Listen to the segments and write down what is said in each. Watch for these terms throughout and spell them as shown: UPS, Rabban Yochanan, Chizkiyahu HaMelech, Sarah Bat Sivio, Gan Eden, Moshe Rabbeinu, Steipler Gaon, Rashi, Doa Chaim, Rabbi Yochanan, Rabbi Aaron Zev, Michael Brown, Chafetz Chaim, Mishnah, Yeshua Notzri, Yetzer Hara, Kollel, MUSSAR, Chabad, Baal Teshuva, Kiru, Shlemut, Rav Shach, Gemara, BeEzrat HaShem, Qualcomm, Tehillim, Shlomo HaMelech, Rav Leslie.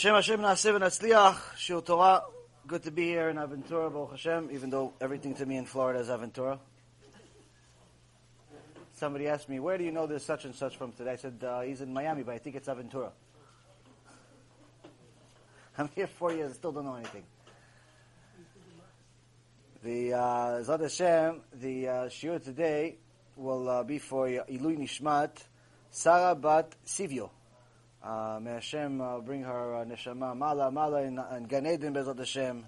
B'Shem Hashem Na'aseh V'Natzliach, Shiur Torah, good to be here in Aventura, Baruch Hashem, even though everything to me in Florida is Aventura. Somebody asked me, where do you know there's such and such from today? I said, he's in Miami, but I think it's Aventura. I'm here 4 years, still don't know anything. The Zad Hashem, the Shiur today will be for Ilui Nishmat, Sarah Bat Sivio. May Hashem bring her neshama mala in Gan Eden Bezat Hashem,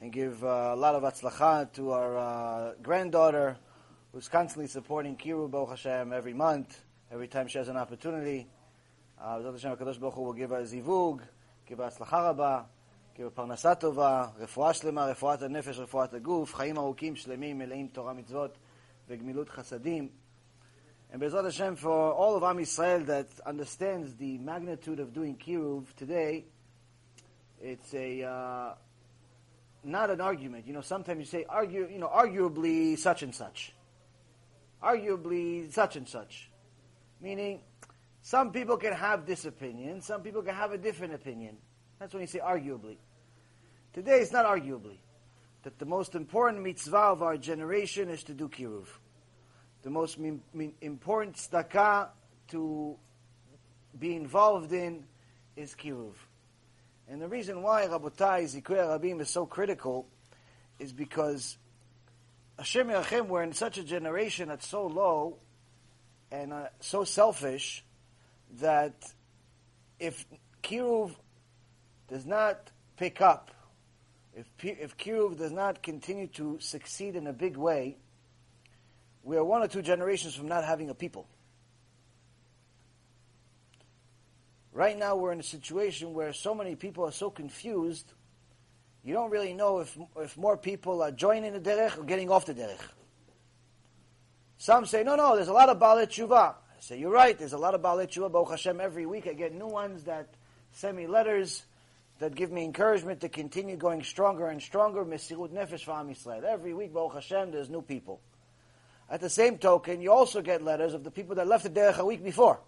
and give a lot of atzlacha to our granddaughter, who's constantly supporting Kiru Baruch Hashem every month, every time she has an opportunity. Bezat Hashem HaKadosh Baruch Hu will give her zivug, give her atzlacha rabba, give her parnasa tova, refuah shlema, refuat nefesh, refuat guf, chaim arukim shlemim meleim Torah mitzvot vegmilut chasadim. And Bezat Hashem, for all of Am Yisrael that understands the magnitude of doing Kiruv today, it's a not an argument. You know, sometimes you say, arguably such and such. Arguably such and such. Meaning, some people can have this opinion, some people can have a different opinion. That's when you say arguably. Today, it's not arguably. That the most important mitzvah of our generation is to do Kiruv. The most important tzedakah to be involved in is kiruv. And the reason why Rabotai Zikui Rabim is so critical is because Hashem Yerachem, we're in such a generation that's so low and so selfish that if kiruv does not pick up, if kiruv does not continue to succeed in a big way, we are one or two generations from not having a people. Right now we're in a situation where so many people are so confused, you don't really know if more people are joining the derech or getting off the derech. Some say, no, there's a lot of Baalei Tshuva. I say, you're right, there's a lot of Baalei Tshuva. Baruch Hashem, every week I get new ones that send me letters that give me encouragement to continue going stronger and stronger. Mesirut Nefesh for Am Yisrael. Every week, Baruch Hashem, there's new people. At the same token, you also get letters of the people that left the derech a week before.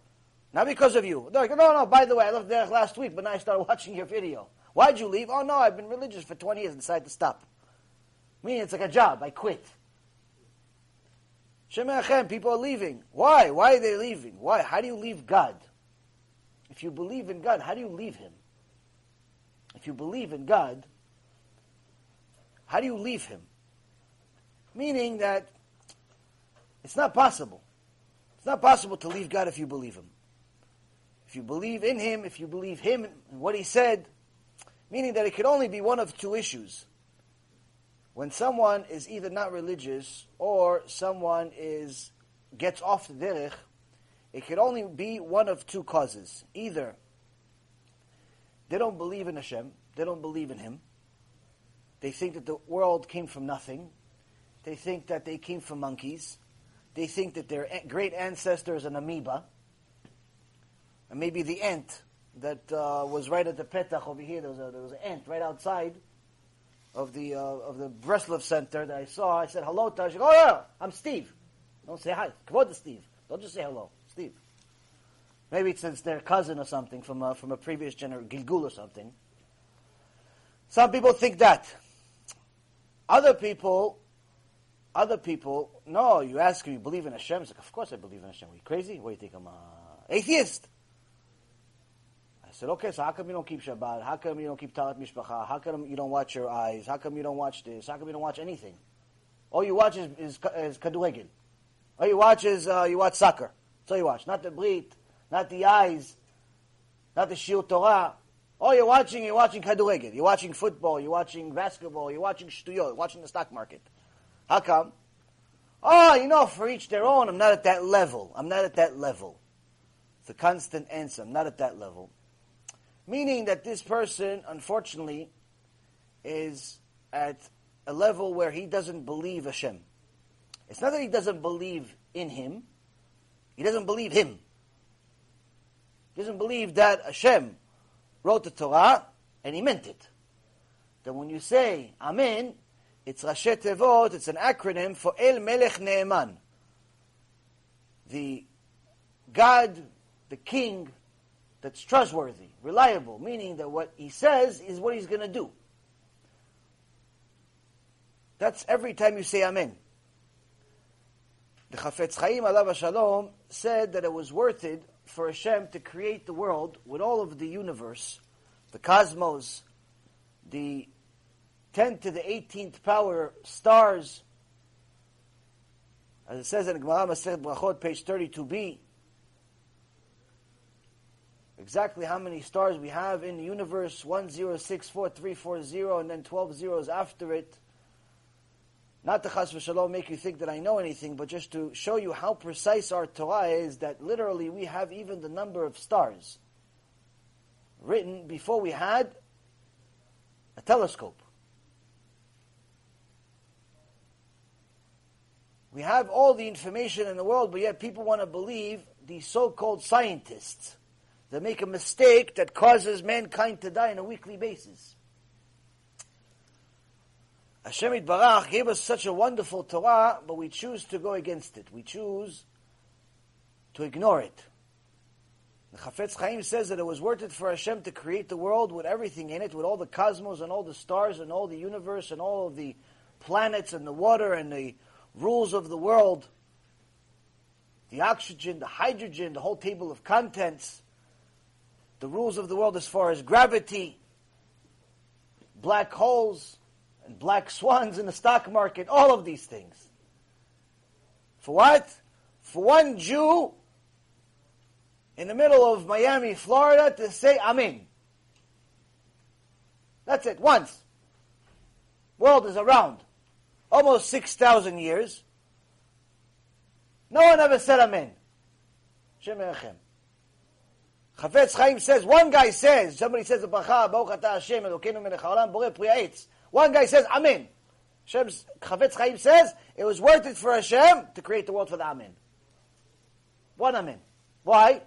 Not because of you. They're like, no, by the way, I left the derech last week, but now I started watching your video. Why'd you leave? Oh, no, I've been religious for 20 years and decided to stop. Meaning it's like a job. I quit. Shem Erachem, people are leaving. Why? Why are they leaving? Why? How do you leave God? If you believe in God, how do you leave Him? If you believe in God, how do you leave Him? Meaning that it's not possible. It's not possible to leave God if you believe Him. If you believe in Him, if you believe Him and what He said, meaning that it could only be one of two issues. When someone is either not religious or someone gets off the derech, it could only be one of two causes. Either they don't believe in Hashem, they don't believe in Him, they think that the world came from nothing, they think that they came from monkeys, they think that their great ancestor is an amoeba, and maybe the ant that was right at the petach over here. There was an ant right outside of the Breslev Center that I saw. I said hello to her. She goes, "Oh yeah, I'm Steve." Don't say hi. Come on to Steve. Don't just say hello, Steve. Maybe it's their cousin or something from a previous generation, Gilgul or something. Some people think that. Other people, no, you ask him, you believe in Hashem? It's like, of course I believe in Hashem. Are you crazy? What do you think, I'm an atheist? I said, okay, so how come you don't keep Shabbat? How come you don't keep Talat Mishpacha? How come you don't watch your eyes? How come you don't watch this? How come you don't watch anything? All you watch is Kaduegin. All you watch is, you watch soccer. That's all you watch. Not the Brit, not the eyes, not the Shiur Torah. All you're watching Kaduegin. You're watching football, you're watching basketball, you're watching Shtuyot, you're watching the stock market. How come? Oh, for each their own, I'm not at that level. It's a constant answer, I'm not at that level. Meaning that this person, unfortunately, is at a level where he doesn't believe Hashem. It's not that he doesn't believe in Him. He doesn't believe Him. He doesn't believe that Hashem wrote the Torah and He meant it. Then when you say, Amen, it's Rashi Tevot, it's an acronym for El Melech Ne'eman. The God, the King, that's trustworthy, reliable, meaning that what he says is what he's going to do. That's every time you say Amen. The Chafetz Chaim, alav shalom, said that it was worth it for Hashem to create the world with all of the universe, the cosmos, the 10 to the 18th power stars, as it says in Gemara Masechet Brachot, page 32b, exactly how many stars we have in the universe, 1064340, and then 12 zeros after it. Not to chas v'shalom make you think that I know anything, but just to show you how precise our Torah is, that literally we have even the number of stars written before we had a telescope. We have all the information in the world, but yet people want to believe the so-called scientists that make a mistake that causes mankind to die on a weekly basis. Hashem Yitbarach gave us such a wonderful Torah, but we choose to go against it. We choose to ignore it. The Chafetz Chaim says that it was worth it for Hashem to create the world with everything in it, with all the cosmos and all the stars and all the universe and all of the planets and the water and the rules of the world, the oxygen, the hydrogen, the whole table of contents, the rules of the world as far as gravity, black holes, and black swans in the stock market, all of these things. For what? For one Jew in the middle of Miami, Florida, to say Amen. That's it, once. World is around. Almost 6,000 years. No one ever said Amen. Shem Erechem. Chafetz Chaim says, one guy says, somebody says, Baruch Ata Hashem, Elokeinu melech haolam, borei pri ha'etz. One guy says, Amen. Chafetz Chaim says, it was worth it for Hashem to create the world for the Amen. One Amen. Why?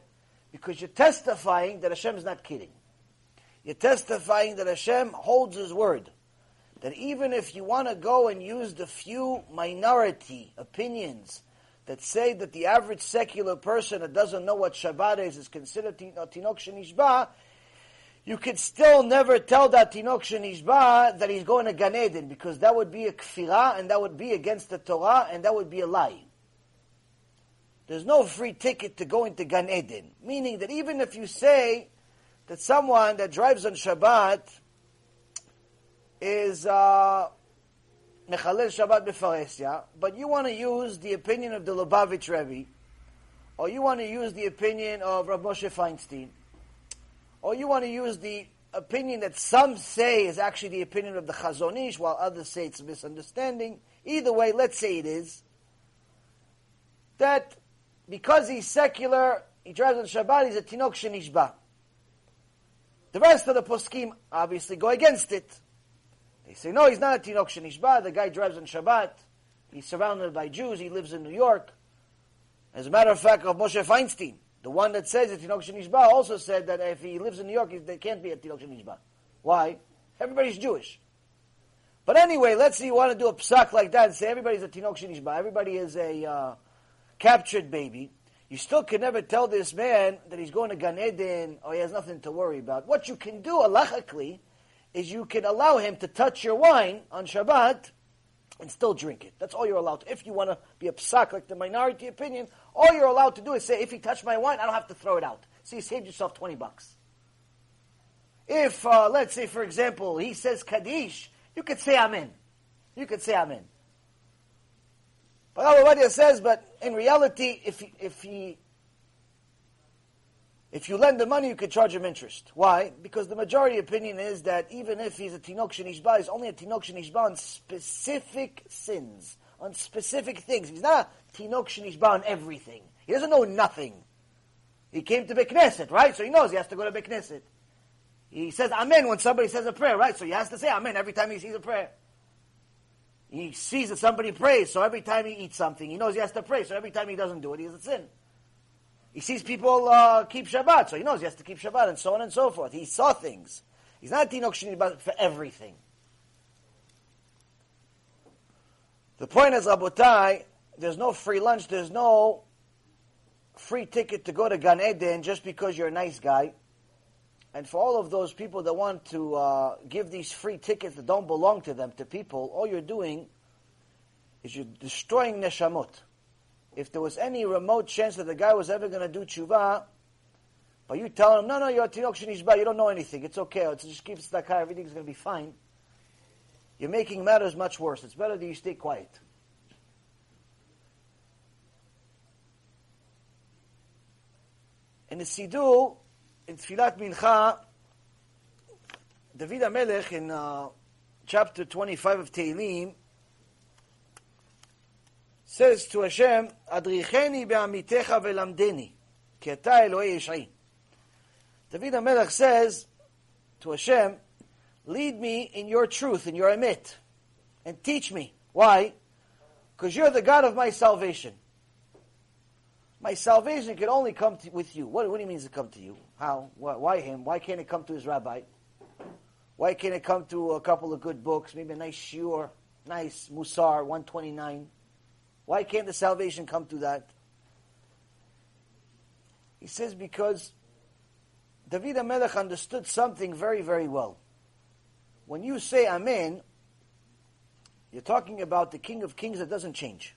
Because you're testifying that Hashem is not kidding. You're testifying that Hashem holds His word. That even if you want to go and use the few minority opinions that say that the average secular person that doesn't know what Shabbat is considered Tinok Shenishba, you could still never tell that Tinok Shenishba that he's going to Gan Eden, because that would be a kfirah, and that would be against the Torah, and that would be a lie. There's no free ticket to go into Gan Eden. Meaning that even if you say that someone that drives on Shabbat is Mechalel Shabbat Befaresya, but you want to use the opinion of the Lubavitch Rebbe, or you want to use the opinion of Rav Moshe Feinstein, or you want to use the opinion that some say is actually the opinion of the Chazon Ish, while others say it's a misunderstanding. Either way, let's say it is, that because he's secular, he drives on Shabbat, he's a Tinok Shenishba. The rest of the poskim obviously go against it. They say, no, he's not a Tinok Shenishba. The guy drives on Shabbat. He's surrounded by Jews. He lives in New York. As a matter of fact, Rav Moshe Feinstein, the one that says a Tinok Shenishba, also said that if he lives in New York, there can't be a Tinok Shenishba. Why? Everybody's Jewish. But anyway, let's say you want to do a psak like that and say everybody's a Tinok Shenishba. Everybody is a captured baby. You still can never tell this man that he's going to Gan Eden or he has nothing to worry about. What you can do, halachically, is you can allow him to touch your wine on Shabbat and still drink it. That's all you're allowed to. If you want to be a psak, like the minority opinion, all you're allowed to do is say, if he touched my wine, I don't have to throw it out. So you saved yourself $20. If, let's say, for example, he says Kaddish, you could say Amen. You could say Amen. But Rav Ovadia says, but in reality, if you lend the money, you could charge him interest. Why? Because the majority opinion is that even if he's a Tinok Shenishba, he's only a Tinok Shenishba on specific sins, on specific things. He's not a Tinok Shenishba on everything. He doesn't know nothing. He came to Beit Knesset, right? So he knows he has to go to Beit Knesset. He says Amen when somebody says a prayer, right? So he has to say Amen every time he sees a prayer. He sees that somebody prays, so every time he eats something, he knows he has to pray. So every time he doesn't do it, he has a sin. He sees people keep Shabbat, so he knows he has to keep Shabbat, and so on and so forth. He saw things. He's not Tinok Shenishba for everything. The point is, Rabotai, there's no free lunch, there's no free ticket to go to Gan Eden just because you're a nice guy, And for all of those people that want to give these free tickets that don't belong to them to people, all you're doing is you're destroying neshamot. If there was any remote chance that the guy was ever going to do tshuva, but you tell him, no, you're Tiokshinishba, you don't know anything, it's okay, it's just keep tzedakah, everything's going to be fine, you're making matters much worse. It's better that you stay quiet. In the Siddur, in Tfilat Mincha, David HaMelech in chapter 25 of Tehillim says to Hashem, Adricheni be'amitecha velamdeni, ki ata Eloi Yishai. David HaMelech says to Hashem, lead me in your truth, in your emet, and teach me. Why? Because you're the God of my salvation. My salvation can only come with you. What do you mean to come to you? How? Why him? Why can't it come to his rabbi? Why can't it come to a couple of good books? Maybe a nice shiur, nice musar, 129. Why can't the salvation come to that? He says because David HaMelech understood something very, very well. When you say Amen, you're talking about the King of Kings that doesn't change.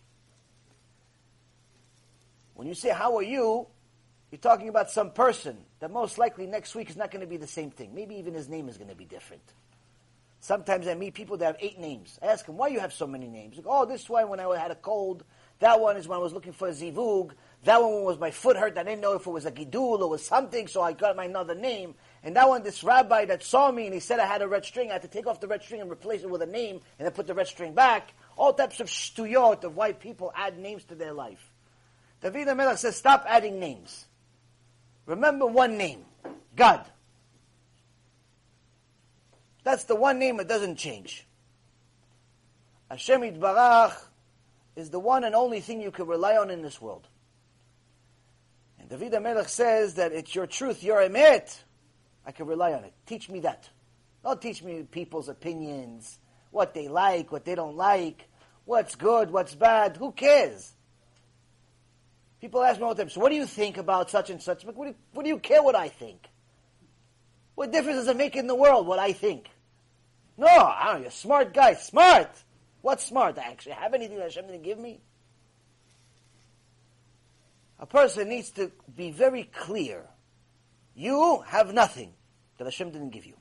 When you say, how are you, you're talking about some person that most likely next week is not going to be the same thing. Maybe even his name is going to be different. Sometimes I meet people that have 8 names. I ask them, why you have so many names? Like, this one when I had a cold. That one is when I was looking for a zivug. That one was my foot hurt. I didn't know if it was a gidul or was something, so I got my another name. And that one, this rabbi that saw me and he said I had a red string. I had to take off the red string and replace it with a name and then put the red string back. All types of shtuyot of why people add names to their life. David HaMelech says, stop adding names. Remember one name, God. That's the one name that doesn't change. Hashem Yitbarach is the one and only thing you can rely on in this world. And David HaMelech says that it's your truth, your emet. I can rely on it. Teach me that. Don't teach me people's opinions, what they like, what they don't like, what's good, what's bad, who cares? People ask me all the time, so what do you think about such and such? What do you care what I think? What difference does it make in the world what I think? No, I don't know, you're a smart guy. Smart! What's smart? I actually have anything that Hashem didn't give me? A person needs to be very clear. You have nothing that Hashem didn't give you.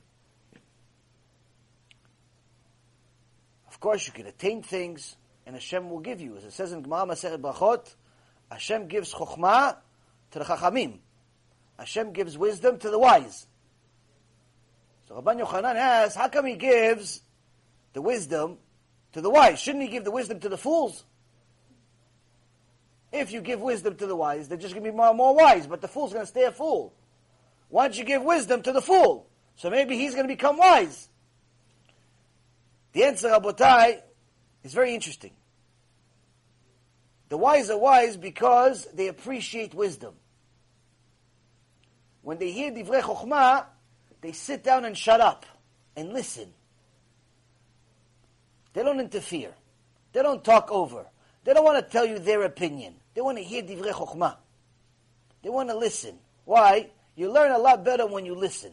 Of course, you can attain things, and Hashem will give you. As it says in Gemara Masechet Brachot, Hashem gives chokhmah to the chachamim. Hashem gives wisdom to the wise. So Rabban Yochanan asks, how come he gives the wisdom to the wise? Shouldn't he give the wisdom to the fools? If you give wisdom to the wise, they're just going to be more and more wise, but the fool's going to stay a fool. Why don't you give wisdom to the fool? So maybe he's going to become wise. The answer, Rabotai, is very interesting. The wise are wise because they appreciate wisdom. When they hear divrei chokhmah, they sit down and shut up and listen. They don't interfere. They don't talk over. They don't want to tell you their opinion. They want to hear divrei chokhmah. They want to listen. Why? You learn a lot better when you listen.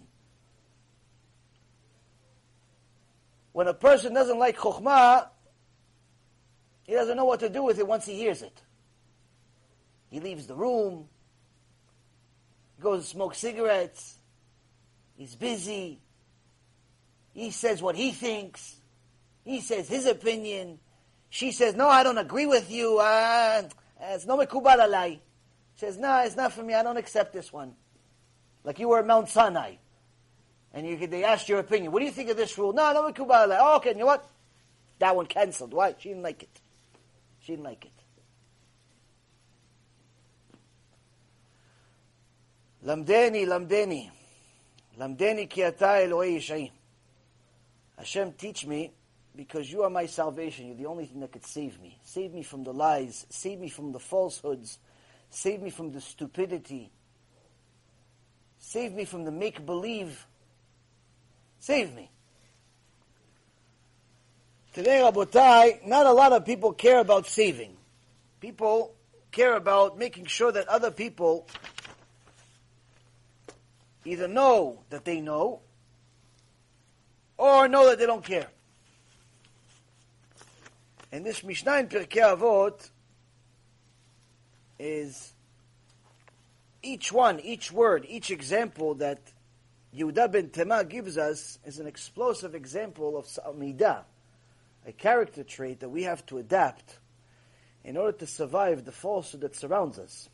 When a person doesn't like chokhmah, he doesn't know what to do with it once he hears it. He leaves the room, goes and smokes cigarettes, he's busy, he says what he thinks, he says his opinion, she says, no, I don't agree with you, it's no mekubal alai. He says, no, it's not for me, I don't accept this one. Like you were at Mount Sinai, and they asked your opinion, what do you think of this rule? No, no mekubal alai. Oh, okay, you know what? That one canceled. Why? She didn't like it. She didn't like it. Lamdeni ki ata Eloi Yishai. Hashem, teach me, because you are my salvation. You're the only thing that could save me. Save me from the lies. Save me from the falsehoods. Save me from the stupidity. Save me from the make-believe. Save me. Today, Rabotai, not a lot of people care about saving. People care about making sure that other people either know that they know or know that they don't care. And this Mishnah in Pirkei Avot is each word, each example that Yehuda ben Tema gives us is an explosive example of Midah, a character trait that we have to adapt in order to survive the falsehood that surrounds us.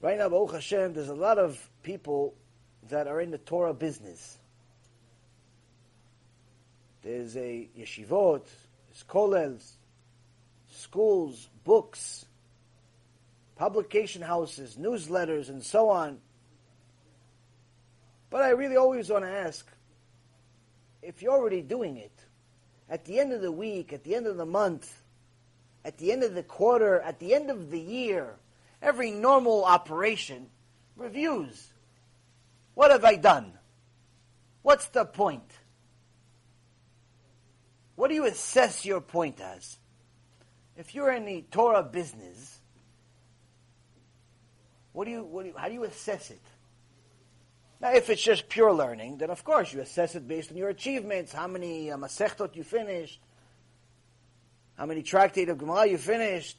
Right now, Baruch Hashem, there's a lot of people that are in the Torah business. There's a yeshivot, there's kollels, schools, books, publication houses, newsletters, and so on. But I really always want to ask, if you're already doing it, at the end of the week, at the end of the month, at the end of the quarter, at the end of the year, every normal operation reviews. What have I done? What's the point? What do you assess your point as? If you're in the Torah business, how do you assess it? Now, if it's just pure learning, then of course you assess it based on your achievements, how many masechtot you finished, how many tractate of Gemara you finished,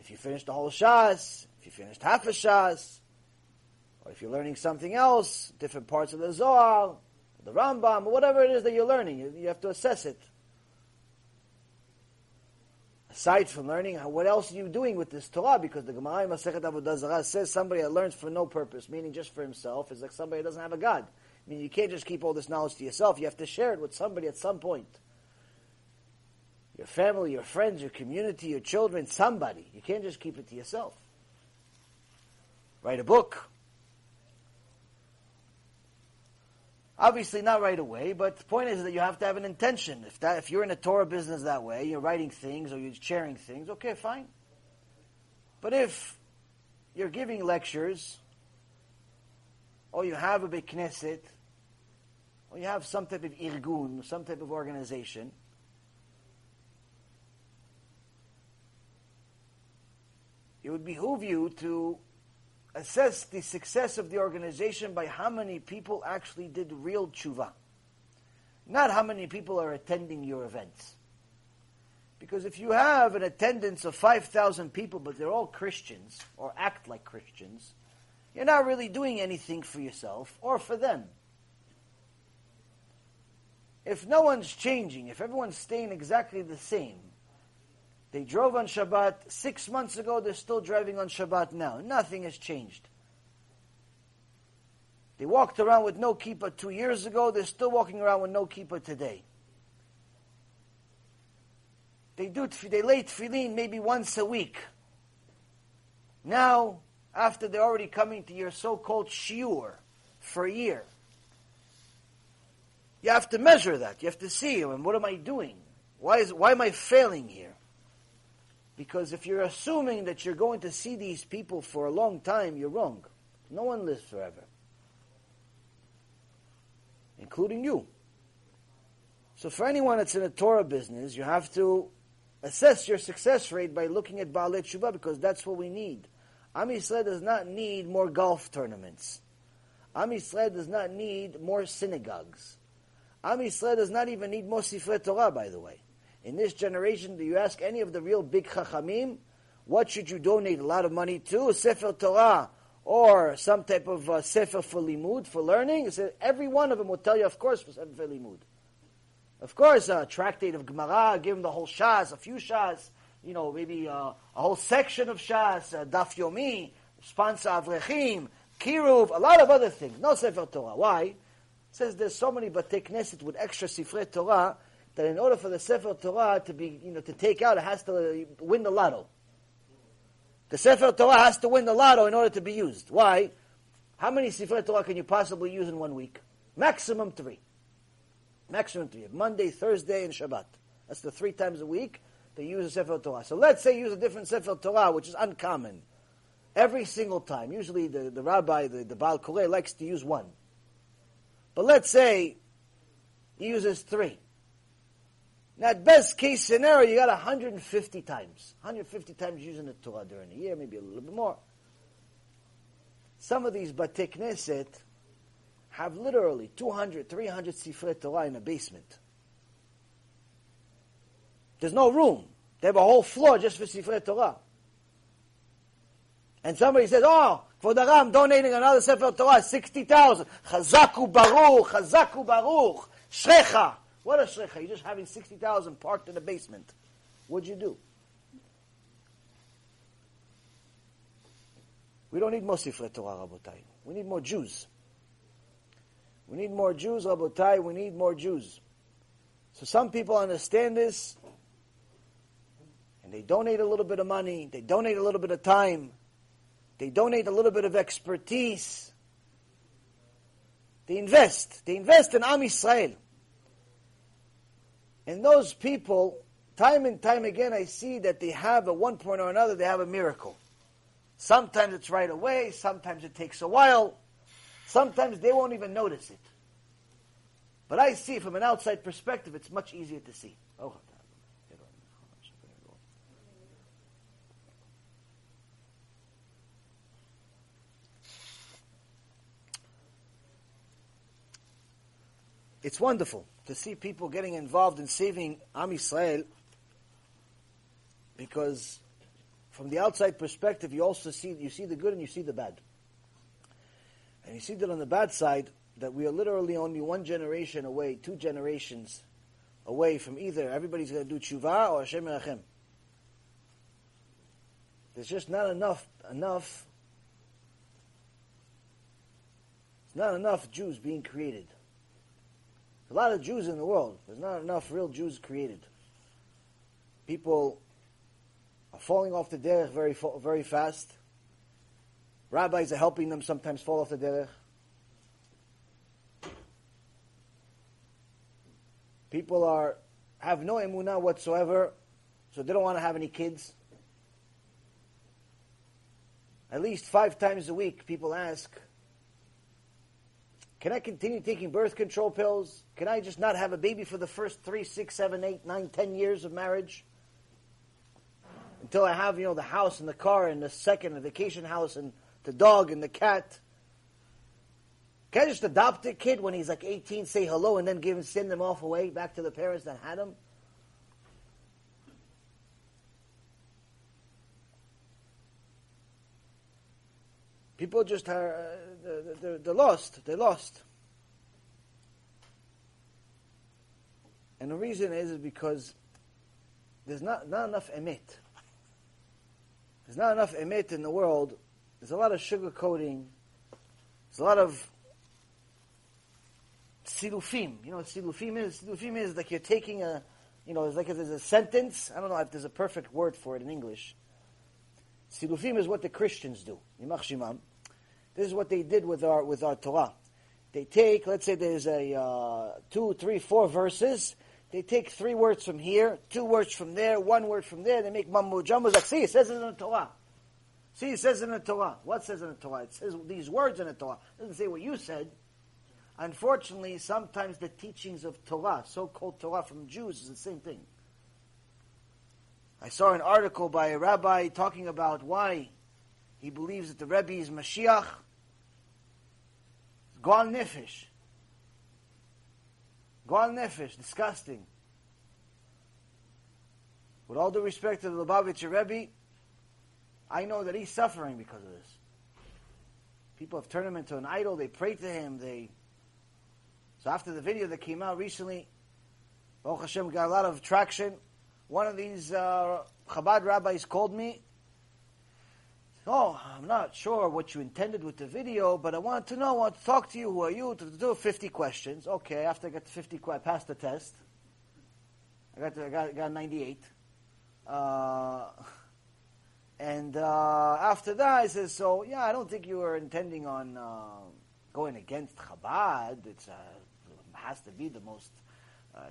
if you finished the whole Shas, if you finished half a Shas, or if you're learning something else, different parts of the Zohar, the Rambam, whatever it is that you're learning, you have to assess it. Aside from learning, what else are you doing with this Torah? Because the Gemara in Masechet Avodah Zarah says somebody that learns for no purpose, meaning just for himself, is like somebody that doesn't have a God. I mean, you can't just keep all this knowledge to yourself. You have to share it with somebody at some point. Your family, your friends, your community, your children, somebody. You can't just keep it to yourself. Write a book. Obviously not right away, but the point is that you have to have an intention. If you're in a Torah business that way, you're writing things or you're sharing things, okay, fine. But if you're giving lectures, or you have a beit knesset, or you have some type of irgun, some type of organization, it would behoove you to assess the success of the organization by how many people actually did real tshuva. Not how many people are attending your events. Because if you have an attendance of 5,000 people, but they're all Christians, or act like Christians, you're not really doing anything for yourself or for them. If no one's changing, if everyone's staying exactly the same, they drove on Shabbat 6 months ago, they're still driving on Shabbat now. Nothing has changed. They walked around with no kippah 2 years ago, they're still walking around with no kippah today. They lay tefillin maybe once a week. Now, after they're already coming to your so-called shiur for a year, you have to measure that. You have to see, and what am I doing? Why am I failing here? Because if you're assuming that you're going to see these people for a long time, you're wrong. No one lives forever. Including you. So for anyone that's in a Torah business, you have to assess your success rate by looking at Baalei Teshuvah, because that's what we need. Am Yisrael does not need more golf tournaments. Am Yisrael does not need more synagogues. Am Yisrael does not even need more Sifrei Torah, by the way. In this generation, do you ask any of the real big chachamim, what should you donate a lot of money to? Sefer Torah, or some type of sefer for limud, for learning? So every one of them will tell you, of course, for sefer for limud. Of course, a tractate of Gemara, give them the whole Shas, a few Shas, maybe a whole section of Shas, Daf Yomi, sponsor Avrechim, Kiruv, a lot of other things. No sefer Torah. Why? It says there's so many Batei Knesset with extra Sifrei Torah, that in order for the Sefer Torah to be, to take out, it has to win the lotto. The Sefer Torah has to win the lotto in order to be used. Why? How many Sefer Torah can you possibly use in 1 week? Maximum 3. Maximum 3. Monday, Thursday, and Shabbat. That's the 3 times a week they use a Sefer Torah. So let's say you use a different Sefer Torah, which is uncommon. Every single time. Usually the rabbi, the Baal Koreh, likes to use 1. But let's say he uses 3. Now, at best case scenario, you got 150 times. 150 times using the Torah during a year, maybe a little bit more. Some of these Batei Knesset have literally 200, 300 Sifrei Torah in a basement. There's no room. They have a whole floor just for Sifrei Torah. And somebody says, oh, Kvod Aram donating another Sefer Torah, 60,000. Chazaku Baruch, Shrecha. What a Shrecha. You're just having 60,000 parked in the basement. What'd you do? We don't need more Sifrei Torah, Rabotai. We need more Jews. We need more Jews, Rabotai. We need more Jews. So some people understand this, and they donate a little bit of money, they donate a little bit of time, they donate a little bit of expertise. They invest in Am Yisrael. And those people, time and time again, I see that they have, at one point or another, they have a miracle. Sometimes it's right away, sometimes it takes a while, sometimes they won't even notice it. But I see, from an outside perspective, it's much easier to see. Oh, it's wonderful to see people getting involved in saving Am Yisrael, because from the outside perspective, you also see, you see the good and you see the bad. And you see that on the bad side, that we are literally only one generation away, two generations away from either everybody's going to do tshuva or Hashem Yerachem. There's just not enough. There's not enough Jews being created. A lot of Jews in the world. There's not enough real Jews created. People are falling off the derech very, very fast. Rabbis are helping them sometimes fall off the derech. People have no emunah whatsoever, so they don't want to have any kids. At least 5 times a week, people ask, can I continue taking birth control pills? Can I just not have a baby for the first 3, 6, 7, 8, 9, 10 years of marriage? Until I have, the house and the car and the second, the vacation house and the dog and the cat. Can I just adopt a kid when he's like 18, say hello, and then send them off away back to the parents that had him? People just are, they're lost. They're lost. And the reason is because there's not enough emet. There's not enough emet in the world. There's a lot of sugarcoating. There's a lot of silufim. You know what silufim is? Silufim is like you're taking it's like if there's a sentence. I don't know if there's a perfect word for it in English. Silufim is what the Christians do. Yimach Shimam. This is what they did with our Torah. They take, let's say there's a 2, 3, 4 verses. They take 3 words from here, 2 words from there, 1 word from there. They make mambo jumbo. Like, see, it says it in the Torah. See, it says it in the Torah. What says in the Torah? It says these words in the Torah. It doesn't say what you said. Unfortunately, sometimes the teachings of Torah, so-called Torah from Jews, is the same thing. I saw an article by a rabbi talking about why he believes that the Rebbe is Mashiach. Goal Nefesh. Goal Nefesh, disgusting. With all due respect to the Lubavitch Rebbe, I know that he's suffering because of this. People have turned him into an idol, they pray to him, So after the video that came out recently, Baruch Hashem got a lot of traction. One of these Chabad rabbis called me. Oh, I'm not sure what you intended with the video, but I want to know, I want to talk to you. Who are you? To do 50 questions. Okay, after I got to 50, I passed the test. I got 98. After that, I said, I don't think you were intending on going against Chabad. It's has to be the most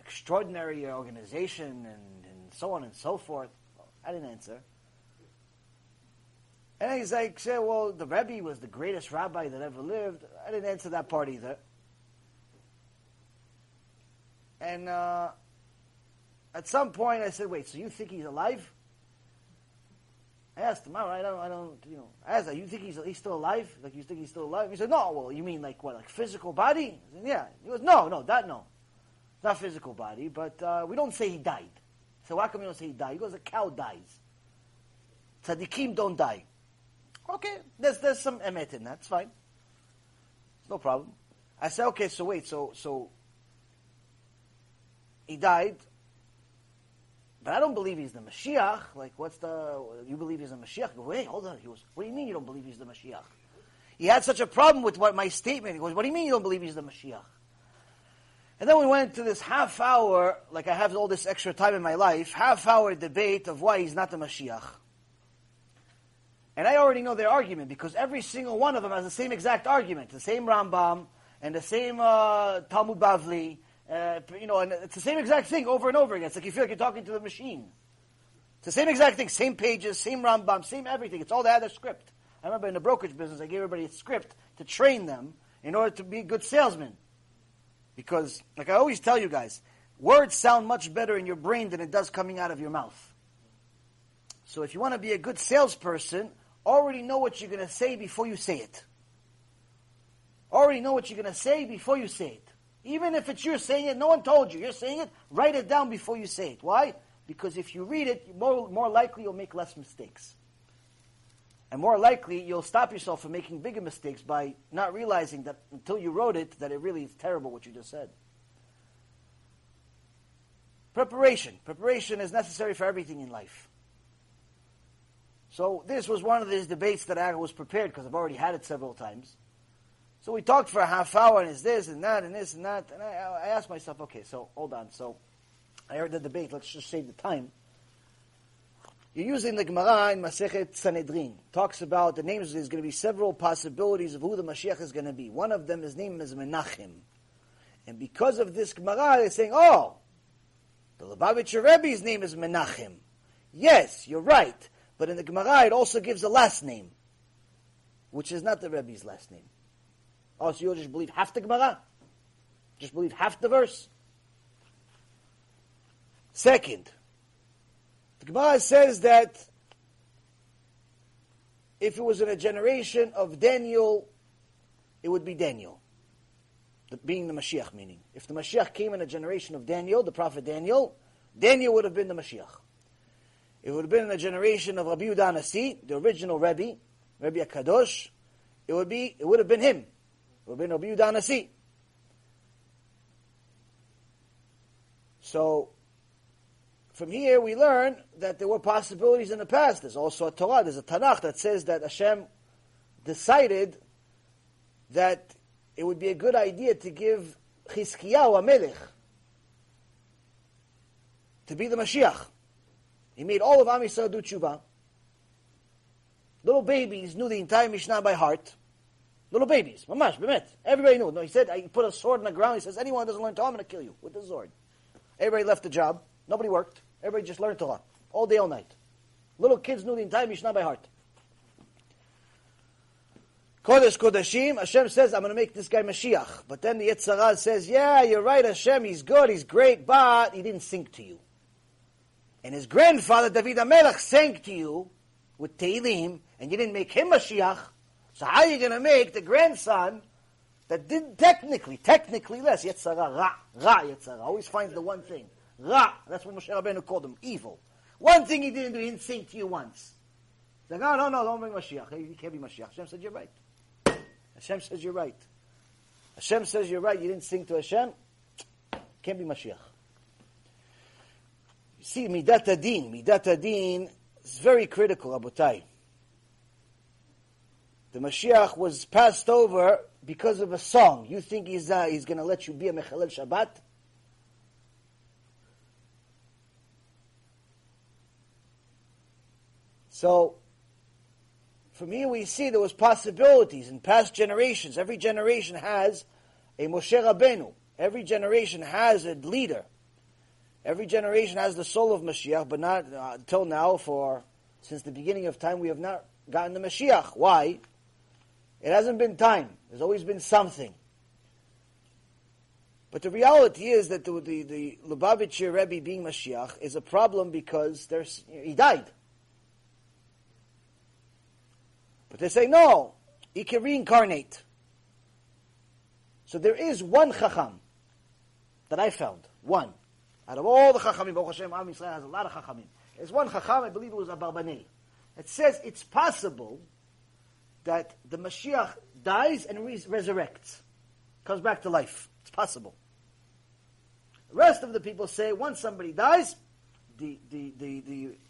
extraordinary organization and so on and so forth. I didn't answer. And he's like, the Rebbe was the greatest rabbi that ever lived. I didn't answer that part either. And at some point I said, wait, so you think he's alive? I asked him, all right, I don't, I asked him, you think he's still alive? Like, you think he's still alive? He said, no, well, you mean like what, like physical body? I said, yeah. He goes, no. Not physical body, but we don't say he died. So how come you don't say he died? He goes, a cow dies. Tzadikim don't die. Okay, there's some emet in that, it's fine. It's no problem. I said, okay, so wait, so he died, but I don't believe he's the Mashiach. Like, you believe he's the Mashiach? I go, wait, hold on. He goes, what do you mean you don't believe he's the Mashiach? He had such a problem with my statement. He goes, what do you mean you don't believe he's the Mashiach? And then we went to this half hour, like I have all this extra time in my life, half hour debate of why he's not the Mashiach. And I already know their argument, because every single one of them has the same exact argument, the same Rambam, and the same Talmud Bavli, and it's the same exact thing over and over again. It's like you feel like you're talking to the machine. It's the same exact thing, same pages, same Rambam, same everything. It's all the other script. I remember in the brokerage business, I gave everybody a script to train them in order to be good salesmen. Because, like I always tell you guys, words sound much better in your brain than it does coming out of your mouth. So if you want to be a good salesperson, already know what you're going to say before you say it. Already know what you're going to say before you say it. Even if it's you're saying it, no one told you, you're saying it, write it down before you say it. Why? Because if you read it, more likely you'll make less mistakes. And more likely you'll stop yourself from making bigger mistakes by not realizing that until you wrote it, that it really is terrible what you just said. Preparation. Preparation is necessary for everything in life. So this was one of these debates that I was prepared, because I've already had it several times. So we talked for a half hour, and it's this and that and this and that. And I asked myself, okay, so hold on. So I heard the debate. Let's just save the time. You're using the Gemara in Masechet Sanhedrin. Talks about the names. There's going to be several possibilities of who the Mashiach is going to be. One of them, his name is Menachem. And because of this Gemara, they're saying, oh, the Lubavitch Rebbe's name is Menachem. Yes, you're right. But in the Gemara, it also gives a last name, which is not the Rebbe's last name. Oh, so you'll just believe half the Gemara? Just believe half the verse? Second, the Gemara says that if it was in a generation of Daniel, it would be Daniel, being the Mashiach, meaning. If the Mashiach came in a generation of Daniel, the prophet Daniel, Daniel would have been the Mashiach. If it would have been in a generation of Rabbi Yehuda HaNasi, the original Rebbe, Rabbi HaKadosh, it would have been him. Rabbi Yehuda HaNasi. So, from here we learn that there were possibilities in the past. There's also a Torah, there's a Tanakh that says that Hashem decided that it would be a good idea to give Chizkiyahu HaMelech to be the Mashiach. He made all of Am Yisrael do tshuva. Little babies knew the entire Mishnah by heart. Little babies, mamash, bemet. Everybody knew. No, he said, I put a sword in the ground. He says, anyone who doesn't learn Torah, I'm going to kill you with the sword. Everybody left the job. Nobody worked. Everybody just learned Torah. All day, all night. Little kids knew the entire Mishnah by heart. Kodesh Kodashim, Hashem says, I'm going to make this guy Mashiach. But then the Yetzirah says, yeah, you're right, Hashem, he's good, he's great, but he didn't sing to you. And his grandfather, David HaMelech, sang to you with Teilim, and you didn't make him Mashiach. So how are you going to make the grandson that did technically less? Yetzirah, Ra, Yetzirah. Always finds the one thing. Ra, that's what Moshe Rabbeinu called him, evil. One thing he didn't do, he didn't sing to you once. He's like, no, don't bring Mashiach. He can't be Mashiach. Hashem says you're right. You didn't sing to Hashem. Can't be Mashiach. You see, Midat Adin is very critical, Abotai. The Mashiach was passed over because of a song. You think he's going to let you be a Mechalel Shabbat? So, from here we see there was possibilities in past generations. Every generation has a Moshe Rabbeinu. Every generation has a leader. Every generation has the soul of Mashiach, but not until now. Since the beginning of time, we have not gotten the Mashiach. Why? It hasn't been time. There's always been something. But the reality is that the Lubavitch Rebbe being Mashiach is a problem because he died. But they say, no, he can reincarnate. So there is one Chacham that I found. One. Out of all the Chachamim, Baruch Hashem, Am Yisrael has a lot of Chachamim. There's one Chacham, I believe it was Abarbanei. It says it's possible that the Mashiach dies and resurrects. Comes back to life. It's possible. The rest of the people say once somebody dies,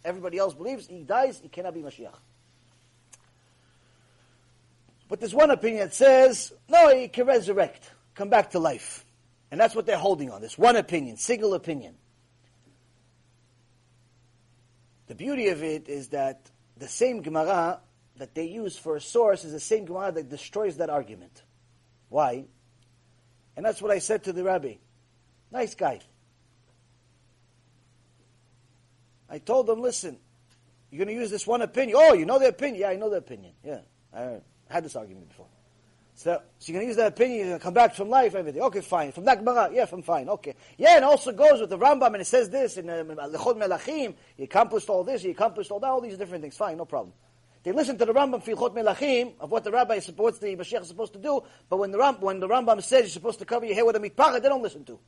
everybody else believes he dies, he cannot be Mashiach. But there's one opinion that says, no, he can resurrect, come back to life. And that's what they're holding on. This one opinion, single opinion. The beauty of it is that the same Gemara that they use for a source is the same Gemara that destroys that argument. Why? And that's what I said to the Rabbi. Nice guy. I told him, listen, you're going to use this one opinion. Oh, you know the opinion? Yeah, I know the opinion. Yeah, I had this argument before. So you're going to use that opinion, you're going to come back from life, everything. Okay, fine. From that Gemara, yeah, from fine. Okay. Yeah, and also goes with the Rambam, and it says this, in Lechot Melachim, he accomplished all this, he accomplished all that, all these different things. Fine, no problem. They listen to the Rambam for Lechot Melachim, of what the Rabbi supports the Mashiach is supposed to do, but when the Rambam says you're supposed to cover your head with a mitpachat, they don't listen to.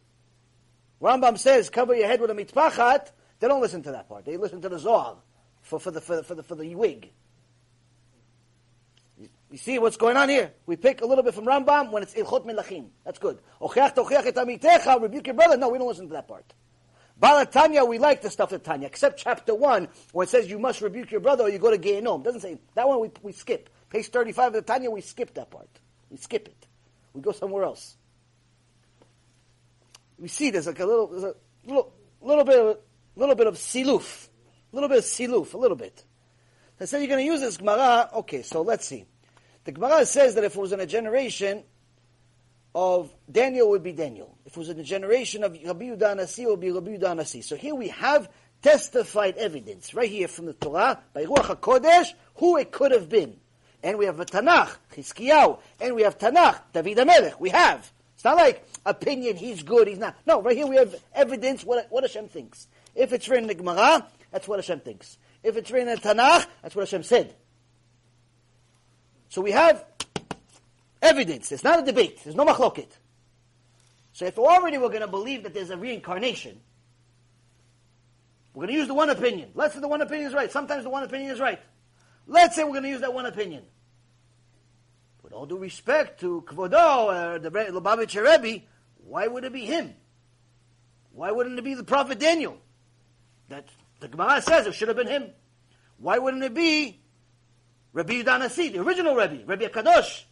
Rambam says cover your head with a mitpachat, they don't listen to that part. They listen to the Zohar for the wig. You see what's going on here? We pick a little bit from Rambam when it's Ilchot Melachim. That's good. Ocheach tocheach et amitecha, rebuke your brother. No, we don't listen to that part. Bala Tanya, we like the stuff of Tanya, except chapter 1 where it says you must rebuke your brother or you go to Gehenom. It doesn't say that one. We skip page 35 of the Tanya. We skip that part. We skip it. We go somewhere else. We see there's like a little bit of siluf. They said you're going to use this Gemara. Okay, so let's see. The Gemara says that if it was in a generation of Daniel, it would be Daniel. If it was in a generation of Rabbi Yehuda HaNasi, it would be Rabbi Yehuda HaNasi. So here we have testified evidence, right here from the Torah, by Ruach HaKodesh, who it could have been. And we have a Tanakh, Chizkiyahu, and we have Tanakh, David HaMelech. We have. It's not like opinion, he's good, he's not. No, right here we have evidence, what Hashem thinks. If it's written in the Gemara, that's what Hashem thinks. If it's written in the Tanakh, that's what Hashem said. So we have evidence. It's not a debate. There's no machloket. So if already we're going to believe that there's a reincarnation, we're going to use the one opinion. Let's say the one opinion is right. Sometimes the one opinion is right. Let's say we're going to use that one opinion. With all due respect to Kvodo, the Lubavitch Rebbe, why would it be him? Why wouldn't it be the prophet Daniel? That the Gemara says it should have been him. Why wouldn't it be Rabbi Yehuda HaNasi, the original Rebbe, Rebbe HaKadosh,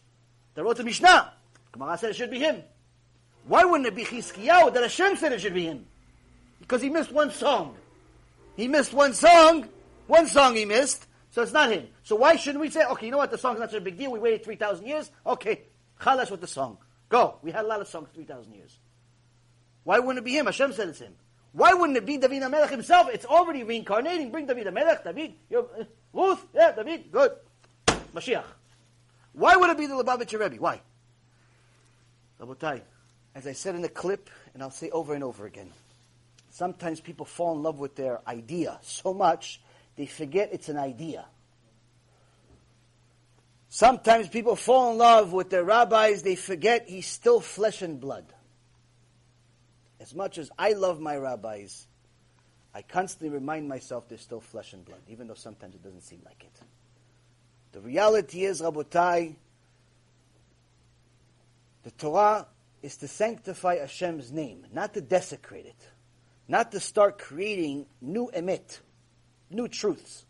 that wrote the Mishnah? Gemara said it should be him. Why wouldn't it be Chizkiyahu that Hashem said it should be him? Because he missed one song. He missed one song, so it's not him. So why shouldn't we say, okay, you know what, the song's not such a big deal, we waited 3,000 years, okay, chalas with the song. Go. We had a lot of songs 3,000 years. Why wouldn't it be him? Hashem said it's him. Why wouldn't it be David HaMelech himself? It's already reincarnating. Bring David HaMelech, David, Ruth, yeah, David, good. Mashiach. Why would it be the Lubavitcher Rebbe? Why? Rabotai, as I said in the clip, and I'll say over and over again, sometimes people fall in love with their idea so much, they forget it's an idea. Sometimes people fall in love with their rabbis, they forget he's still flesh and blood. As much as I love my rabbis, I constantly remind myself they're still flesh and blood, even though sometimes it doesn't seem like it. The reality is, Rabotai, the Torah is to sanctify Hashem's name, not to desecrate it, not to start creating new emet, new truths.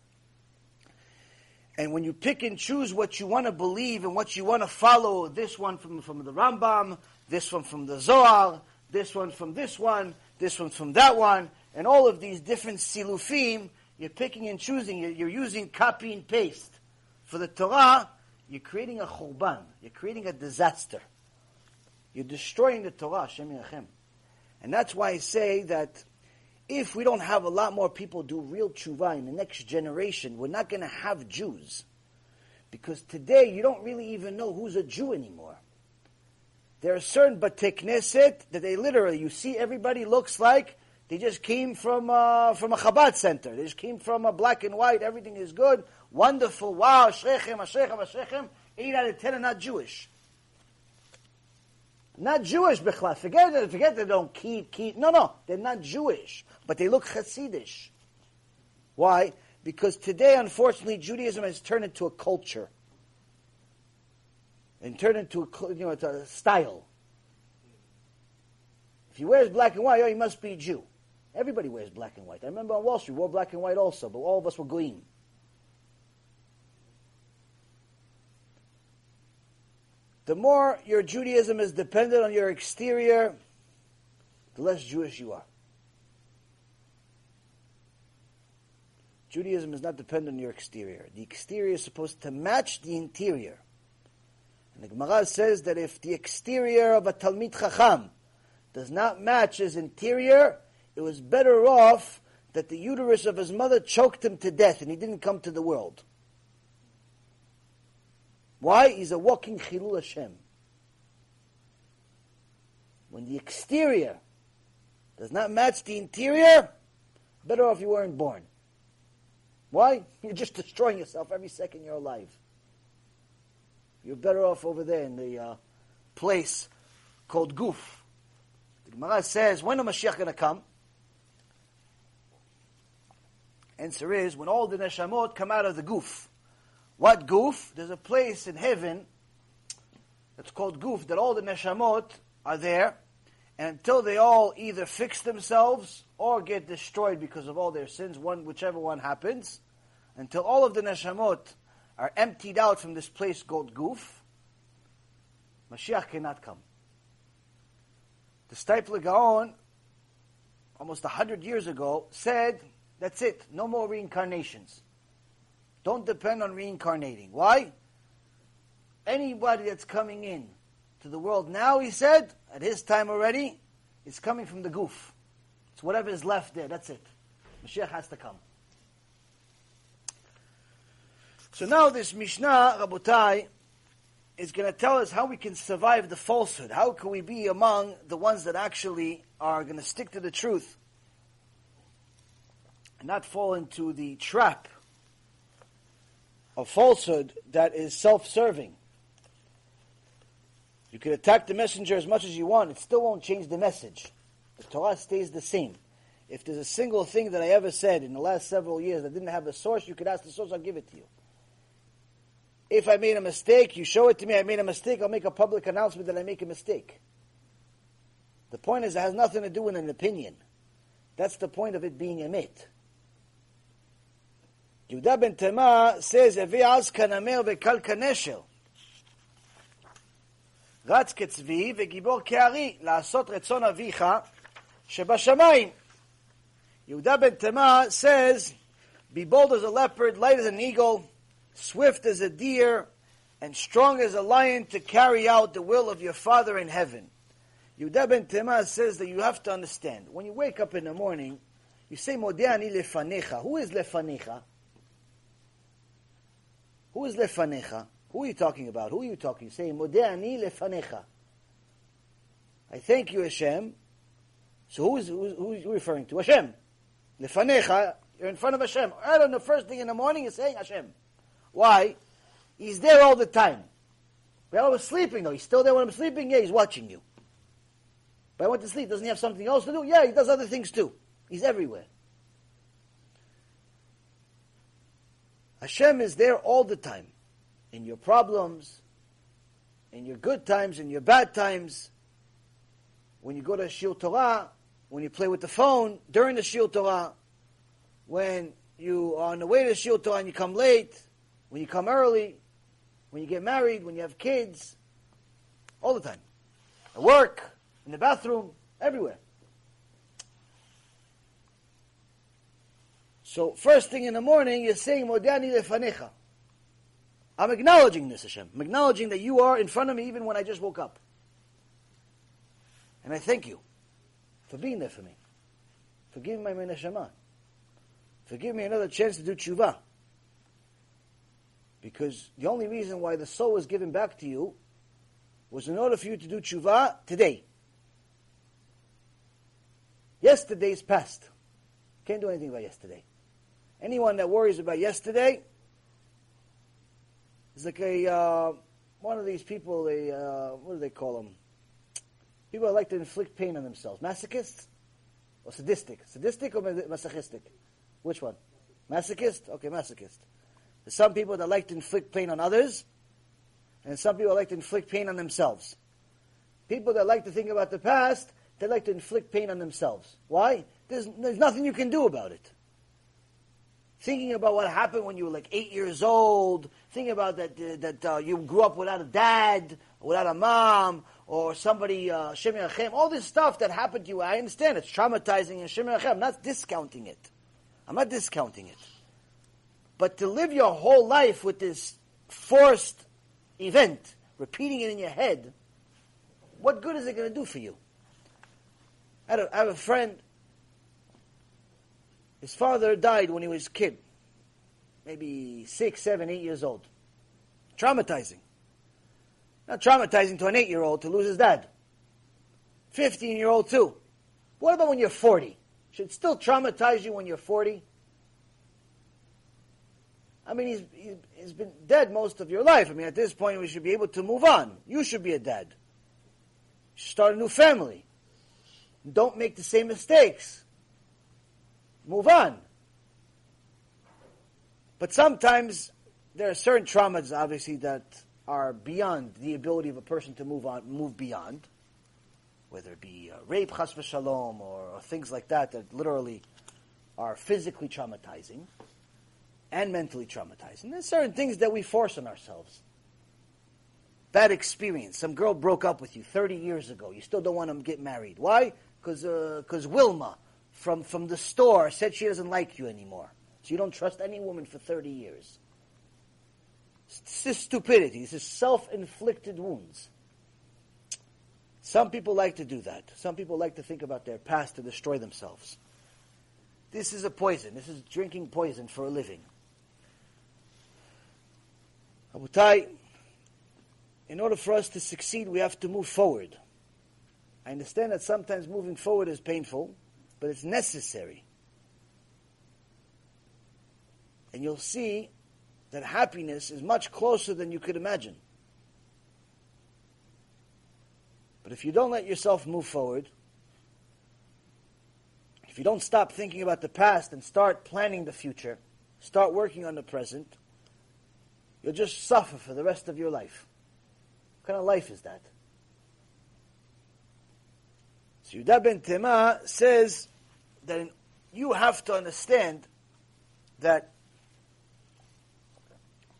And when you pick and choose what you want to believe and what you want to follow, this one from the Rambam, this one from the Zohar, this one from this one, this one from that one, and all of these different silufim, you're picking and choosing, you're using copy and paste. For the Torah, you're creating a churban. You're creating a disaster. You're destroying the Torah, Hashem Yachem. And that's why I say that if we don't have a lot more people do real tshuva in the next generation, we're not going to have Jews. Because today, you don't really even know who's a Jew anymore. There are certain Batei Knesset that they literally, you see everybody looks like They just came from a Chabad center. They just came from a black and white. Everything is good, wonderful. Wow, Ashrechem, Ashrechem, Ashrechem. 8 out of 10 are not Jewish. Not Jewish, Bechla. Forget they don't keep. No, they're not Jewish, but they look Hasidish. Why? Because today, unfortunately, Judaism has turned into a culture and turned into a style. If he wears black and white, he must be a Jew. Everybody wears black and white. I remember on Wall Street, we wore black and white also, but all of us were green. The more your Judaism is dependent on your exterior, the less Jewish you are. Judaism is not dependent on your exterior. The exterior is supposed to match the interior. And the Gemara says that if the exterior of a Talmid Chacham does not match his interior, it was better off that the uterus of his mother choked him to death and he didn't come to the world. Why? He's a walking Chilul Hashem. When the exterior does not match the interior, better off you weren't born. Why? You're just destroying yourself every second you're alive. You're better off over there in the place called Guf. The Gemara says, when is Mashiach going to come? Answer is, when all the neshamot come out of the Guf. What Guf? There's a place in heaven that's called Guf, that all the neshamot are there, and until they all either fix themselves or get destroyed because of all their sins, whichever one happens, until all of the neshamot are emptied out from this place called Guf, Mashiach cannot come. The Steipler Gaon, almost 100 years ago, said, that's it, no more reincarnations. Don't depend on reincarnating. Why? Anybody that's coming in to the world now, he said, at his time already, is coming from the Guf. It's whatever is left there, that's it. Mashiach has to come. So now this Mishnah, Rabotai, is going to tell us how we can survive the falsehood. How can we be among the ones that actually are going to stick to the truth and not fall into the trap of falsehood that is self-serving. You can attack the messenger as much as you want. It still won't change the message. The Torah stays the same. If there's a single thing that I ever said in the last several years that didn't have a source, you could ask the source, I'll give it to you. If I made a mistake, you show it to me, I made a mistake, I'll make a public announcement that I make a mistake. The point is, it has nothing to do with an opinion. That's the point of it being a myth. Yehuda ben Tema says, Yehuda ben Tema says, be bold as a leopard, light as an eagle, swift as a deer, and strong as a lion to carry out the will of your Father in heaven. Yehuda ben Tema says that you have to understand, when you wake up in the morning, you say, Modeani lefanecha. Who is lefanecha? Who is lefanecha? Who are you talking about? Who are you talking? You say, Modeani lefanecha. I thank you, Hashem. So who is you referring to? Hashem. Lefanecha, you're in front of Hashem. Right on the first thing in the morning, you're saying Hashem. Why? He's there all the time. But I was sleeping, though. He's still there when I'm sleeping? Yeah, he's watching you. But I went to sleep. Doesn't he have something else to do? Yeah, he does other things too. He's everywhere. Hashem is there all the time. In your problems, in your good times, in your bad times, when you go to Shiur Torah, when you play with the phone, during the Shiur Torah, when you are on the way to Shiur Torah and you come late, when you come early, when you get married, when you have kids, all the time. At work, in the bathroom, everywhere. So first thing in the morning, you're saying, Modani lefanecha. I'm acknowledging this, Hashem. I'm acknowledging that you are in front of me even when I just woke up. And I thank you for being there for me. Forgive my neshama. Forgive me another chance to do tshuva. Because the only reason why the soul was given back to you was in order for you to do tshuva today. Yesterday's past. Can't do anything about yesterday. Anyone that worries about yesterday is like a one of these people. They what do they call them? People that like to inflict pain on themselves. Masochists or sadistic? Sadistic or masochistic? Which one? Masochist? Okay, masochist. There's some people that like to inflict pain on others, and some people like to inflict pain on themselves. People that like to think about the past, they like to inflict pain on themselves. Why? There's nothing you can do about it. Thinking about what happened when you were like 8 years old, thinking about that you grew up without a dad, without a mom, or somebody, Shem Yachem, all this stuff that happened to you, I understand, it's traumatizing, and Shem Yachem, I'm not discounting it. But to live your whole life with this forced event, repeating it in your head, what good is it going to do for you? I have a friend. His father died when he was a kid, maybe 6, 7, 8 years old. Traumatizing. Not traumatizing to an 8-year-old to lose his dad. 15-year-old too. What about when you're 40? Should it still traumatize you when you're 40? I mean, he's been dead most of your life. I mean, at this point, we should be able to move on. You should be a dad. You should start a new family. Don't make the same mistakes. Move on. But sometimes there are certain traumas, obviously, that are beyond the ability of a person to move beyond, whether it be rape, chas v'shalom, or things like that literally are physically traumatizing and mentally traumatizing. There's certain things that we force on ourselves. Bad experience. Some girl broke up with you 30 years ago. You still don't want to get married. Why? Because Wilma from the store said she doesn't like you anymore. So you don't trust any woman for 30 years. This is stupidity. This is self-inflicted wounds. Some people like to do that. Some people like to think about their past to destroy themselves. This is a poison. This is drinking poison for a living. Abutai, in order for us to succeed, we have to move forward. I understand that sometimes moving forward is painful, but it's necessary. And you'll see that happiness is much closer than you could imagine. But if you don't let yourself move forward, if you don't stop thinking about the past and start planning the future, start working on the present, you'll just suffer for the rest of your life. What kind of life is that? So Yehuda ben Tema says that you have to understand that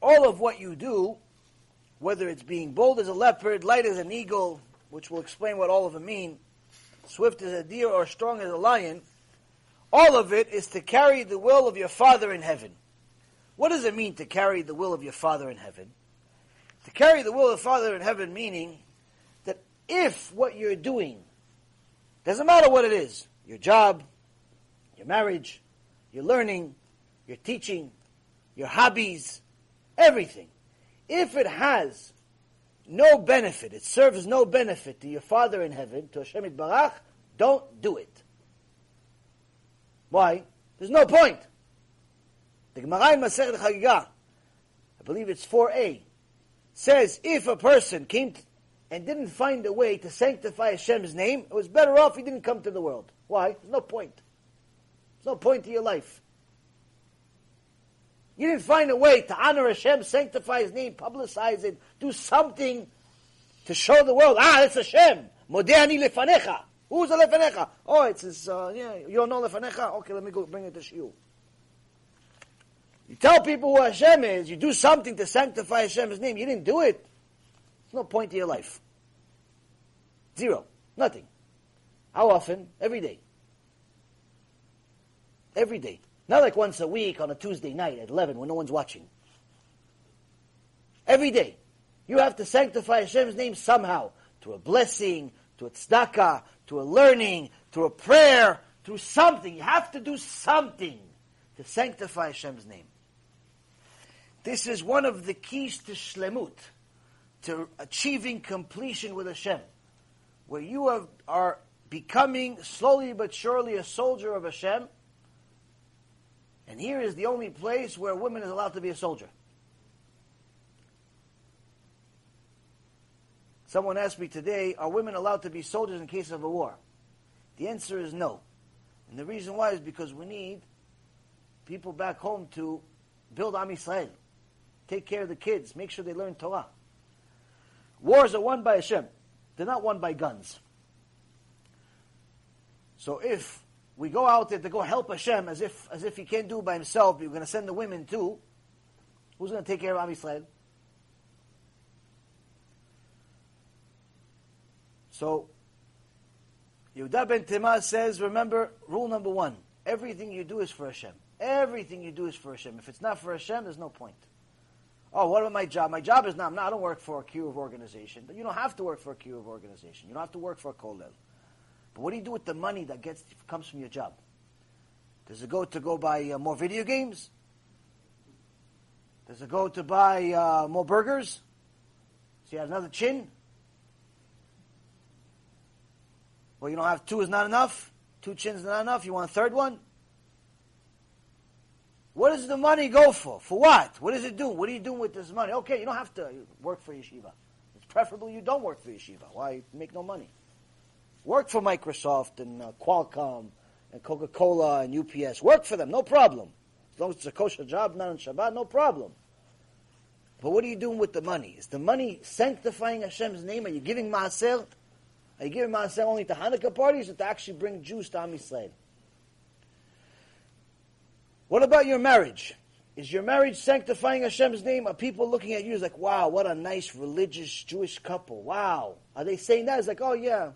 all of what you do, whether it's being bold as a leopard, light as an eagle, which we'll explain what all of them mean, swift as a deer or strong as a lion, all of it is to carry the will of your Father in heaven. What does it mean to carry the will of your Father in heaven? To carry the will of the Father in heaven, meaning that if what you're doing, doesn't matter what it is, your job, your marriage, your learning, your teaching, your hobbies, everything. If it has no benefit, it serves no benefit to your Father in heaven, to Hashem Yitbarach, don't do it. Why? There's no point. The Gemara in Masechet Chagigah, I believe it's 4a, says if a person came and didn't find a way to sanctify Hashem's name, it was better off he didn't come to the world. Why? There's no point. There's no point to your life. You didn't find a way to honor Hashem, sanctify His name, publicize it, do something to show the world, it's Hashem. Modeh ani lefanecha. Who's a lefanecha? Oh, it's his, you don't know lefanecha? Okay, let me go bring it to shiur. You tell people who Hashem is, you do something to sanctify Hashem's name. You didn't do it. There's no point to your life. Zero. Nothing. How often? Every day. Every day. Not like once a week on a Tuesday night at 11 when no one's watching. Every day, you have to sanctify Hashem's name somehow. Through a blessing, through a tzedakah, through a learning, through a prayer, through something. You have to do something to sanctify Hashem's name. This is one of the keys to shlemut, to achieving completion with Hashem. Where you are becoming slowly but surely a soldier of Hashem. And here is the only place where a woman is allowed to be a soldier. Someone asked me today, are women allowed to be soldiers in case of a war? The answer is no. And the reason why is because we need people back home to build Am Yisrael, take care of the kids, make sure they learn Torah. Wars are won by Hashem. They're not won by guns. So if we go out there to go help Hashem as if he can't do it by himself, we're going to send the women too, who's going to take care of Am Yisrael? So, Yehuda ben Tema says, remember, rule number one, everything you do is for Hashem. Everything you do is for Hashem. If it's not for Hashem, there's no point. Oh, what about my job? My job is not, I don't work for a Kiru of organization. You don't have to work for a Kiru of organization. You don't have to work for a kollel. But what do you do with the money that comes from your job? Does it go to buy more video games? Does it go to buy more burgers? So you have another chin? Well, you don't have two is not enough. Two chins is not enough. You want a third one? What does the money go for? For what? What does it do? What are you doing with this money? Okay, you don't have to work for yeshiva. It's preferable you don't work for yeshiva. Why? You make no money. Work for Microsoft and Qualcomm and Coca-Cola and UPS. Work for them, no problem. As long as it's a kosher job, not on Shabbat, no problem. But what are you doing with the money? Is the money sanctifying Hashem's name? Are you giving maaser? Are you giving maaser only to Hanukkah parties or to actually bring Jews to Am Yisrael? What about your marriage? Is your marriage sanctifying Hashem's name? Are people looking at you like, wow, what a nice religious Jewish couple. Wow. Are they saying that? It's like, oh yeah.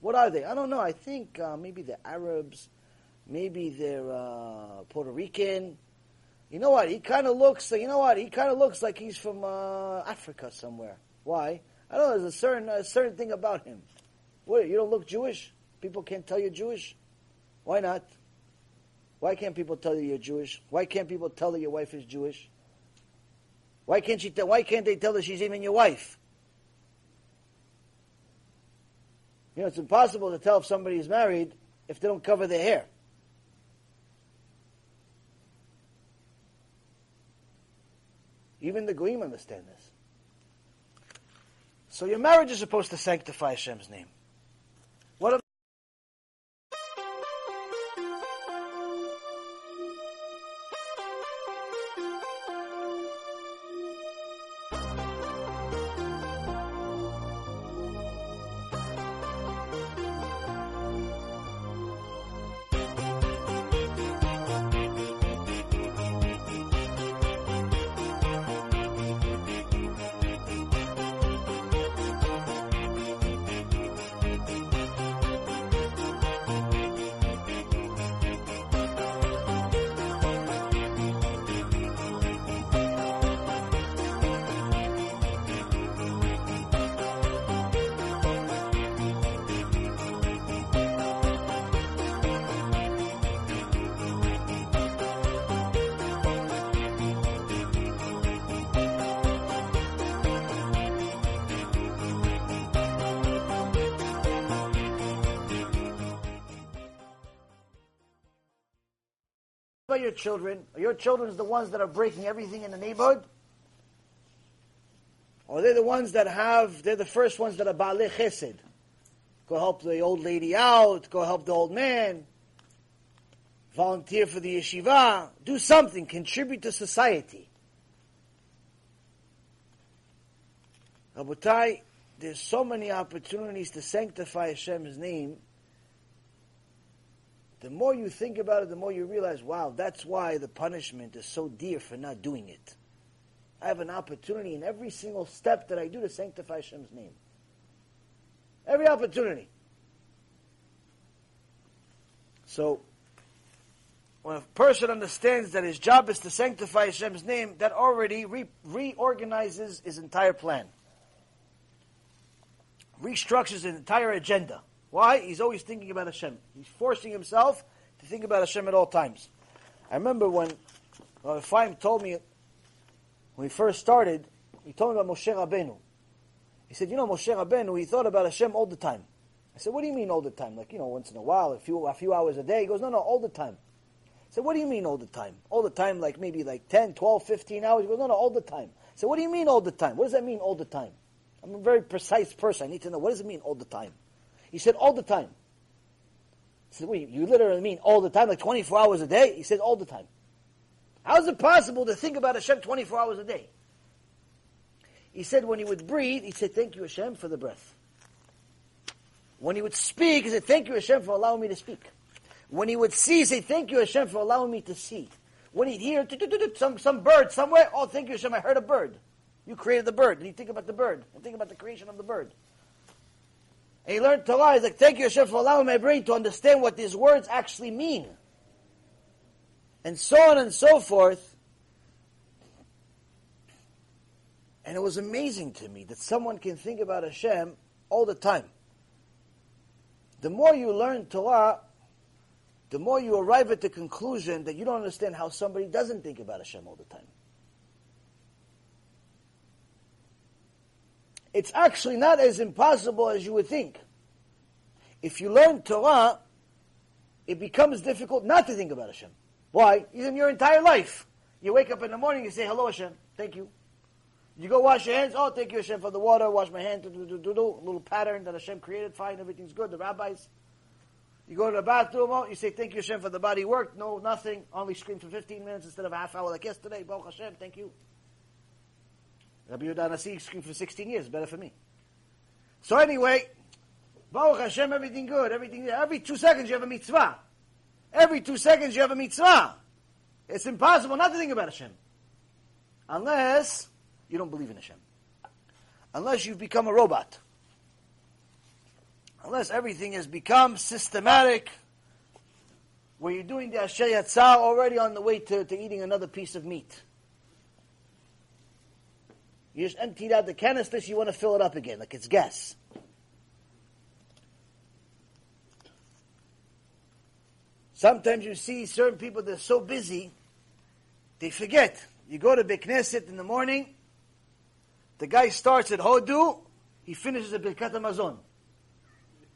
What are they? I don't know. I think maybe they're Arabs. Maybe they're Puerto Rican. You know what? He kind of looks like he's from Africa somewhere. Why? I don't know. There's a certain thing about him. What, you don't look Jewish? People can't tell you're Jewish? Why not? Why can't people tell you you're Jewish? Why can't people tell that your wife is Jewish? Why can't they tell that she's even your wife? You know, it's impossible to tell if somebody is married if they don't cover their hair. Even the Goyim understand this. So your marriage is supposed to sanctify Hashem's name. Children, are your children the ones that are breaking everything in the neighborhood? Or they're the ones that they're the first ones that are Baalei Chesed. Go help the old lady out, go help the old man, volunteer for the yeshiva, do something, contribute to society. Rabotai, there's so many opportunities to sanctify Hashem's name. The more you think about it, the more you realize, wow, that's why the punishment is so dear for not doing it. I have an opportunity in every single step that I do to sanctify Hashem's name. Every opportunity. So, when a person understands that his job is to sanctify Hashem's name, that already reorganizes his entire plan. Restructures his entire agenda. Why? He's always thinking about Hashem. He's forcing himself to think about Hashem at all times. I remember when Rabbi Ephraim told me, when we first started, he told me about Moshe Rabbeinu. He said, you know, Moshe Rabbeinu, he thought about Hashem all the time. I said, what do you mean all the time? Like, you know, once in a while, a few hours a day. He goes, no, all the time. I said, what do you mean all the time? All the time, like maybe like 10, 12, 15 hours? He goes, no, all the time. I said, what do you mean all the time? What does that mean all the time? I'm a very precise person. I need to know, what does it mean all the time? He said, all the time. I said, wait, you literally mean all the time, like 24 hours a day? He said, all the time. How is it possible to think about Hashem 24 hours a day? He said, when he would breathe, he said, thank you, Hashem, for the breath. When he would speak, he said, thank you, Hashem, for allowing me to speak. When he would see, he said, thank you, Hashem, for allowing me to see. When he'd hear some bird somewhere, oh, thank you, Hashem, I heard a bird. You created the bird. And he'd think about the bird. And think about the creation of the bird. And he learned Torah. He's like, thank you, Hashem, for allowing my brain to understand what these words actually mean. And so on and so forth. And it was amazing to me that someone can think about Hashem all the time. The more you learn Torah, the more you arrive at the conclusion that you don't understand how somebody doesn't think about Hashem all the time. It's actually not as impossible as you would think. If you learn Torah, it becomes difficult not to think about Hashem. Why? Even your entire life. You wake up in the morning, you say, hello Hashem, thank you. You go wash your hands, oh thank you Hashem for the water, wash my hands, a little pattern that Hashem created, fine, everything's good, the rabbis. You go to the bathroom, oh, you say, thank you Hashem for the body work, no, nothing, only scream for 15 minutes instead of a half hour like yesterday, Baruch Hashem, thank you. Rabbi Yehuda HaNasi screamed for 16 years, better for me. So anyway, Baruch Hashem, everything good, everything. Every 2 seconds you have a mitzvah. Every 2 seconds you have a mitzvah. It's impossible not to think about Hashem. Unless you don't believe in Hashem. Unless you've become a robot. Unless everything has become systematic, where you're doing the Asher Yatzar already on the way to eating another piece of meat. You just emptied out the canister, so you want to fill it up again, like it's gas. Sometimes you see certain people, they're so busy, they forget. You go to Bekneset in the morning, the guy starts at Hodu, he finishes at Birkat HaMazon.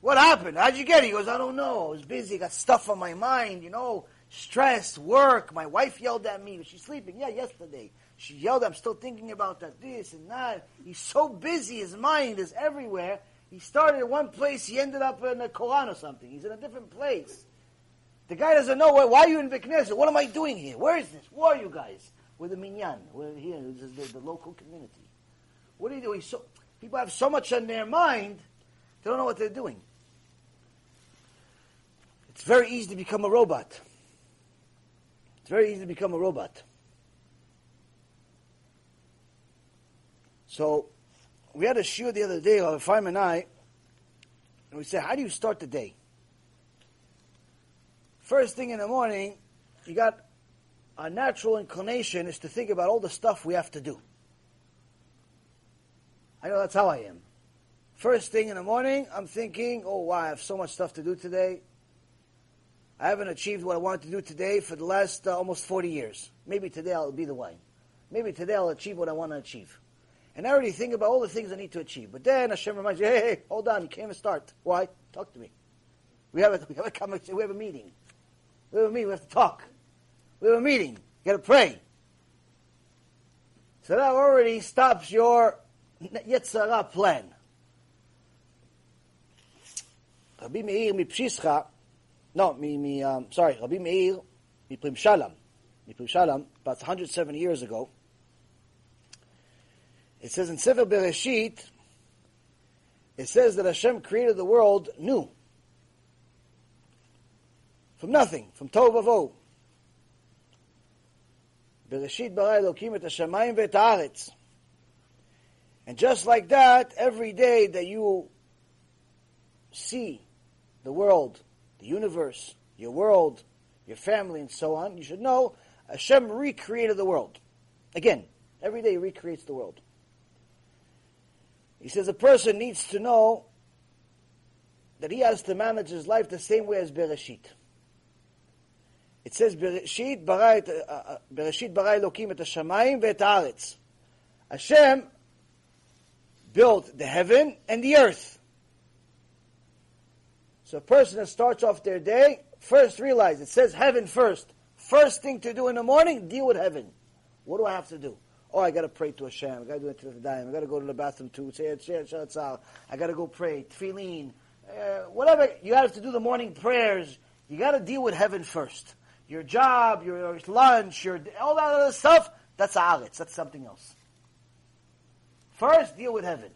What happened? How'd you get it? He goes, I don't know, I was busy, I got stuff on my mind, you know, stress, work, my wife yelled at me, was she sleeping? Yeah, yesterday. She yelled, I'm still thinking about that, this and that. He's so busy, his mind is everywhere. He started in one place, he ended up in a Koran or something. He's in a different place. The guy doesn't know, why are you in Bekneset? What am I doing here? Where is this? Where are you guys? We're the Minyan. We're here, this is the local community. What are you doing? So, people have so much on their mind, they don't know what they're doing. It's very easy to become a robot. It's very easy to become a robot. So, we had a shiur the other day, Rabbi Ephraim and I, and we said, how do you start the day? First thing in the morning, you got our natural inclination is to think about all the stuff we have to do. I know that's how I am. First thing in the morning, I'm thinking, oh wow, I have so much stuff to do today. I haven't achieved what I wanted to do today for the last almost 40 years. Maybe today I'll be the one. Maybe today I'll achieve what I want to achieve. And I already think about all the things I need to achieve. But then Hashem reminds you, hey, hold on, you can't even start. Why? Talk to me. We have a meeting. We have a meeting, we have to talk. We have a meeting, you got to pray. So that already stops your Yetzirah plan. Rabbi Meir mi Premishlan. About 170 years ago, it says in Sefer Bereshit, it says that Hashem created the world new. From nothing, from Tov Avo. Bereshit bara Elokim et hashamayim ve'et ha'aretz. And just like that, every day that you see the world, the universe, your world, your family, and so on, you should know Hashem recreated the world. Again, every day He recreates the world. He says a person needs to know that he has to manage his life the same way as Bereshit. It says, Bereshit bara Elokim et hashamayim ve'et ha'aretz. Hashem built the heaven and the earth. So a person that starts off their day, first realize, it says heaven first. First thing to do in the morning, deal with heaven. What do I have to do? Oh, I got to pray to Hashem. I got to do it to the dime. I got to go to the bathroom too. I got to go pray. Tefillin. Whatever you have to do, the morning prayers, you got to deal with heaven first. Your job, your lunch, your all that other stuff, that's aletz. That's something else. First, deal with heaven.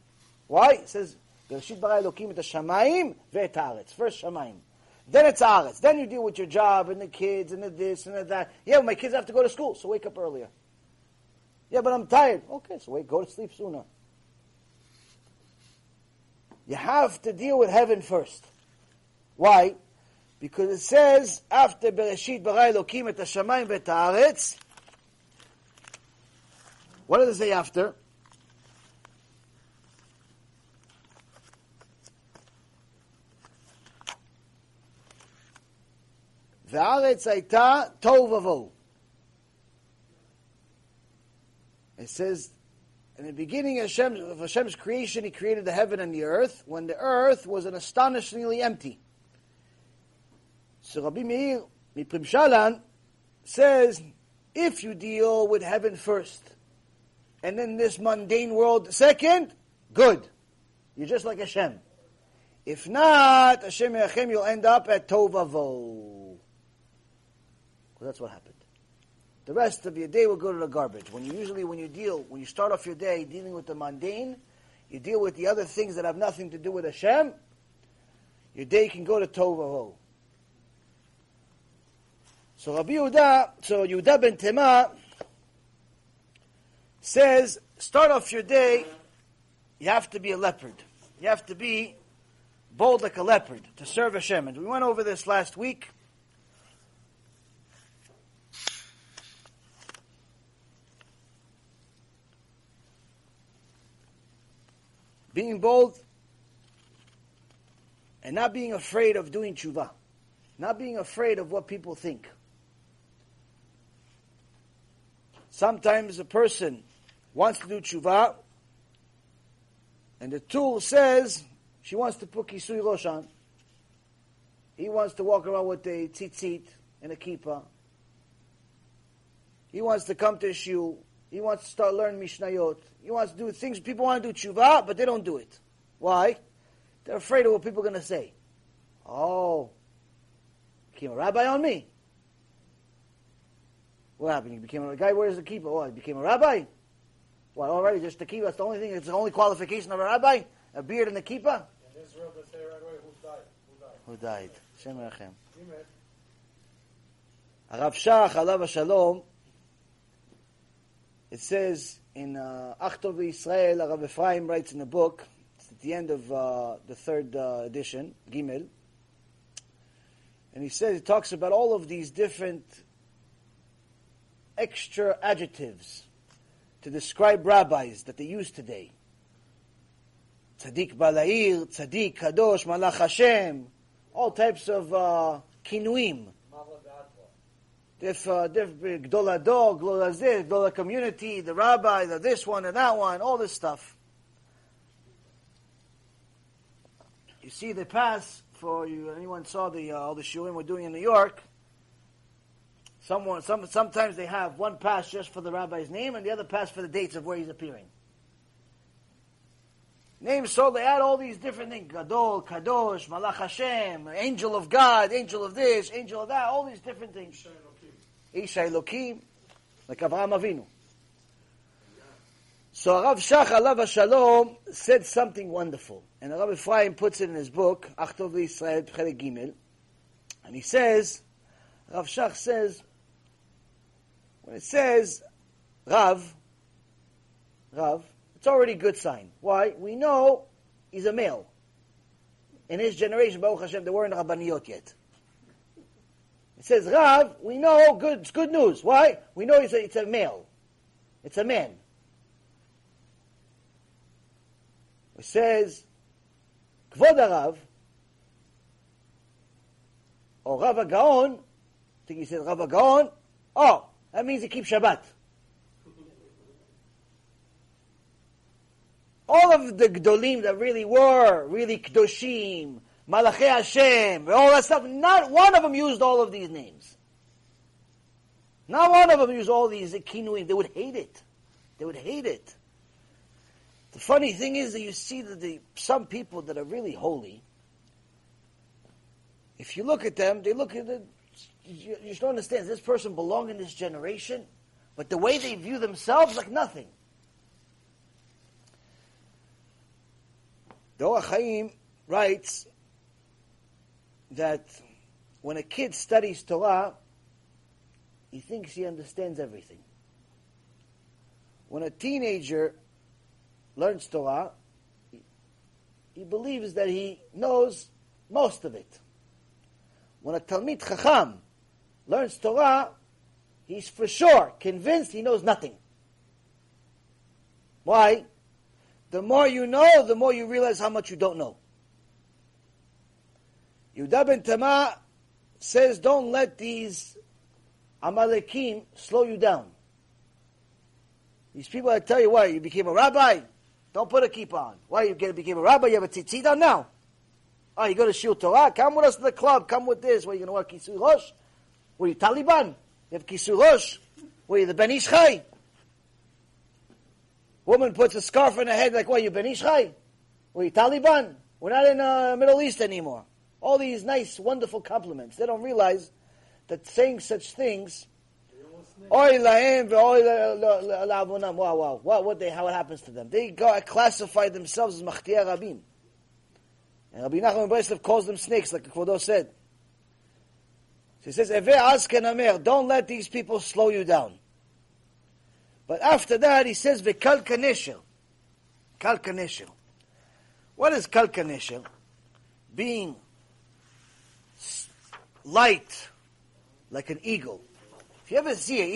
Why? It says, first shamayim. Then it's aletz. Then you deal with your job and the kids and the this and the that. Yeah, my kids have to go to school, so wake up earlier. Yeah, but I'm tired. Okay, so wait, go to sleep sooner. You have to deal with heaven first. Why? Because it says, after Bereshit bara Elokim et hashamayim ve'et haaretz, what does it say after? Ve'haaretz hayta tohu vavohu. It says, in the beginning of Hashem's creation, He created the heaven and the earth, when the earth was an astonishingly empty. So Rabbi Meir mi Premishlan says, if you deal with heaven first, and then this mundane world second, good. You're just like Hashem. If not, Hashem Yachem, you'll end up at tohu vavohu. Well, that's what happened. The rest of your day will go to the garbage. When you start off your day dealing with the mundane, you deal with the other things that have nothing to do with Hashem, your day can go to tohu vavohu. So Yehuda ben Tema says, start off your day, you have to be a leopard. You have to be bold like a leopard to serve Hashem. And we went over this last week. Being bold and not being afraid of doing tshuva. Not being afraid of what people think. Sometimes a person wants to do tshuva and the tool says she wants to put kisui rosh on. He wants to walk around with a tzitzit and a kippah. He wants to come to shul. He wants to start learning Mishnayot. He wants to do things. People want to do tshuva, but they don't do it. Why? They're afraid of what people are going to say. Oh, became a rabbi on me. What happened? He became a guy, where's the kippah? Oh, he became a rabbi? What, already just the kippah? That's the only thing, it's the only qualification of a rabbi? A beard and a kippah? In Israel, they say right away, who died? Shem Rachem. Rav Shach, alav ha-shalom, it says in Achtov Yisrael, Rabbi Ephraim writes in the book, it's at the end of the third edition, Gimel, and he talks about all of these different extra adjectives to describe rabbis that they use today. Tzaddik Balair, Tzaddik Kadosh, Malach Hashem, all types of kinuim. Gdola Dog, Gdola Zid, Gdola Community, the Rabbi, the this one and that one, all this stuff. You see the pass for you. Anyone saw all the shulim we're doing in New York? Sometimes they have one pass just for the Rabbi's name and the other pass for the dates of where he's appearing. Names, so they add all these different things. Gadol, Kadosh, Malach Hashem, Angel of God, Angel of this, Angel of that, all these different things. Isha Elokim, like Avraham Avinu. So Rav Shach alav ha-shalom said something wonderful. And Rav Ephraim puts it in his book, Achtov Yisrael, Perek Gimel. And he says, Rav Shach says, when it says Rav, it's already a good sign. Why? We know he's a male. In his generation, Baruch Hashem, there weren't Rabbaniyot yet. It says, Rav, we know, good. It's good news. Why? We know it's a male. It's a man. It says, Kvod HaRav, or Rav HaGaon, I think he said Rav HaGaon, oh, that means he keeps Shabbat. All of the Gdolim that really were, really Kedoshim, Malachei Hashem, all that stuff. Not one of them used all of these names. Not one of them used all these kinuim. They would hate it. They would hate it. The funny thing is that you see that some people that are really holy, if you look at them, they look at it, you don't understand, this person belongs in this generation, but the way they view themselves, like nothing. Doa Chaim writes that when a kid studies Torah, he thinks he understands everything. When a teenager learns Torah, he believes that he knows most of it. When a Talmid Chacham learns Torah, he's for sure convinced he knows nothing. Why? The more you know, the more you realize how much you don't know. Yehuda ben Tema says, don't let these Amalekim slow you down. These people that tell you, why, you became a rabbi? Don't put a kippah on. Why, you became a rabbi? You have a tzitzit on now? Oh, you go to Shul Torah? Come with us to the club. Come with this. What, you going to wear Kisur Rosh? Were you Taliban? You have Kisur Rosh? Were you the Ben Ish Chai? Woman puts a scarf on her head like, what, you Ben Ish Chai? Were you Taliban? We're not in the Middle East anymore. All these nice, wonderful compliments. They don't realize that saying such things, oy lahem ve'oy la'avonam. Wow. How it happens to them. They classify themselves as machtiar rabim. And Rabbi Nachman Breslev calls them snakes, like Kvodo said. So he says, don't let these people slow you down. But after that, he says, ve'kal kaneshel. Kal kaneshel. What is kal kaneshel? Being light, like an eagle. If you ever see an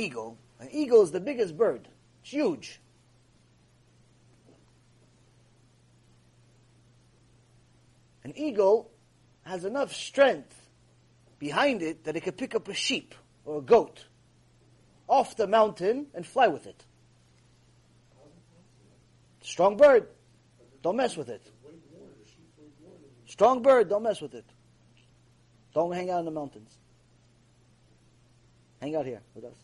eagle is the biggest bird. It's huge. An eagle has enough strength behind it that it could pick up a sheep or a goat off the mountain and fly with it. Strong bird. Don't mess with it. Strong bird. Don't mess with it. Don't hang out in the mountains. Hang out here with us.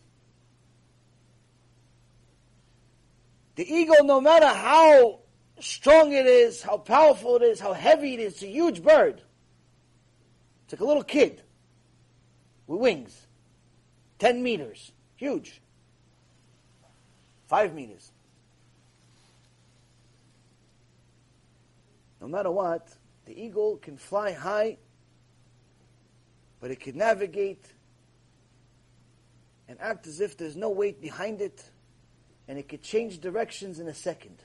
The eagle, no matter how strong it is, how powerful it is, how heavy it is, it's a huge bird. It's like a little kid with wings. 10 meters. Huge. 5 meters. No matter what, the eagle can fly high, but it can navigate and act as if there's no weight behind it, and it could change directions in a second.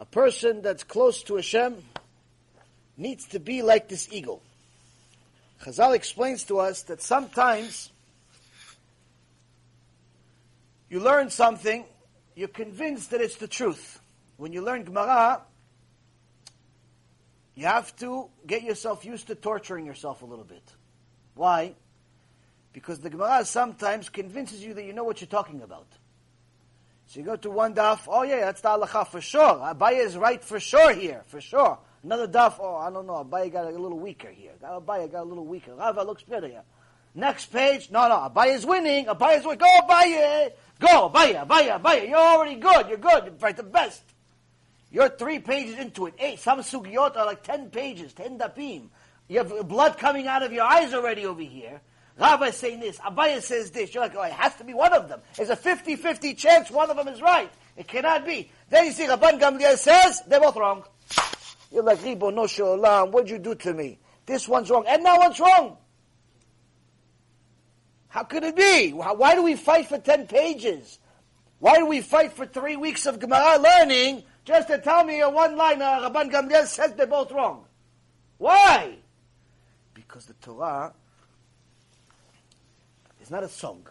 A person that's close to Hashem needs to be like this eagle. Chazal explains to us that sometimes you learn something, you're convinced that it's the truth. When you learn Gemara, you have to get yourself used to torturing yourself a little bit. Why? Because the Gemara sometimes convinces you that you know what you're talking about. So you go to one daf, oh yeah, that's the halacha for sure. Abaye is right for sure here, for sure. Another daf, oh, I don't know, Abaye got a little weaker here. Abaye got a little weaker. Rava looks better here. Next page, no, Abaye is winning. Abaye is winning. Go Abaye! Go Abaye! You're already good. You're good. You're right, the best. You're 3 pages into it. 8. Some sugiyot are like 10 pages, 10 dapim. You have blood coming out of your eyes already over here. Rabbi is saying this, Abaye says this. You're like, oh, it has to be one of them. There's a 50-50 chance one of them is right. It cannot be. Then you see Rabban Gamliel says, they're both wrong. You're like, Ribono shel Olam, what'd you do to me? This one's wrong, and that one's wrong. How could it be? Why do we fight for 10 pages? Why do we fight for 3 weeks of Gemara learning just to tell me a one line, Rabban Gamliel says they're both wrong? Why? Because the Torah, it's not a song.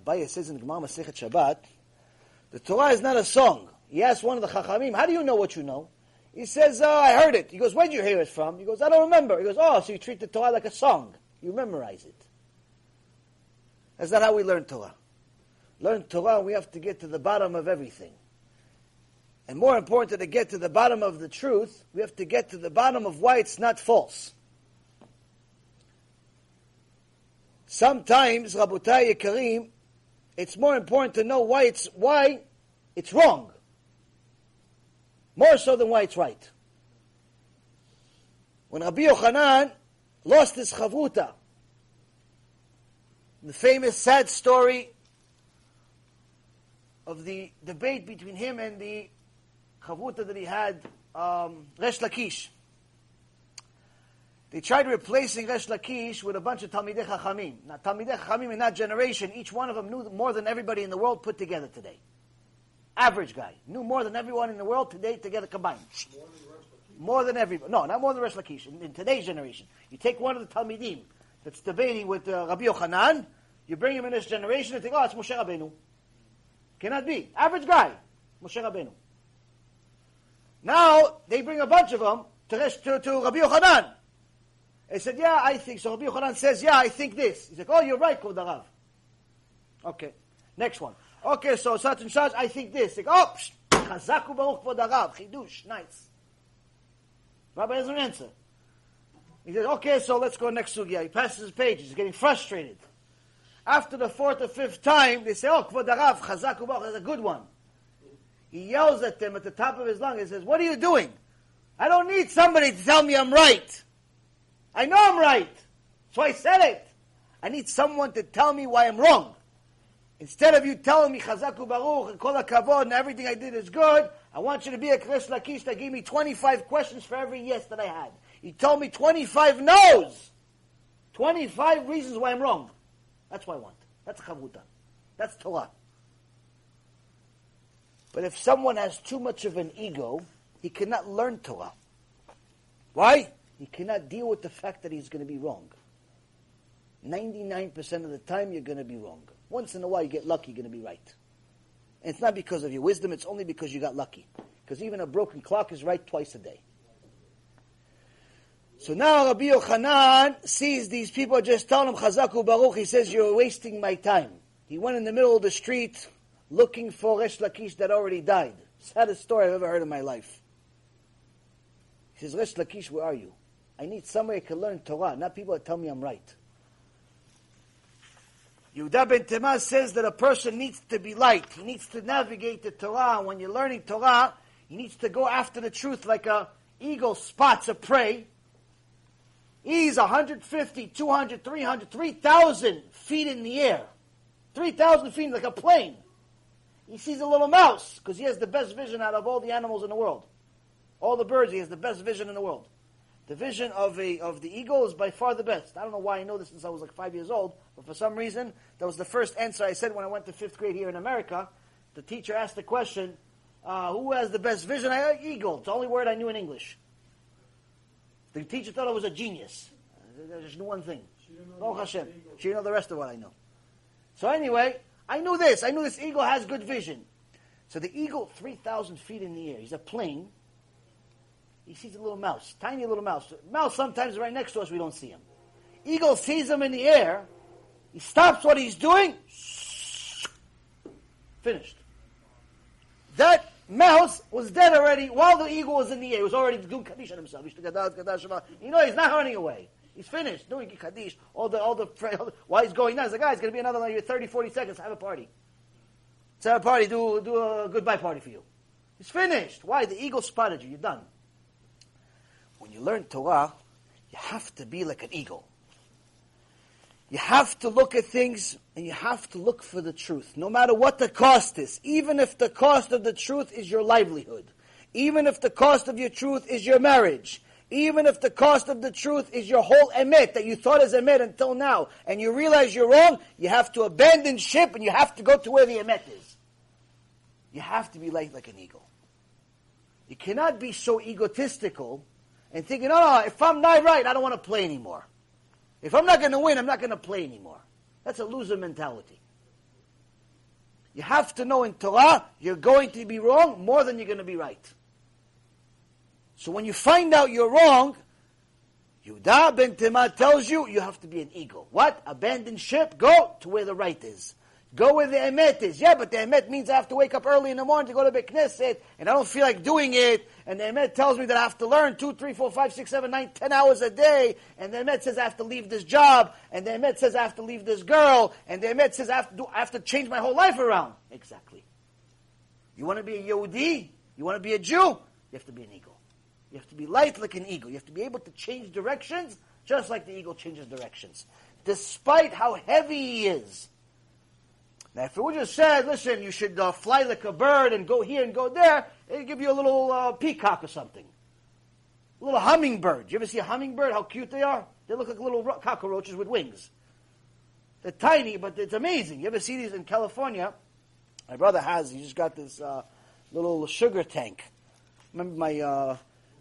Abaye says in Gemara Masechet Shabbat, the Torah is not a song. He asked one of the Chachamim, how do you know what you know? He says, I heard it. He goes, where did you hear it from? He goes, I don't remember. He goes, oh, so you treat the Torah like a song. You memorize it. That's not how we learn Torah. Learn Torah, we have to get to the bottom of everything. And more important to get to the bottom of the truth, we have to get to the bottom of why it's not false. Sometimes, Rabotai Yekarim, it's more important to know why it's wrong, more so than why it's right. When Rabbi Yochanan lost his chavuta, the famous sad story of the debate between him and the chavuta that he had, Resh Lakish. They tried replacing Resh Lakish with a bunch of Talmidei Chachamim. Now, Talmidei Chachamim in that generation, each one of them knew more than everybody in the world put together today. Average guy. Knew more than everyone in the world today together combined. More than everybody. No, not more than Resh Lakish. In today's generation. You take one of the Talmidim that's debating with Rabbi Yochanan, you bring him in this generation and think, oh, it's Moshe Rabbeinu. Cannot be. Average guy. Moshe Rabbeinu. Now, they bring a bunch of them to Rabbi Yochanan. They said, yeah, I think so. Rabbi Yochanan says, yeah, I think this. He's like, oh, you're right, Kod Arav. Okay. Next one. Okay, so such and such, I think this. Like, oh, Chazaku Baruch Kod Arav. Chidush. Nice. Rabbi has an answer. He says, okay, so let's go next sugya. He passes his pages. He's getting frustrated. After the fourth or fifth time, they say, oh, Kvod Arav, Chazaku Baruch, that's a good one. He yells at them at the top of his lungs. He says, what are you doing? I don't need somebody to tell me I'm right. I know I'm right. So I said it. I need someone to tell me why I'm wrong. Instead of you telling me Chazaku Baruch and Kol HaKavod and everything I did is good, I want you to be a Resh Lakish that gave me 25 questions for every yes that I had. He told me 25 no's. 25 reasons why I'm wrong. That's what I want. That's Chavuta. That's Torah. But if someone has too much of an ego, he cannot learn Torah. Why? He cannot deal with the fact that he's going to be wrong. 99% of the time you're going to be wrong. Once in a while you get lucky, you're going to be right. And it's not because of your wisdom, it's only because you got lucky. Because even a broken clock is right twice a day. So now Rabbi Yochanan sees these people just telling him, Chazaku Baruch, he says, you're wasting my time. He went in the middle of the street looking for Resh Lakish that already died. Saddest story I've ever heard in my life. He says, Resh Lakish, where are you? I need somebody who can learn Torah, not people that tell me I'm right. Yehuda ben Tema says that a person needs to be light. He needs to navigate the Torah. When you're learning Torah, he needs to go after the truth like an eagle spots a prey. He's 150, 200, 300, 3,000 feet in the air. 3,000 feet like a plane. He sees a little mouse because he has the best vision out of all the animals in the world. All the birds, he has the best vision in the world. The vision of the eagle is by far the best. I don't know why I know this since I was like 5 years old, but for some reason, that was the first answer I said when I went to fifth grade here in America. The teacher asked the question, who has the best vision? I eagle. It's the only word I knew in English. The teacher thought I was a genius. I just knew one thing. Baruch Hashem. She didn't know the rest of what I know. So anyway, I knew this. I knew this eagle has good vision. So the eagle, 3,000 feet in the air. He's a plane. He sees a little mouse, tiny little mouse. Mouse sometimes right next to us, we don't see him. Eagle sees him in the air. He stops what he's doing. Finished. That mouse was dead already while the eagle was in the air. He was already doing Kaddish on himself. You know, he's not running away. He's finished doing Kaddish. All the while he's going now, he's like, guys, it's going to be another like 30, 40 seconds. Have a party. Let's have a party. Do a goodbye party for you. He's finished. Why? The eagle spotted you. You're done. When you learn Torah, you have to be like an eagle. You have to look at things and you have to look for the truth, no matter what the cost is. Even if the cost of the truth is your livelihood, even if the cost of your truth is your marriage, even if the cost of the truth is your whole emet that you thought is emet until now, and you realize you're wrong, you have to abandon ship and you have to go to where the emet is. You have to be like an eagle. You cannot be so egotistical and thinking, no, if I'm not right, I don't want to play anymore. If I'm not going to win, I'm not going to play anymore. That's a loser mentality. You have to know in Torah, you're going to be wrong more than you're going to be right. So when you find out you're wrong, Yehuda ben Tema tells you, you have to be an eagle. What? Abandon ship, go to where the right is. Go where the emet is. Yeah, but the emet means I have to wake up early in the morning to go to Beit Knesset, and I don't feel like doing it, and the emet tells me that I have to learn 2, 3, 4, 5, 6, 7, 9, 10 hours a day, and the emet says I have to leave this job, and the emet says I have to leave this girl, and the emet says I have to change my whole life around. Exactly. You want to be a Yehudi? You want to be a Jew? You have to be an eagle. You have to be light like an eagle. You have to be able to change directions just like the eagle changes directions, despite how heavy he is. Now, if it would just said, listen, you should fly like a bird and go here and go there, it'd give you a little peacock or something. A little hummingbird. You ever see a hummingbird, how cute they are? They look like little cockroaches with wings. They're tiny, but it's amazing. You ever see these in California? My brother has, he just got this little sugar tank. Remember my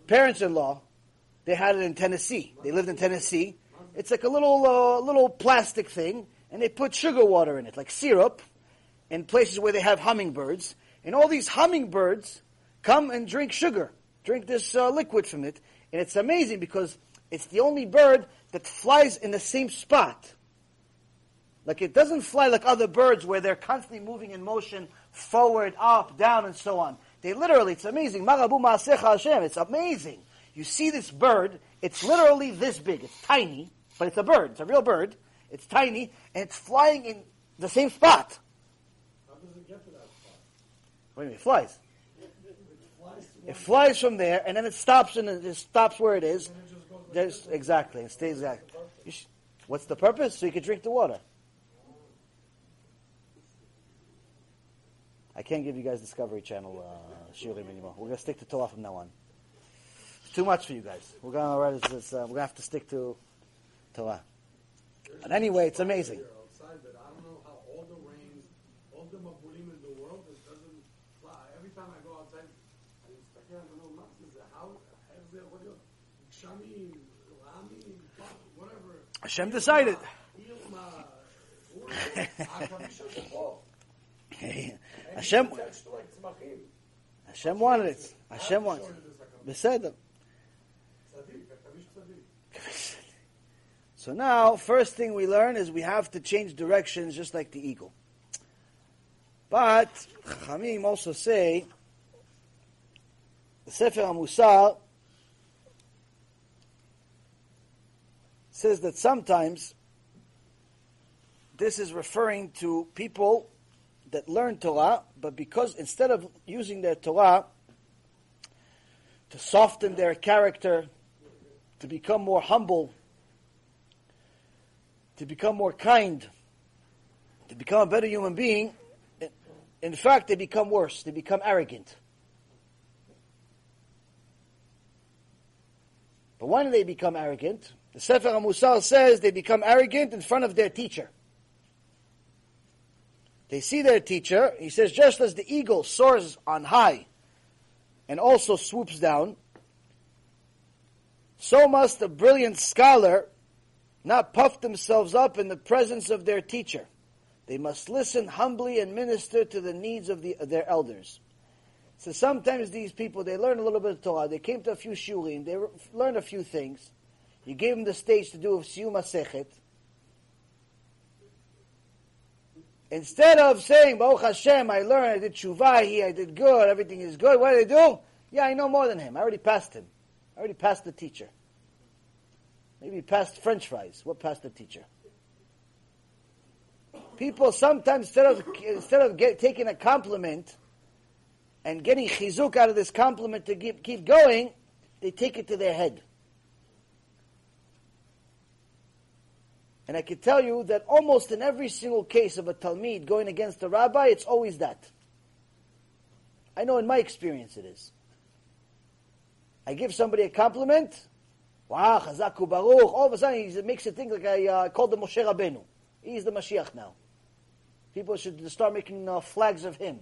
parents-in-law, they had it in Tennessee. They lived in Tennessee. It's like a little plastic thing. And they put sugar water in it, like syrup, in places where they have hummingbirds. And all these hummingbirds come and drink sugar, drink this liquid from it. And it's amazing because it's the only bird that flies in the same spot. Like it doesn't fly like other birds where they're constantly moving in motion, forward, up, down, and so on. They literally, it's amazing. It's amazing. You see this bird, it's literally this big. It's tiny, but it's a bird. It's a real bird. It's tiny, and it's flying in the same spot. How does it get to that spot? Wait a minute, it flies. It flies from there, and then it stops, and it stops where it is. Exactly, it stays exact. What's the purpose? So you can drink the water. I can't give you guys Discovery Channel shiurim anymore. We're going to stick to Torah from now on. It's too much for you guys. We're going to have to stick to Torah. But anyway, it's amazing. Outside, but I don't know how all the rains, all the mabulim in the world, it doesn't fly. Every time I go outside, I expect I don't know mountains. How is there? What do? Shami, Lami, whatever. Hashem decided. Hashem wanted it. Hashem wants. Beseder. So now, first thing we learn is we have to change directions just like the eagle. But, Chachamim also say, the Sefer HaMusar says that sometimes this is referring to people that learn Torah, but because instead of using their Torah to soften their character, to become more humble, to become more kind, to become a better human being, in fact, they become worse. They become arrogant. But why do they become arrogant? The Sefer HaMusar says they become arrogant in front of their teacher. They see their teacher. He says, just as the eagle soars on high and also swoops down, so must a brilliant scholar not puff themselves up in the presence of their teacher. They must listen humbly and minister to the needs of their elders. So sometimes these people, they learn a little bit of Torah, they came to a few shurim, they learned a few things. You gave them the stage to do a siyum masechet. Instead of saying, Baruch Hashem, I learned, I did tshuva here, I did good, everything is good, what do they do? Yeah, I know more than him, I already passed him. I already passed the teacher. Maybe past French fries. What past the teacher? People sometimes, instead of taking a compliment and getting chizuk out of this compliment to keep going, they take it to their head. And I can tell you that almost in every single case of a Talmid going against the rabbi, it's always that. I know in my experience it is. I give somebody a compliment. Wow, Chazak u Baruch. All of a sudden, he makes it think like I called the Moshe Rabbeinu. He's the Mashiach now. People should start making flags of him.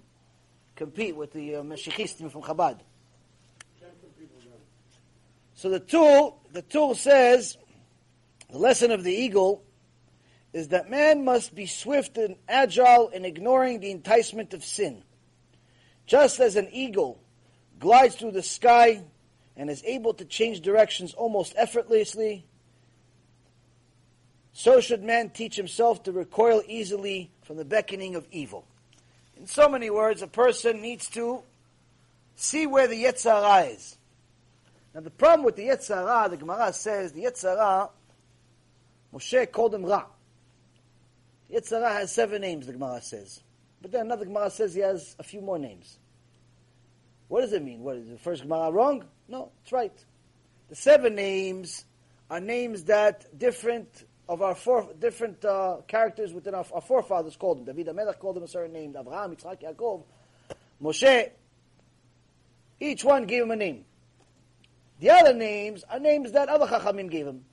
Compete with the Mashiachistim from Chabad. So the tool says, the lesson of the eagle is that man must be swift and agile in ignoring the enticement of sin. Just as an eagle glides through the sky and is able to change directions almost effortlessly, so should man teach himself to recoil easily from the beckoning of evil. In so many words, a person needs to see where the Yetzer Hara is. Now the problem with the Yetzer Hara, the Gemara says, the Yetzer Hara, Moshe called him Ra. The Yetzer Hara has 7 names, the Gemara says. But then another Gemara says he has a few more names. What does it mean? What is the first Gemara wrong? No, it's right. The 7 names are names that different characters within our forefathers called them. David HaMelech called them a certain name. Avraham, Yitzchak, Yaakov, Moshe. Each one gave him a name. The other names are names that other Chachamim gave him.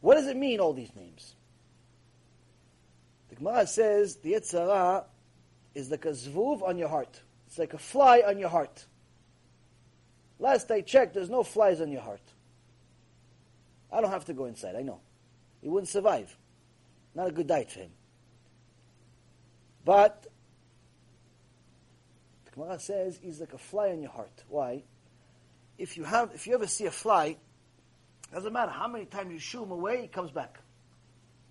What does it mean, all these names? The Gemara says the Yetzer Hara is like a zvuv on your heart. It's like a fly on your heart. Last I checked, there's no flies on your heart. I don't have to go inside, I know. He wouldn't survive. Not a good diet for him. But the Gemara says he's like a fly on your heart. Why? If you ever see a fly, doesn't matter how many times you shoo him away, he comes back.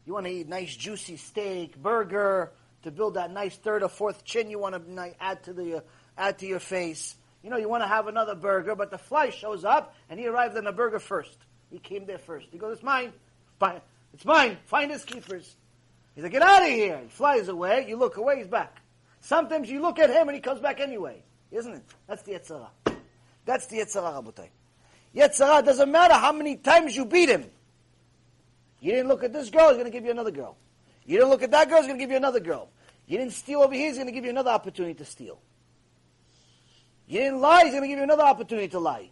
You want to eat nice juicy steak, burger, to build that nice third or fourth chin you want to add to your face. You know, you want to have another burger, but the fly shows up, and he arrived on the burger first. He came there first. He goes, it's mine, find his keepers. He's like, get out of here. He flies away, you look away, he's back. Sometimes you look at him, and he comes back anyway. Isn't it? That's the Yetzer Hara. That's the Yetzer Hara, Rabotai. Yetzer Hara, doesn't matter how many times you beat him. You didn't look at this girl, he's going to give you another girl. You didn't look at that girl, he's going to give you another girl. You didn't steal over here, he's going to give you another opportunity to steal. You didn't lie, he's going to give you another opportunity to lie.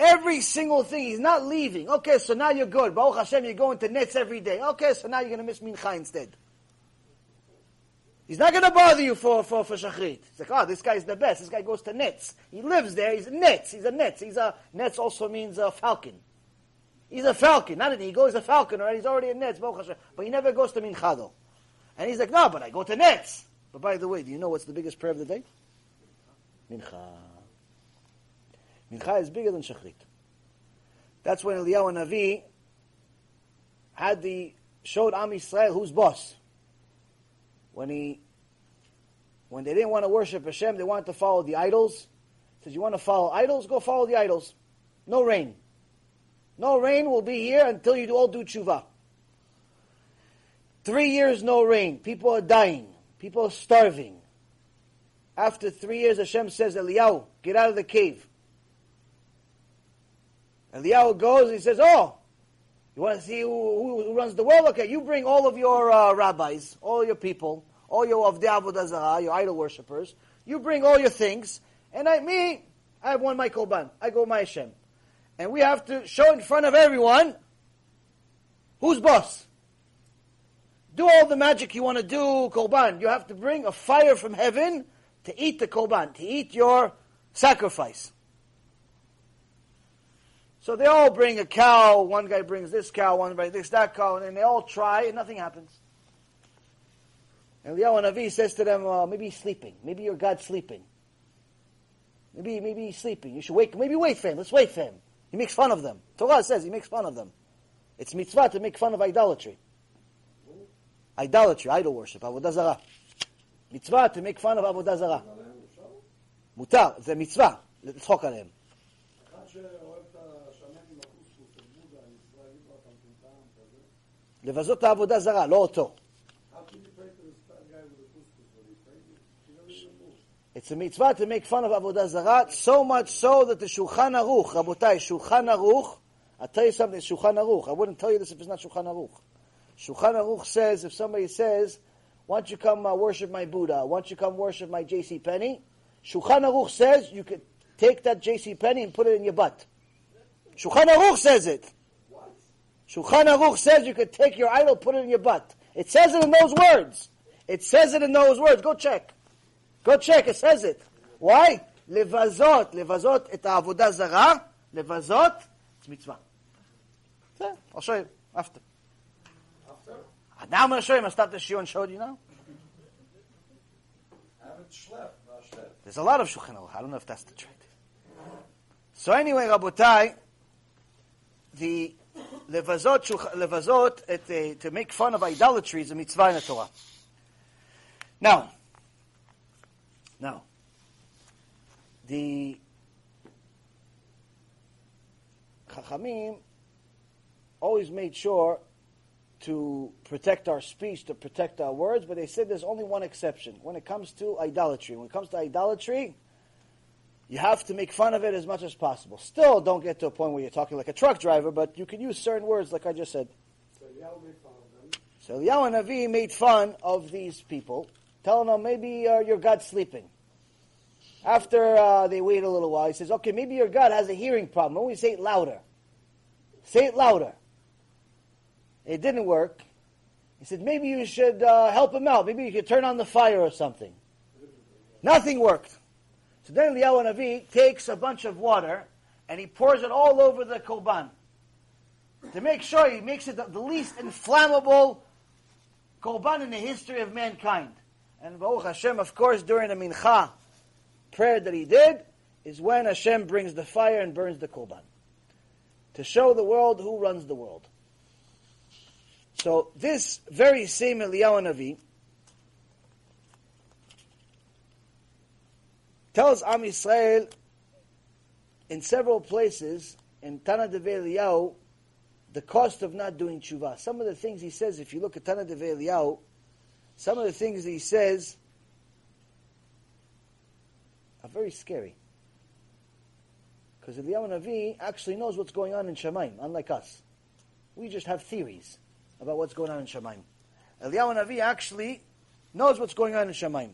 Every single thing, he's not leaving. Okay, so now you're good. Baruch Hashem, you're going to nets every day. Okay, so now you're going to miss Mincha instead. He's not going to bother you for Shachrit. He's like, oh, this guy's the best. This guy goes to nets. He lives there. He's nets. He's a nets. Nets also means a falcon. He's a falcon. Not an eagle. He's a falcon, right? He's already a nets. Baruch Hashem. But he never goes to Mincha though. And he's like, no, but I go to nets. But by the way, do you know what's the biggest prayer of the day? Mincha. Mincha is bigger than Shachrit. That's when Eliyahu HaNavi showed Am Yisrael who's boss. When they didn't want to worship Hashem, they wanted to follow the idols. He says, you want to follow idols? Go follow the idols. No rain. No rain will be here until you all do tshuva. 3 years no rain. People are dying. People are starving. After 3 years, Hashem says, Eliyahu, get out of the cave. Eliyahu goes and he says, oh, you want to see who runs the world? Okay, you bring all of your rabbis, all your people, all your Avdei Avodah Zarah, your idol worshippers. You bring all your things. And I have one my Korban. I go my Hashem. And we have to show in front of everyone who's boss. Do all the magic you want to do, Korban. You have to bring a fire from heaven to eat the korban, to eat your sacrifice. So they all bring a cow, one guy brings this cow, one brings that cow, and then they all try, and nothing happens. And Eliyahu HaNavi says to them, maybe he's sleeping, maybe your God's sleeping. Maybe he's sleeping, you should wake, maybe wait for him, let's wait for him. He makes fun of them. Torah says he makes fun of them. It's mitzvah to make fun of idolatry. Idolatry, idol worship, Avodah Zarah. Mitzvah to make fun of Avodah Zarah. Mutar, it's a mitzvah. Let's talk on him. Levazot Avodah Zarah, lo oto. It's a mitzvah to make fun of Avodah Zarah, so much so that the Shulchan Aruch, Rabotai, Shulchan Aruch, I'll tell you something, Shulchan Aruch. I wouldn't tell you this if it's not Shulchan Aruch. Shulchan Aruch says, if somebody says, why don't you come worship my Buddha? Why don't you come worship my JCPenney? Shulchan Aruch says you could take that JCPenney and put it in your butt. Shulchan Aruch says it. What? Shulchan Aruch says you could take your idol, put it in your butt. It says it in those words. It says it in those words. Go check. Go check. It says it. Why? Levazot. Levazot et avodah zarah. Levazot. It's mitzvah. I'll show you after. Now I'm going to show you. I'm going to stop the shiur and show you now. There's a lot of Shulchan Aruch. I don't know if that's the trick. So anyway, Rabotai, the to make fun of idolatry is a mitzvah in the Torah. Now, the Chachamim always made sure to protect our speech, to protect our words, but they said there's only one exception. When it comes to idolatry, you have to make fun of it as much as possible. Still, don't get to a point where you're talking like a truck driver, but you can use certain words like I just said. So Eliyahu made fun of them. So Eliyahu HaNavi made fun of these people, telling them, maybe your God's sleeping. After they wait a little while, he says, okay, maybe your God has a hearing problem. Only say it louder. Say it louder. It didn't work. He said, maybe you should help him out. Maybe you could turn on the fire or something. Nothing worked. So then Eliyahu HaNavi takes a bunch of water and he pours it all over the korban to make sure he makes it the least inflammable korban in the history of mankind. And Baruch Hashem, of course, during the mincha prayer that he did, is when Hashem brings the fire and burns the korban to show the world who runs the world. So this very same Eliyahu HaNavi tells Am Yisrael in several places in Tana D'vei Eliyahu the cost of not doing tshuva. Some of the things he says, if you look at Tana D'vei Eliyahu, some of the things he says are very scary. Because Eliyahu HaNavi actually knows what's going on in Shemaim, unlike us. We just have theories about what's going on in Shemaim. Eliyahu HaNavi actually knows what's going on in Shemaim.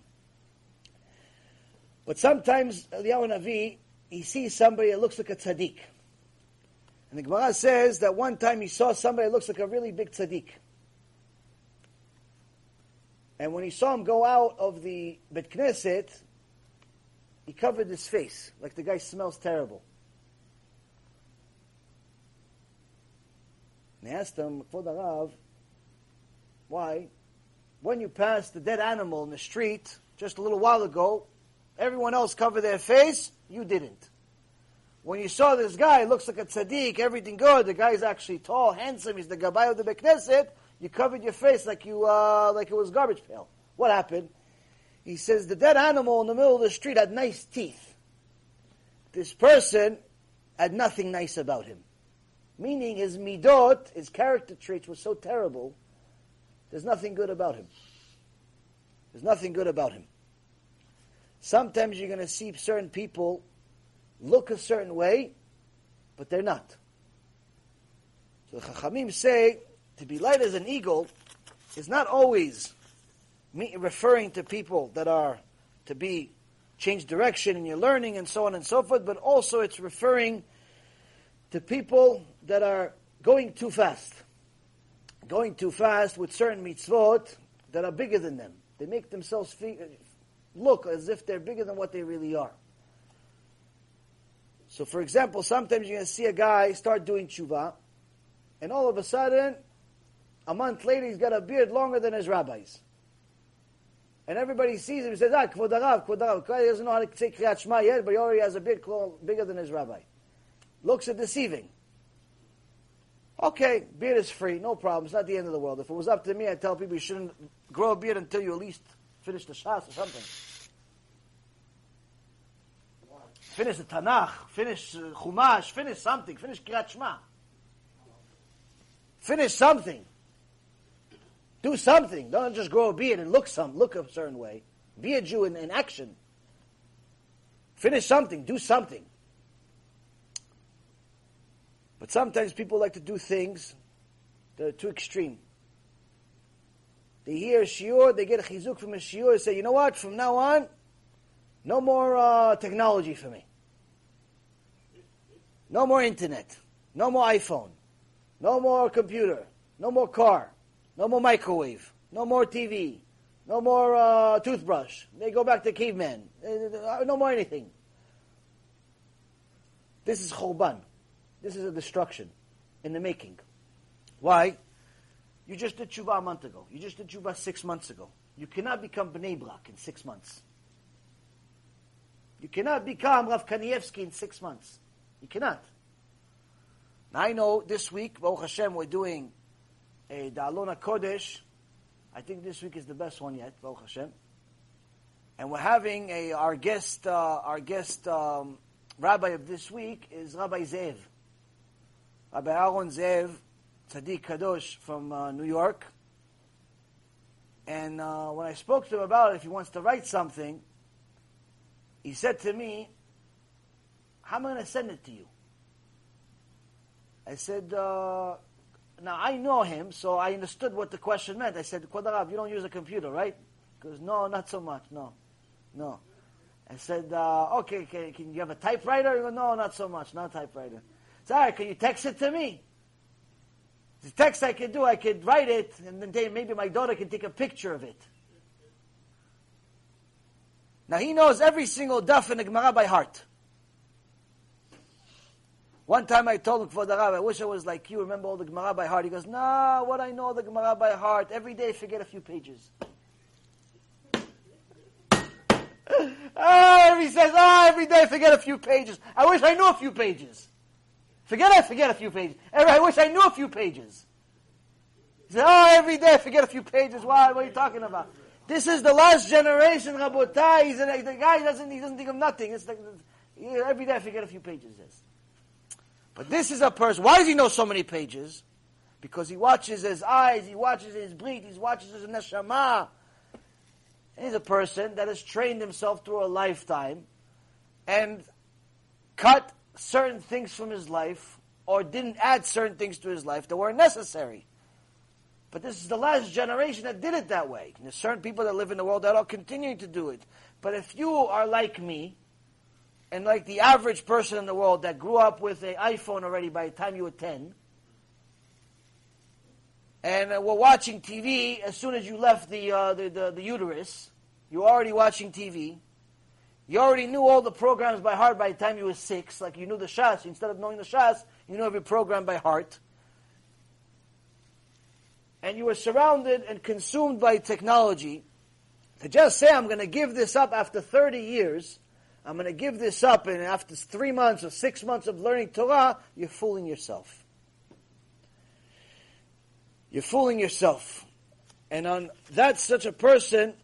But sometimes Eliyahu HaNavi, he sees somebody that looks like a tzaddik. And the Gemara says that one time he saw somebody that looks like a really big tzaddik. And when he saw him go out of the Bet Knesset, he covered his face, like the guy smells terrible. And they asked him, Kvod Harav, why? When you passed the dead animal in the street just a little while ago, everyone else covered their face, you didn't. When you saw this guy, looks like a tzaddik, everything good, the guy's actually tall, handsome, he's the gabbai of the Beit Knesset, you covered your face like it was garbage pail. What happened? He says, the dead animal in the middle of the street had nice teeth. This person had nothing nice about him. Meaning his midot, his character traits were so terrible, there's nothing good about him. There's nothing good about him. Sometimes you're going to see certain people look a certain way, but they're not. So the Chachamim say, to be light as an eagle is not always referring to people that are to be changed direction in your learning and so on and so forth, but also it's referring to people that are going too fast with certain mitzvot that are bigger than them. They make themselves look as if they're bigger than what they really are. So for example, sometimes you're going to see a guy start doing tshuva, and all of a sudden, a month later, he's got a beard longer than his rabbis. And everybody sees him and says, Kvod Harav, Kvod Harav. He doesn't know how to say Kriyat Shema yet, but he already has a beard bigger than his rabbi. Looks are deceiving. Okay, beard is free, no problem. It's not the end of the world. If it was up to me, I'd tell people you shouldn't grow a beard until you at least finish the Shas or something. Finish the Tanakh. Finish Chumash. Finish something. Finish Kirat Shema. Finish something. Do something. Don't just grow a beard and look a certain way. Be a Jew in action. Finish something. Do something. But sometimes people like to do things that are too extreme. They hear a shiur, they get a chizuk from a shiur, and say, you know what, from now on, no more technology for me. No more internet. No more iPhone. No more computer. No more car. No more microwave. No more TV. No more toothbrush. They go back to caveman. No more anything. This is churban. This is a destruction in the making. Why? You just did tshuva a month ago. You just did tshuva 6 months ago. You cannot become Bnei Brak in 6 months. You cannot become Rav Kanievsky in 6 months. You cannot. Now I know this week, Baruch Hashem, we're doing a Da'alon HaKodesh. I think this week is the best one yet, Baruch Hashem. And we're having our guest rabbi of this week is Rabbi Zev, Rabbi Aaron Zev, Tzaddik Kadosh from New York. And when I spoke to him about it, if he wants to write something, he said to me, "How am I going to send it to you?" I said, now I know him, so I understood what the question meant. I said, "Kvod Rav, you don't use a computer, right?" He goes, "No, not so much, no. I said, "Okay, can you have a typewriter?" He goes, "No, not so much, not a typewriter." I said, "All right, can you text it to me?" The text I could do, I could write it, and then maybe my daughter can take a picture of it. Now he knows every single daf in the Gemara by heart. One time I told him, "Kvod Rav, I wish I was like you, remember all the Gemara by heart." He goes, "Nah, what I know the Gemara by heart, every day I forget a few pages." He says, "Every day I forget a few pages. I wish I knew a few pages. I forget a few pages. I wish I knew a few pages." He said, "Every day I forget a few pages. Why? What are you talking about?" This is the last generation, Rabotai. The guy doesn't think of nothing. It's like, every day I forget a few pages. Yes. But this is a person. Why does he know so many pages? Because he watches his eyes, he watches his breath, he watches his neshama. And he's a person that has trained himself through a lifetime and cut certain things from his life, or didn't add certain things to his life that weren't necessary. But this is the last generation that did it that way. And there's certain people that live in the world that are continuing to do it. But if you are like me, and like the average person in the world that grew up with an iPhone already by the time you were 10, and were watching TV as soon as you left the uterus, you're already watching TV. You already knew all the programs by heart by the time you were 6, like you knew the Shas. Instead of knowing the Shas, you know every program by heart. And you were surrounded and consumed by technology. To just say, "I'm going to give this up after 30 years, I'm going to give this up, and after 3 months or 6 months of learning Torah," you're fooling yourself. You're fooling yourself. And on that, such a person,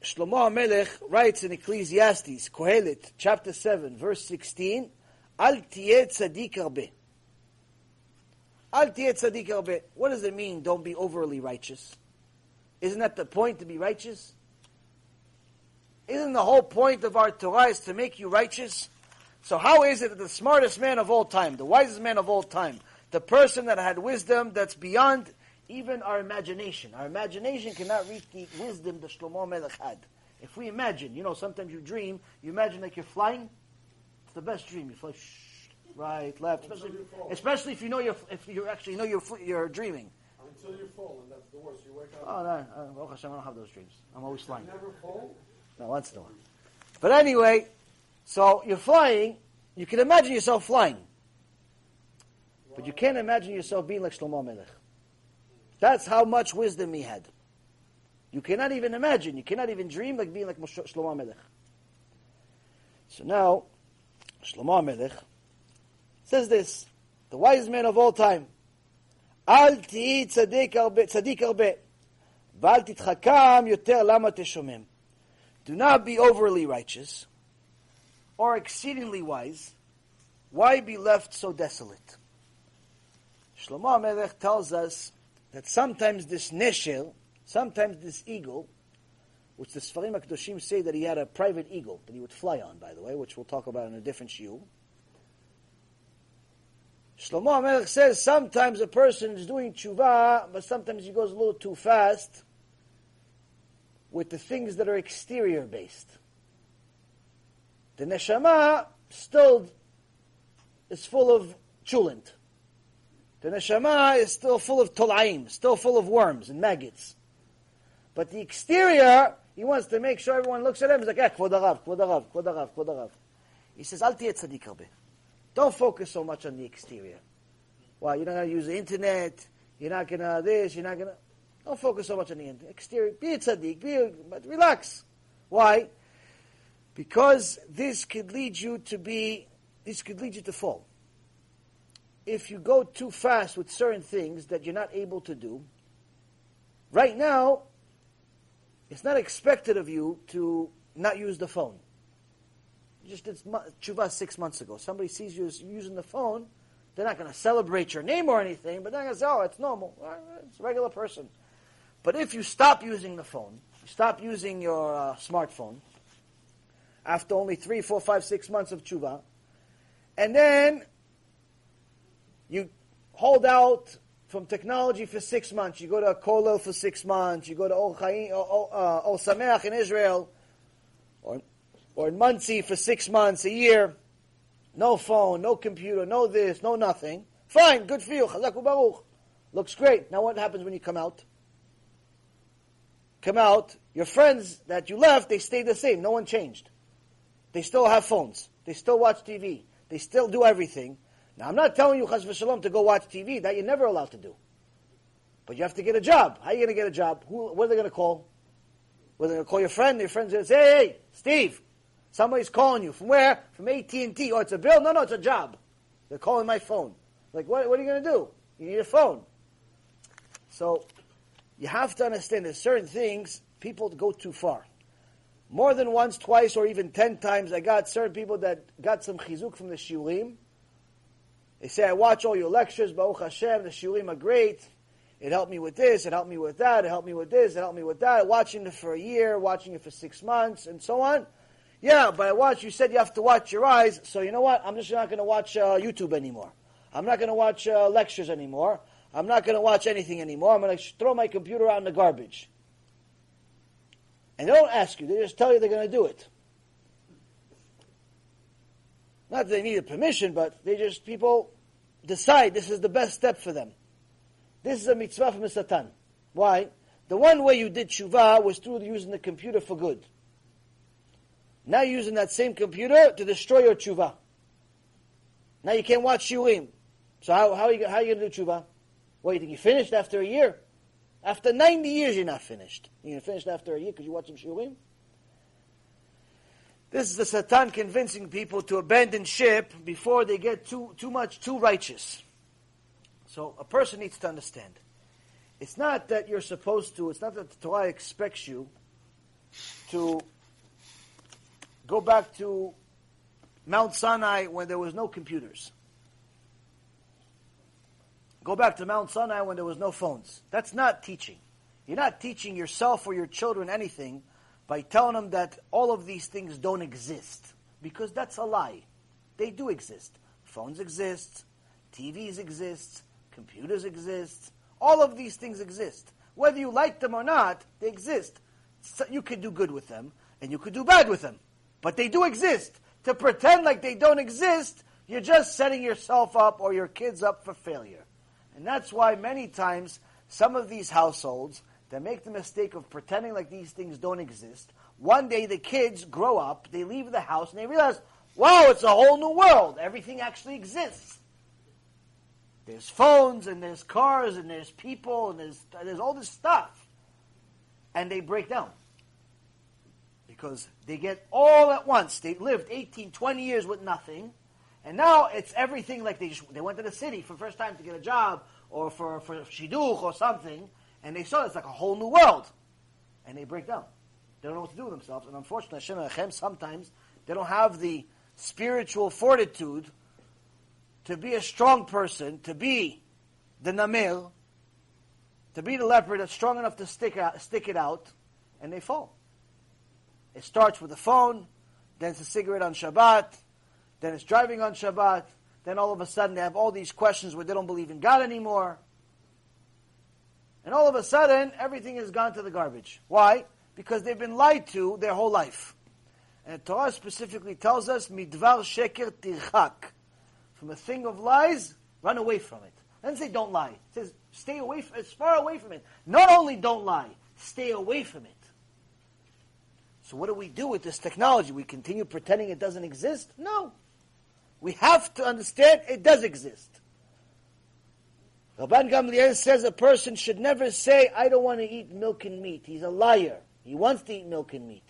Shlomo HaMelech writes in Ecclesiastes, Kohelet, chapter 7, verse 16, "Al tiyeh tzadik harbe." Al tiyeh tzadik harbe. What does it mean, don't be overly righteous? Isn't that the point, to be righteous? Isn't the whole point of our Torah is to make you righteous? So how is it that the smartest man of all time, the wisest man of all time, the person that had wisdom that's beyond even our imagination. Our imagination cannot reach the wisdom that Shlomo HaMelech had. If we imagine, sometimes you dream, you imagine like you're flying. It's the best dream. You fly right, left, especially if you know you're dreaming. Until you fall, and that's the worst. You wake up. Oh, Hashem, I don't have those dreams. I'm always flying. You never fall? No, once in a while. But anyway, so you're flying. You can imagine yourself flying, but you can't imagine yourself being like Shlomo HaMelech. That's how much wisdom he had. You cannot even imagine. You cannot even dream like being like Shlomo HaMelech. So now, Shlomo HaMelech says this, the wise man of all time, "Al ti'i tzadik harbe, v'al titchakam yoter lama teshomem." Do not be overly righteous or exceedingly wise. Why be left so desolate? Shlomo HaMelech tells us that sometimes this neshel, sometimes this eagle, which the Sfarim HaKadoshim say that he had a private eagle that he would fly on, by the way, which we'll talk about in a different shiur. Shlomo HaMelech says sometimes a person is doing tshuva, but sometimes he goes a little too fast with the things that are exterior based. The neshama still is full of chulant. The neshama is still full of tolaim, still full of worms and maggots. But the exterior, he wants to make sure everyone looks at him. He's like, "Kvod Rav, Kvod Rav, Kvod Rav, Kvod Rav." He says, "Al tiyeh tzadik harbe." Don't focus so much on the exterior. Well, you're not going to use the internet. You're not going to this. You're not going to... Don't focus so much on the exterior. Be a tzaddik. But relax. Why? Because this could lead you to fall. if you go too fast with certain things that you're not able to do, right now, it's not expected of you to not use the phone. You just did tshuva 6 months ago. Somebody sees you using the phone, they're not going to celebrate your name or anything, but they're going to say, oh, it's normal. It's a regular person. But if you stop using the phone, you stop using your smartphone, after only 3, 4, 5, 6 months of tshuva, and then you hold out from technology for 6 months. You go to a kollel for 6 months. You go to Ol Sameach in Israel, or in Muncie for 6 months, a year. No phone, no computer, no this, no nothing. Fine, good for you. Chazak u'baruch. Looks great. Now what happens when you come out? Come out, your friends that you left, they stayed the same. No one changed. They still have phones. They still watch TV. They still do everything. Now, I'm not telling you, chas v'shalom, to go watch TV. That you're never allowed to do. But you have to get a job. How are you going to get a job? What are they going to call? Well, they're going to call your friend. Your friend's going to say, hey, Steve, somebody's calling you. From where? From AT&T. Oh, it's a bill? No, it's a job. They're calling my phone. Like, what are you going to do? You need a phone. So, you have to understand that certain things, people go too far. More than once, twice, or even 10 times, I got certain people that got some chizuk from the shiurim. They say, I watch all your lectures, Baruch Hashem, the shiurim are great. It helped me with this, it helped me with that, it helped me with this, it helped me with that. Watching it for a year, watching it for 6 months, and so on. Yeah, but you said you have to watch your eyes, so you know what? I'm just not going to watch YouTube anymore. I'm not going to watch lectures anymore. I'm not going to watch anything anymore. I'm going to throw my computer out in the garbage. And they don't ask you. They just tell you they're going to do it. Not that they needed permission, but people decide this is the best step for them. This is a mitzvah from the Satan. Why? The one way you did tshuva was through using the computer for good. Now you're using that same computer to destroy your tshuva. Now you can't watch shiurim. So how are you going to do tshuva? What, you think you finished after a year? After 90 years, you're not finished. You're finished after a year because you watch some shiurim? This is the Satan convincing people to abandon ship before they get too much, too righteous. So a person needs to understand. It's not that you're supposed to, it's not that the Torah expects you to go back to Mount Sinai when there was no computers. Go back to Mount Sinai when there was no phones. That's not teaching. You're not teaching yourself or your children anything by telling them that all of these things don't exist. Because that's a lie. They do exist. Phones exist. TVs exist. Computers exist. All of these things exist. Whether you like them or not, they exist. So you could do good with them, and you could do bad with them. But they do exist. To pretend like they don't exist, you're just setting yourself up or your kids up for failure. And that's why many times some of these households that make the mistake of pretending like these things don't exist, one day the kids grow up, they leave the house, and they realize, wow, it's a whole new world. Everything actually exists. There's phones, and there's cars, and there's people, and there's all this stuff. And they break down. Because they get all at once. They lived 18, 20 years with nothing. And now it's everything like they went to the city for the first time to get a job, or for shidduch or something. And they saw it's like a whole new world. And they break down. They don't know what to do with themselves. And unfortunately, Hashem Elechem, sometimes they don't have the spiritual fortitude to be a strong person, to be the namil, to be the leopard that's strong enough to stick it out, and they fall. It starts with the phone, then it's a cigarette on Shabbat, then it's driving on Shabbat, then all of a sudden they have all these questions where they don't believe in God anymore. And all of a sudden, everything has gone to the garbage. Why? Because they've been lied to their whole life. And the Torah specifically tells us, Midvar sheker tirchak. From a thing of lies, run away from it. It doesn't say don't lie. It says stay away, as far away from it. Not only don't lie, stay away from it. So what do we do with this technology? We continue pretending it doesn't exist? No. We have to understand it does exist. Rabban Gamliel says a person should never say, I don't want to eat milk and meat. He's a liar. He wants to eat milk and meat.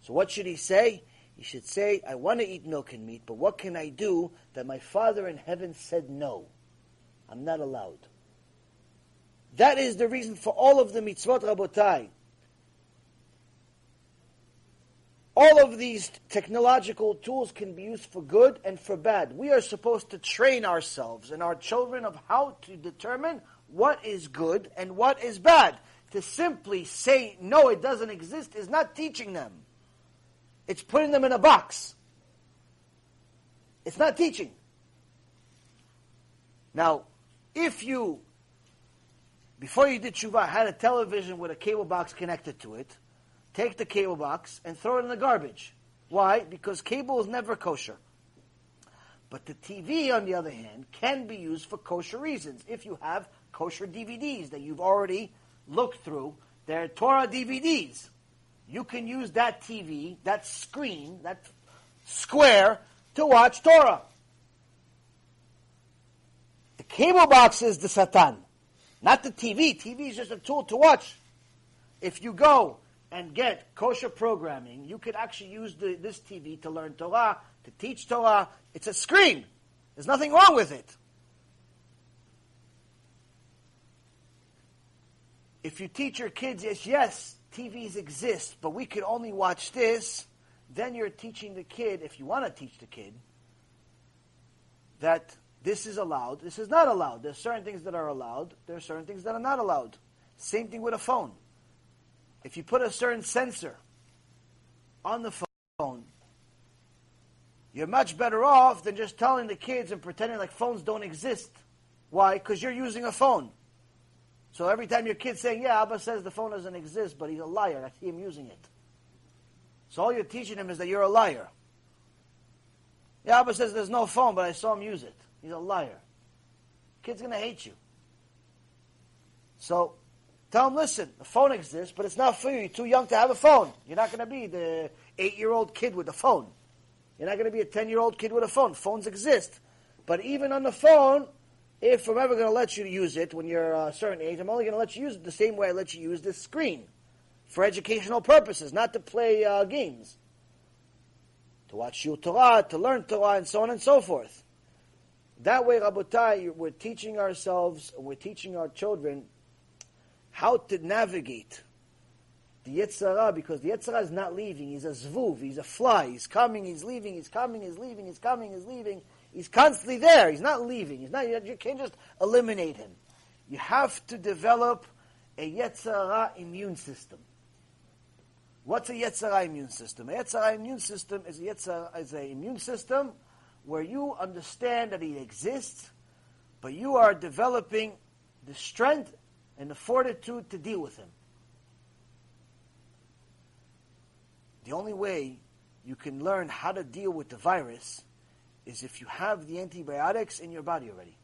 So what should he say? You should say, I want to eat milk and meat, but what can I do that my Father in heaven said no? I'm not allowed. That is the reason for all of the mitzvot, Rabotai. All of these technological tools can be used for good and for bad. We are supposed to train ourselves and our children of how to determine what is good and what is bad. To simply say, no, it doesn't exist, is not teaching them. It's putting them in a box. It's not teaching. Now, if you, before you did Shuvah, had a television with a cable box connected to it, take the cable box and throw it in the garbage. Why? Because cable is never kosher. But the TV, on the other hand, can be used for kosher reasons. If you have kosher DVDs that you've already looked through, they're Torah DVDs. You can use that TV, that screen, that square, to watch Torah. The cable box is the Satan, not the TV. TV is just a tool to watch. If you go and get kosher programming, you could actually use this TV to learn Torah, to teach Torah. It's a screen. There's nothing wrong with it. If you teach your kids, yes, TVs exist, but we could only watch this, then you're teaching the kid, if you want to teach the kid, that this is allowed, this is not allowed. There's certain things that are allowed, there are certain things that are not allowed. Same thing with a phone. If you put a certain sensor on the phone, you're much better off than just telling the kids and pretending like phones don't exist. Why? Because you're using a phone. So every time your kid's saying, yeah, Abba says the phone doesn't exist, but he's a liar. I see him using it. So all you're teaching him is that you're a liar. Yeah, Abba says there's no phone, but I saw him use it. He's a liar. Kid's going to hate you. So tell him, listen, the phone exists, but it's not for you. You're too young to have a phone. You're not going to be the 8-year-old kid with a phone. You're not going to be a 10-year-old kid with a phone. Phones exist. But even on the phone, if I'm ever going to let you use it when you're a certain age, I'm only going to let you use it the same way I let you use this screen. For educational purposes, not to play games. To watch Shul Torah, to learn Torah, and so on and so forth. That way, Rabotai, we're teaching ourselves, and we're teaching our children how to navigate the Yetzirah, because the Yetzirah is not leaving. He's a zvuv, he's a fly. He's coming, he's leaving, he's coming, he's leaving, he's coming, he's leaving. He's constantly there. He's not leaving. He's not. You can't just eliminate him. You have to develop a Yetzirah immune system. What's a Yetzirah immune system? A Yetzirah immune system is an immune system where you understand that he exists, but you are developing the strength and the fortitude to deal with him. The only way you can learn how to deal with the virus is if you have the antibiotics in your body already.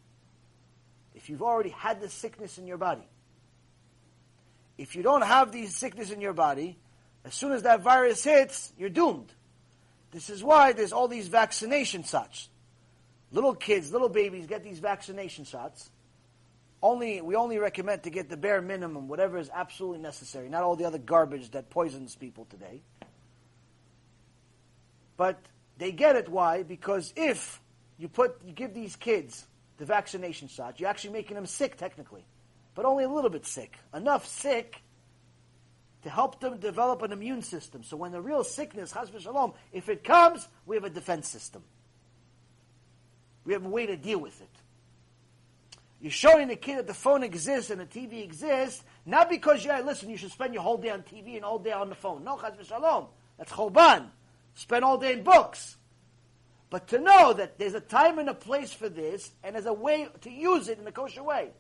If you've already had the sickness in your body. If you don't have the sickness in your body, as soon as that virus hits, you're doomed. This is why there's all these vaccination shots. Little kids, little babies get these vaccination shots. We only recommend to get the bare minimum, whatever is absolutely necessary, not all the other garbage that poisons people today. But they get it, why? Because if you give these kids the vaccination shot, you're actually making them sick technically, but only a little bit sick, enough sick to help them develop an immune system. So when the real sickness, Chas v'Shalom, if it comes, we have a defense system. We have a way to deal with it. You're showing the kid that the phone exists and the TV exists, not because, you should spend your whole day on TV and all day on the phone. No, Chas v'Shalom. That's Choban. Spend all day in books. But to know that there's a time and a place for this, and there's a way to use it in a kosher way.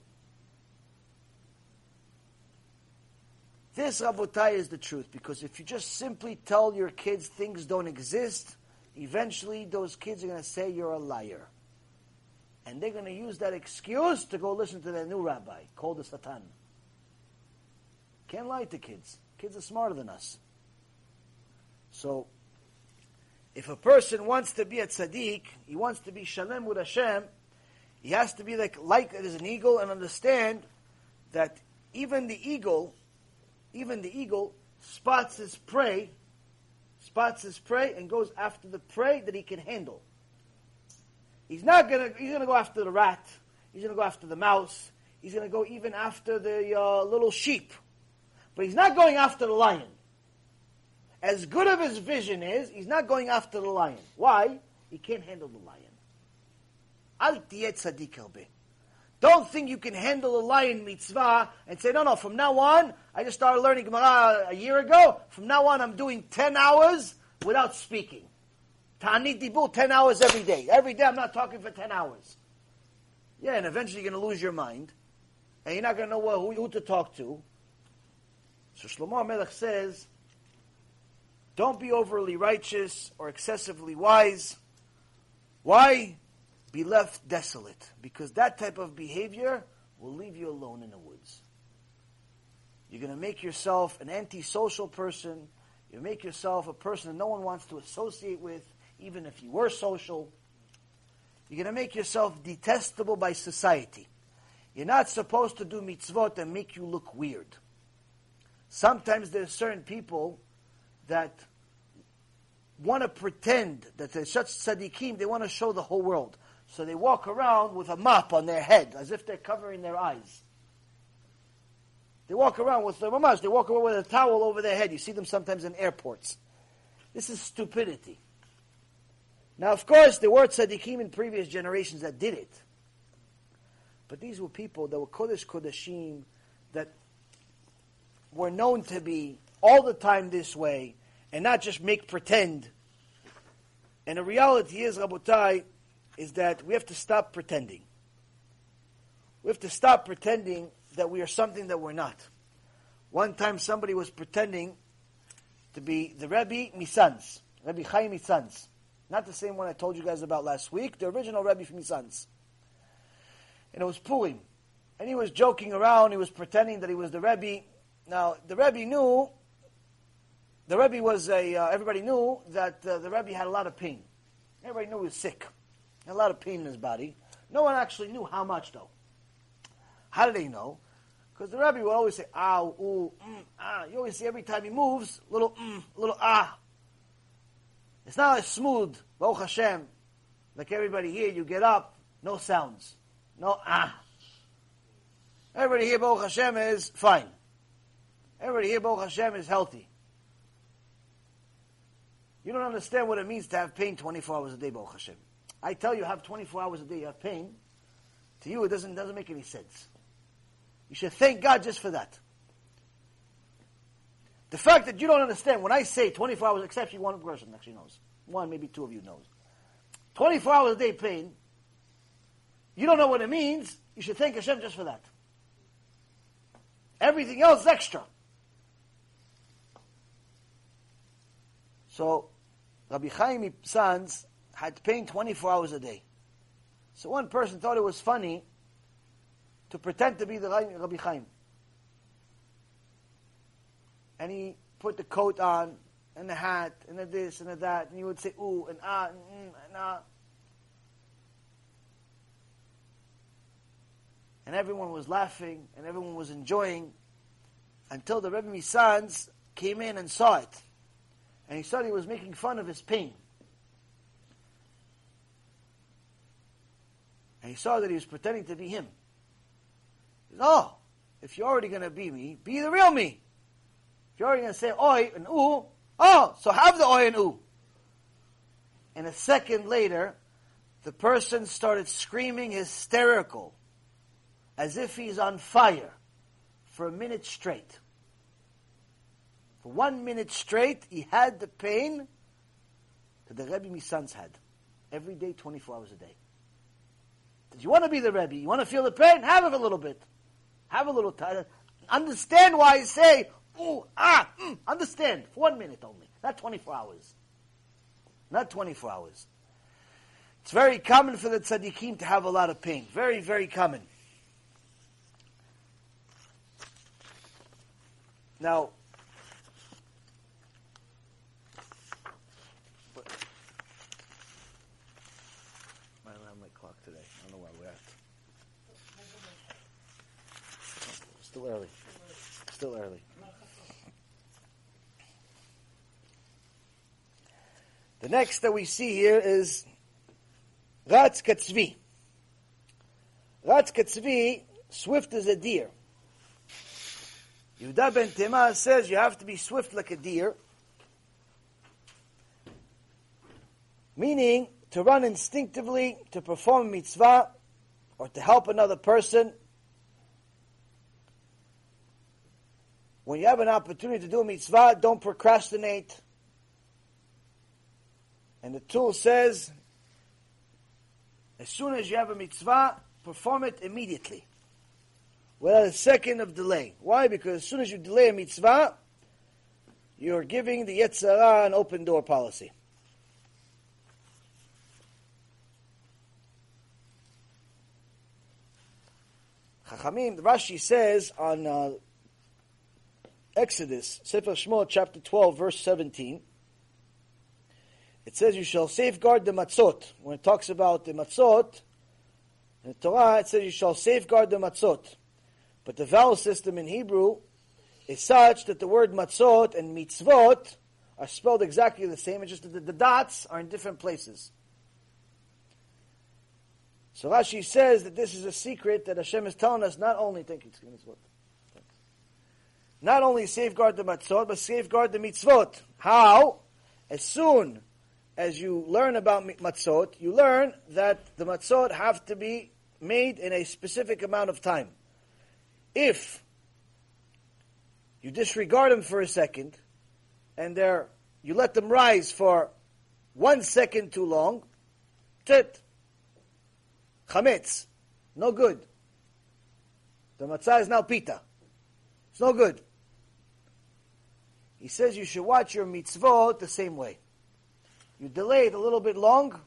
This, Rabotai, is the truth, because if you just simply tell your kids things don't exist, eventually those kids are going to say you're a liar. And they're going to use that excuse to go listen to their new rabbi, called the Satan. Can't lie to kids. Kids are smarter than us. So, if a person wants to be a tzaddik, he wants to be shalem with Hashem, he has to be like as an eagle and understand that even the eagle spots his prey spots his prey and goes after the prey that he can handle. He's gonna go after the rat. He's gonna go after the mouse. He's gonna go even after the little sheep. But he's not going after the lion. As good of his vision is, he's not going after the lion. Why? He can't handle the lion. Al tiyeh tzadik elbeh. Don't think you can handle a lion mitzvah and say, no, from now on, I just started learning Gemara a year ago. From now on, I'm doing 10 hours without speaking. Ta'anit dibur, 10 hours every day. Every day I'm not talking for 10 hours. Yeah, and eventually you're going to lose your mind. And you're not going to know who to talk to. So Shlomo HaMelech says, don't be overly righteous or excessively wise. Why? Be left desolate, because that type of behavior will leave you alone in the woods. You're going to make yourself an antisocial person. You make yourself a person that no one wants to associate with, even if you were social. You're going to make yourself detestable by society. You're not supposed to do mitzvot that make you look weird. Sometimes there are certain people that want to pretend that they're such tzaddikim, they want to show the whole world. So they walk around with a mop on their head, as if they're covering their eyes. They walk around with they walk around with a towel over their head. You see them sometimes in airports. This is stupidity. Now, of course, there were tzaddikim in previous generations that did it. But these were people that were kodesh kodeshim, that were known to be all the time this way, and not just make pretend. And the reality is, Rabotai, is that we have to stop pretending. We have to stop pretending that we are something that we're not. One time somebody was pretending to be the Rabbi MiSanz, Rabbi Chaim MiSanz. Not the same one I told you guys about last week, the original Rabbi MiSanz. And it was Purim. And he was joking around, he was pretending that he was the Rabbi. Now, everybody knew that the Rabbi had a lot of pain. Everybody knew he was sick. A lot of pain in his body. No one actually knew how much, though. How did they know? Because the Rebbe would always say, ow, ooh, ah. You always see every time he moves, little little ah. It's not as smooth, Baruch Hashem, like everybody here. You get up, no sounds. No ah. Everybody here, Baruch Hashem, is fine. Everybody here, Baruch Hashem, is healthy. You don't understand what it means to have pain 24 hours a day, Baruch Hashem. I tell you, have 24 hours a day, you have pain. To you, it doesn't make any sense. You should thank God just for that. The fact that you don't understand, when I say 24 hours, except you, one person actually knows. One, maybe two of you knows. 24 hours a day pain, you don't know what it means, you should thank Hashem just for that. Everything else is extra. So, Rabbi Chaim MiSanz had pain 24 hours a day. So one person thought it was funny to pretend to be the Rabbi Chaim. And he put the coat on, and the hat, and the this, and the that, and he would say, ooh, and ah, and ah. And everyone was laughing, and everyone was enjoying, until the Rebbe MiSanz came in and saw it. And he thought he was making fun of his pain. And he saw that he was pretending to be him. He said, oh, if you're already going to be me, be the real me. If you're already going to say oi and ooh, oh, so have the oi and ooh. And a second later, the person started screaming hysterical, as if he's on fire, for a minute straight. For 1 minute straight, he had the pain that the Rebbe MiSanz had. Every day, 24 hours a day. You want to be the Rebbe? You want to feel the pain? Have it a little bit. Have a little time. Understand why I say, ooh, ah, understand. For 1 minute only. Not 24 hours. Not 24 hours. It's very common for the tzaddikim to have a lot of pain. Very, very common. Now, Still early. The next that we see here is Ratz Katzvi. Ratz Katzvi, swift as a deer. Yehuda ben Tema says you have to be swift like a deer, meaning to run instinctively, to perform mitzvah, or to help another person. When you have an opportunity to do a mitzvah, don't procrastinate. And the tool says, as soon as you have a mitzvah, perform it immediately, without a second of delay. Why? Because as soon as you delay a mitzvah, you're giving the Yetzer Hara an open door policy. Chachamim, Rashi says on Exodus, Sefer Shemot, chapter 12, verse 17, it says, you shall safeguard the matzot. When it talks about the matzot, in the Torah, it says you shall safeguard the matzot. But the vowel system in Hebrew is such that the word matzot and mitzvot are spelled exactly the same. It's just that the dots are in different places. So Rashi says that this is a secret that Hashem is telling us not only safeguard the matzot, but safeguard the mitzvot. How? As soon as you learn about matzot, you learn that the matzot have to be made in a specific amount of time. If you disregard them for a second, and you let them rise for 1 second too long, tit, chametz, no good. The matzah is now pita. It's no good. He says you should watch your mitzvot the same way. You delayed a little bit long,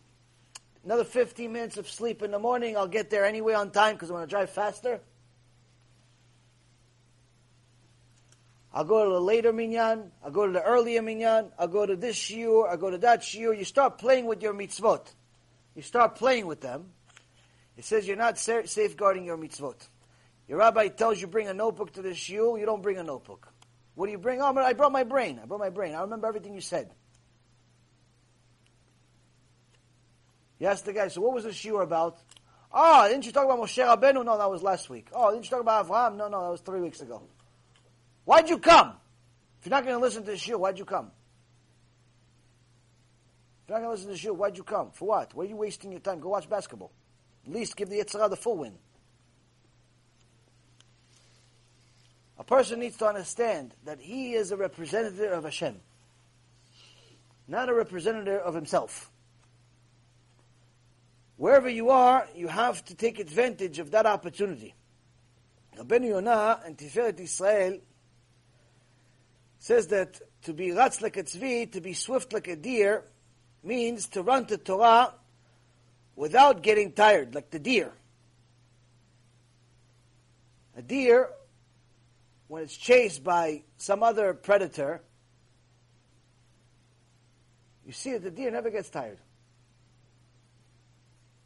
another 15 minutes of sleep in the morning, I'll get there anyway on time because I want to drive faster. I'll go to the later minyan, I'll go to the earlier minyan, I'll go to this shiur, I'll go to that shiur. You start playing with your mitzvot. You start playing with them. It says you're not safeguarding your mitzvot. Your rabbi tells you bring a notebook to the shiur, you don't bring a notebook. What do you bring? Oh, I brought my brain. I remember everything you said. You ask the guy, so what was the shiur about? Oh, didn't you talk about Moshe Rabbeinu? No, that was last week. Oh, didn't you talk about Avraham? No, that was 3 weeks ago. Why'd you come? If you're not going to listen to the shiur, why'd you come? If you're not going to listen to the shiur, why'd you come? For what? Why are you wasting your time? Go watch basketball. At least give the Yetzer Hara the full win. A person needs to understand that he is a representative of Hashem, not a representative of himself. Wherever you are, you have to take advantage of that opportunity. Rabbeinu Yonah and Tiferet Yisrael says that to be ratz like a tzvi, to be swift like a deer, means to run to Torah without getting tired, like the deer. A deer, when it's chased by some other predator, you see that the deer never gets tired.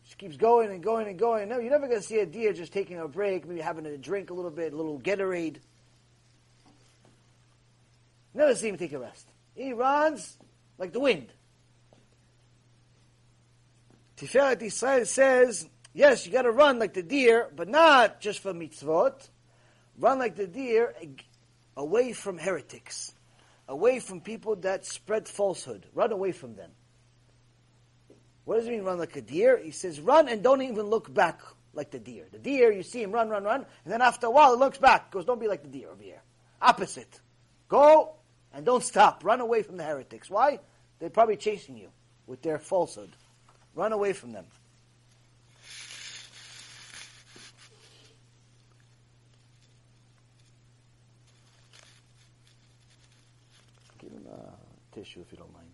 She keeps going and going and going. You're never going to see a deer just taking a break, maybe having a drink a little bit, a little Gatorade. Never see him take a rest. He runs like the wind. Tiferet Yisrael says, yes, you got to run like the deer, but not just for mitzvot. Run like the deer away from heretics, away from people that spread falsehood. Run away from them. What does it mean, run like a deer? He says, run and don't even look back like the deer. The deer, you see him run, and then after a while it looks back. Goes, don't be like the deer over here. Opposite. Go and don't stop. Run away from the heretics. Why? They're probably chasing you with their falsehood. Run away from them. Give him a tissue if you don't mind.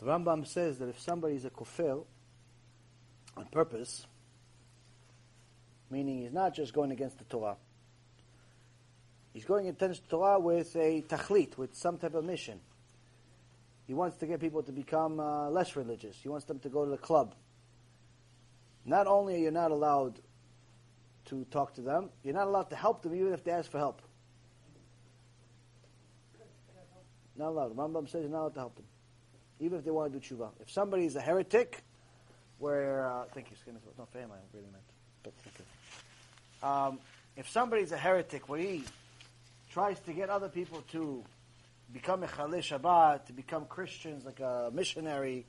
The Rambam says that if somebody is a kofel on purpose, meaning he's not just going against the Torah, He's going in Tanach Torah with a tachlit, with some type of mission. He wants to get people to become less religious. He wants them to go to the club. Not only are you not allowed to talk to them, you're not allowed to help them even if they ask for help. Not allowed. Rambam says you're not allowed to help them. Even if they want to do tshuva. If somebody is a heretic, thank you, skin is not family, I really meant. But thank you. If somebody's a heretic, where he tries to get other people to become a Chalei Shabbat, to become Christians, like a missionary,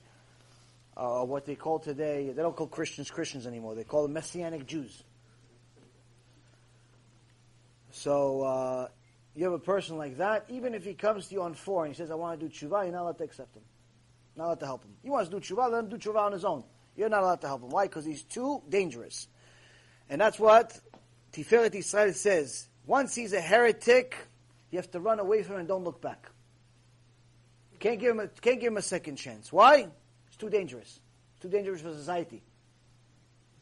what they call today, they don't call Christians anymore. They call them Messianic Jews. So, you have a person like that, even if he comes to you on four and he says, I want to do tshuva, you're not allowed to accept him. Not allowed to help him. He wants to do tshuva, let him do tshuva on his own. You're not allowed to help him. Why? Because he's too dangerous. And that's what Tiferet Yisrael says. Once he's a heretic, you have to run away from him and don't look back. Can't give him a second chance. Why? It's too dangerous. It's too dangerous for society.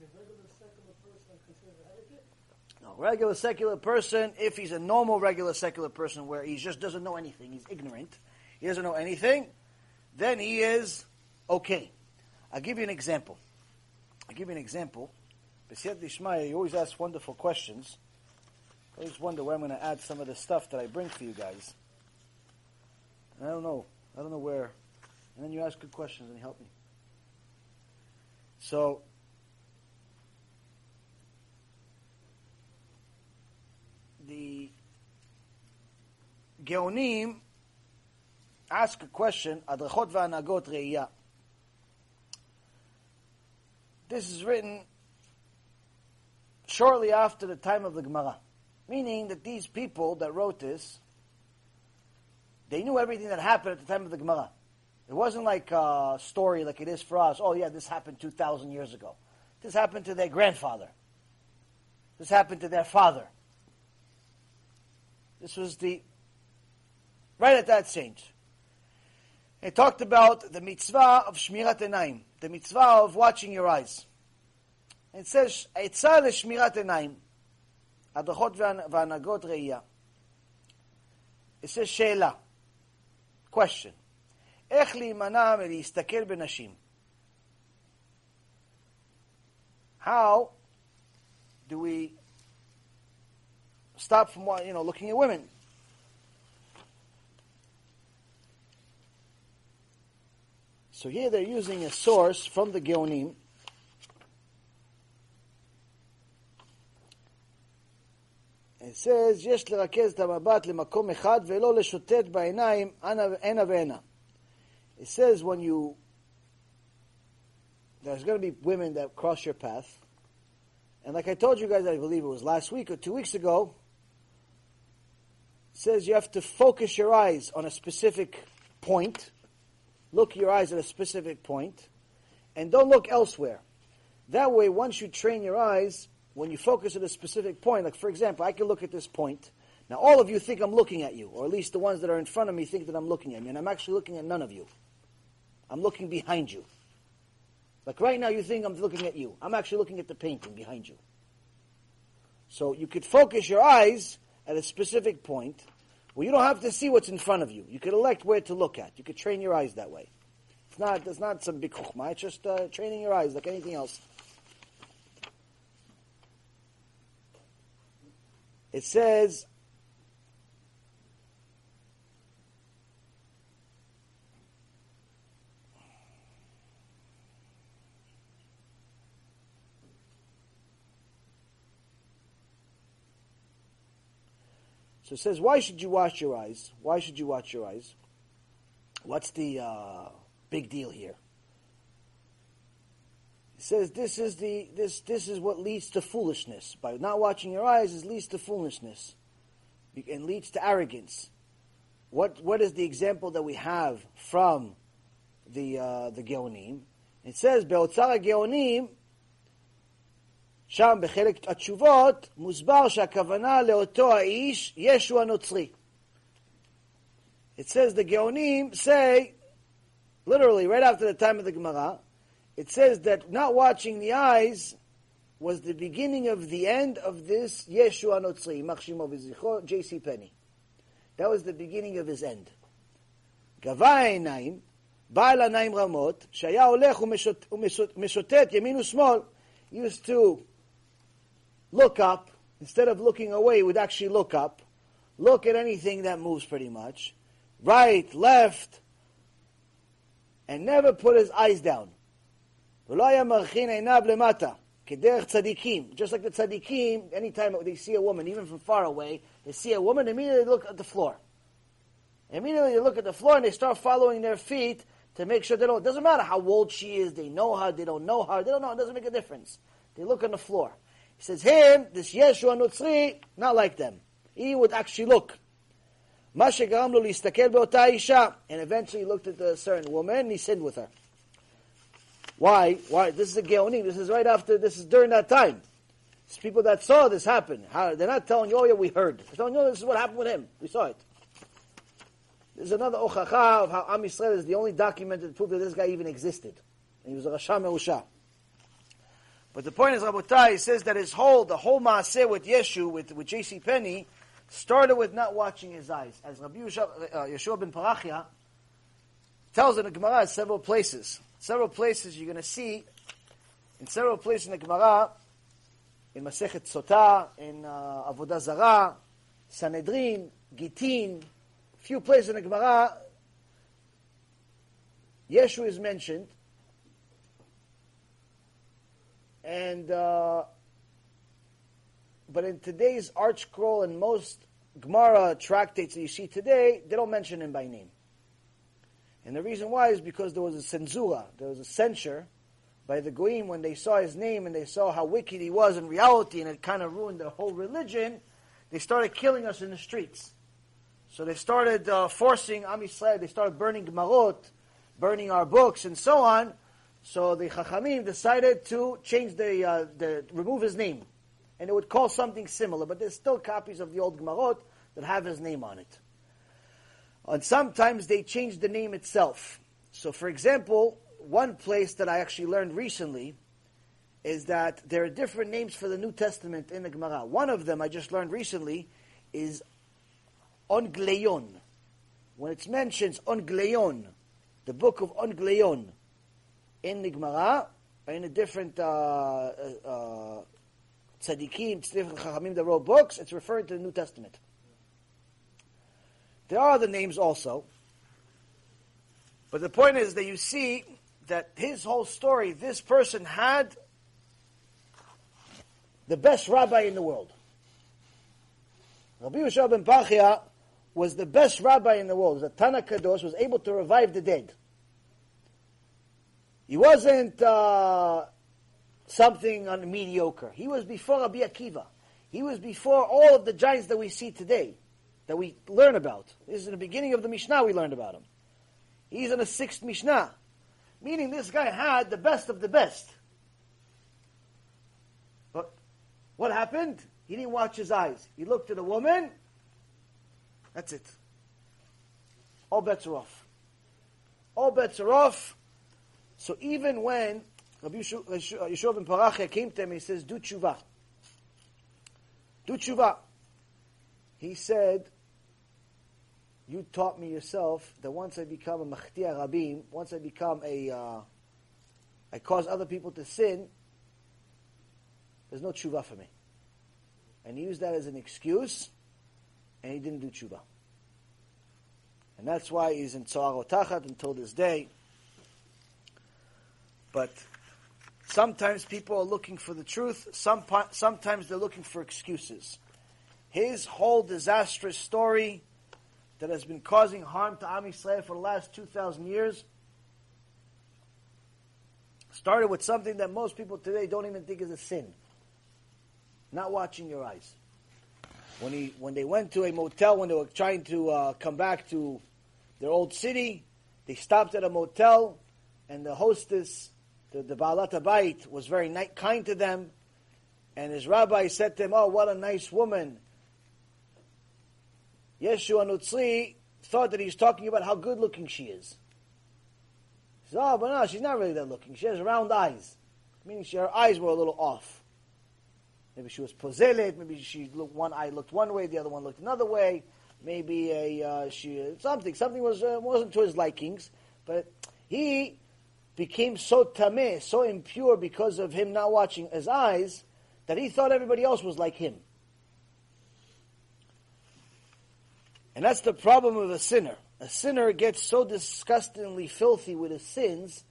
Is a regular secular person considered a heretic? No, regular secular person, if he's a normal regular secular person where he just doesn't know anything, he's ignorant, he doesn't know anything, then he is okay. I'll give you an example. B'siyat Dishmaya, you always ask wonderful questions. I always wonder where I'm going to add some of the stuff that I bring for you guys. And I don't know where. And then you ask good questions and you help me. So, the Geonim ask a question, Adrachot v'anagot re'iyah. This is written shortly after the time of the Gemara. Meaning that these people that wrote this, they knew everything that happened at the time of the Gemara. It wasn't like a story like it is for us. Oh yeah, this happened 2,000 years ago. This happened to their grandfather. This happened to their father. This was right at that stage. It talked about the mitzvah of Shmirat Enaim, the mitzvah of watching your eyes. It says, Eitzah leShmirat Enaim. It says, Sheila. Question. How do we stop from looking at women? So here they're using a source from the Geonim. It says, "Yesh lerakez damabat lemakom echad ve'lo leshotet ba'inayim ena ve'ena." It says when there's going to be women that cross your path, and like I told you guys, I believe it was last week or 2 weeks ago. It says you have to focus your eyes on a specific point, look your eyes at a specific point, and don't look elsewhere. That way, once you train your eyes. When you focus at a specific point, like for example, I can look at this point. Now all of you think I'm looking at you, or at least the ones that are in front of me think that I'm looking at me, and I'm actually looking at none of you. I'm looking behind you. Like right now you think I'm looking at you. I'm actually looking at the painting behind you. So you could focus your eyes at a specific point where you don't have to see what's in front of you. You could elect where to look at. You could train your eyes that way. It's not some big chuchma, it's just training your eyes like anything else. It says, why should you watch your eyes? Why should you watch your eyes? What's the big deal here? It says this is what leads to foolishness. By not watching your eyes, it leads to foolishness and leads to arrogance. What is the example that we have from the Geonim? It says Be'otzar HaGeonim Sham Bechelek Atshuvot Musbar She'Kavana Le'Oto Ha'ish Yeshua Notzri. It says the Geonim say literally right after the time of the Gemara. It says that not watching the eyes was the beginning of the end of this Yeshua Notzri, Machshimo B'zichor, J.C. Penney. That was the beginning of his end. Gavai Einaim, Baal Einaim Ramot, Shaya Olech Umeshotet Yaminu Smol, used to look up, instead of looking away, would actually look up, look at anything that moves pretty much, right, left, and never put his eyes down. Just like the tzaddikim, anytime they see a woman, even from far away, they see a woman, immediately they look at the floor. Immediately they look at the floor and they start following their feet to make sure they don't. It doesn't matter how old she is, they know her, they don't know her, they don't know, it doesn't make a difference. They look on the floor. He says, him, this Yeshua Notzri, not like them. He would actually look. And eventually he looked at a certain woman and he sinned with her. Why? Why? This is a Geonim. This is right after, this is during that time. It's people that saw this happen. How, they're not telling you, oh yeah, we heard. They're telling you, oh, this is what happened with him. We saw it. There's another Ochacha of how Am Yisrael is the only documented proof that this guy even existed. And he was a Rasha Me'usha. But the point is, Rabotai says that his whole, the whole Maaseh with Yeshu, with J.C. Penney, started with not watching his eyes. As Rabbi Yeshua ben Parachia tells in the Gemara in several places. Several places you're going to see, in several places in the Gemara, in Masechet Sotah, in Avodah Zarah, Sanhedrin, Gittin, a few places in the Gemara, Yeshua is mentioned, and but in today's Art Scroll and most Gemara tractates that you see today, they don't mention him by name. And the reason why is because there was a censura, there was a censure by the Goyim when they saw his name and they saw how wicked he was in reality, and it kind of ruined their whole religion. They started killing us in the streets. So they started forcing Am Yisrael, they started burning Gemarot, burning our books and so on. So the Chachamim decided to change remove his name. And they would call something similar, but there's still copies of the old Gemarot that have his name on it. And sometimes they change the name itself. So for example, one place that I actually learned recently is that there are different names for the New Testament in the Gemara. One of them I just learned recently is Ongleion. When it's mentioned Ongleion, the book of Ongleion in the Gemara, or in a different tzaddikim, different chachamim that wrote books, it's referring to the New Testament. There are other names also. But the point is that you see that his whole story, this person had the best rabbi in the world. Rabbi Yeshua ben Parachia was the best rabbi in the world. The Tana Kadosh was able to revive the dead. He wasn't something mediocre. He was before Rabbi Akiva. He was before all of the giants that we see today, that we learn about. This is in the beginning of the Mishnah we learned about him. He's in the 6th Mishnah. Meaning this guy had the best of the best. But what happened? He didn't watch his eyes. He looked at a woman. That's it. All bets are off. All bets are off. So even when Rabbi Yeshua ben Parachia came to him, he says, do tshuva. Do tshuva. He said, you taught me yourself that once I become a machtiya rabim, once I become I cause other people to sin, there's no tshuva for me. And he used that as an excuse, and he didn't do tshuva. And that's why he's in Tzarot Tachat until this day. But sometimes people are looking for the truth, sometimes they're looking for excuses. His whole disastrous story that has been causing harm to Am Yisrael for the last 2,000 years started with something that most people today don't even think is a sin. Not watching your eyes. When they went to a motel, when they were trying to come back to their old city, they stopped at a motel, and the hostess, the Baalat Habayit, was very kind to them, and his rabbi said to him, oh, what a nice woman. Yeshua Notzri thought that he's talking about how good looking she is. He said, oh, but no, she's not really that looking. She has round eyes. Meaning her eyes were a little off. Maybe she was pozelet. Maybe she looked, one eye looked one way, the other one looked another way. Maybe something wasn't to his likings. But he became so tameh, so impure because of him not watching his eyes, that he thought everybody else was like him. And that's the problem of a sinner. A sinner gets so disgustingly filthy with his sins,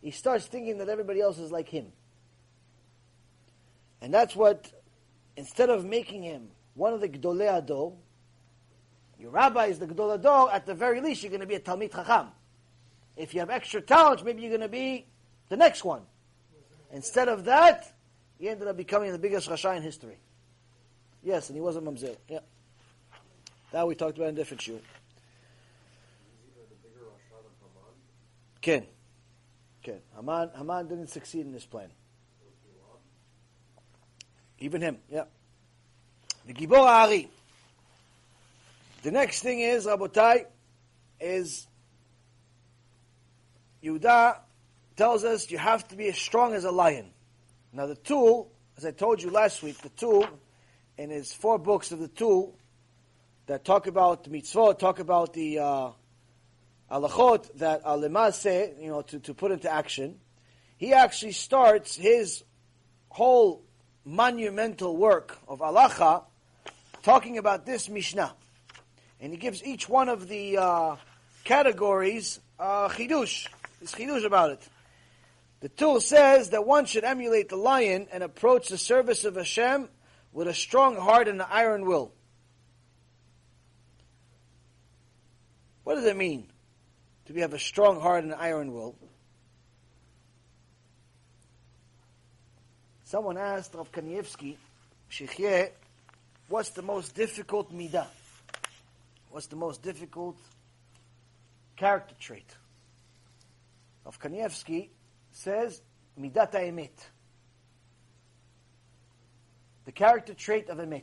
he starts thinking that everybody else is like him. And that's what, instead of making him one of the Gdolei Ador, your rabbi is the Gdolei Ador, at the very least you're going to be a Talmid Chacham. If you have extra talent, maybe you're going to be the next one. Instead of that, he ended up becoming the biggest Rasha in history. Yes, and he wasn't Mamzer. Yeah. That we talked about in different shul. Ken. Haman didn't succeed in this plan. Even him, yeah. The Gibor Ari. The next thing is, Rabotai, is Yehuda tells us you have to be as strong as a lion. Now the tool, as I told you last week, the tool, and there's 4 books of the tool that talk about the mitzvot, talk about the halachot that lemase, to put into action. He actually starts his whole monumental work of halacha talking about this Mishnah, and he gives each one of the categories chidush. It's chidush about it. The tool says that one should emulate the lion and approach the service of Hashem with a strong heart and an iron will. What does it mean to have a strong heart and an iron will? Someone asked Rav Kanievsky, Shechyeh, what's the most difficult midah? What's the most difficult character trait? Rav Kanievsky says, midat ha'emet. The character trait of emet.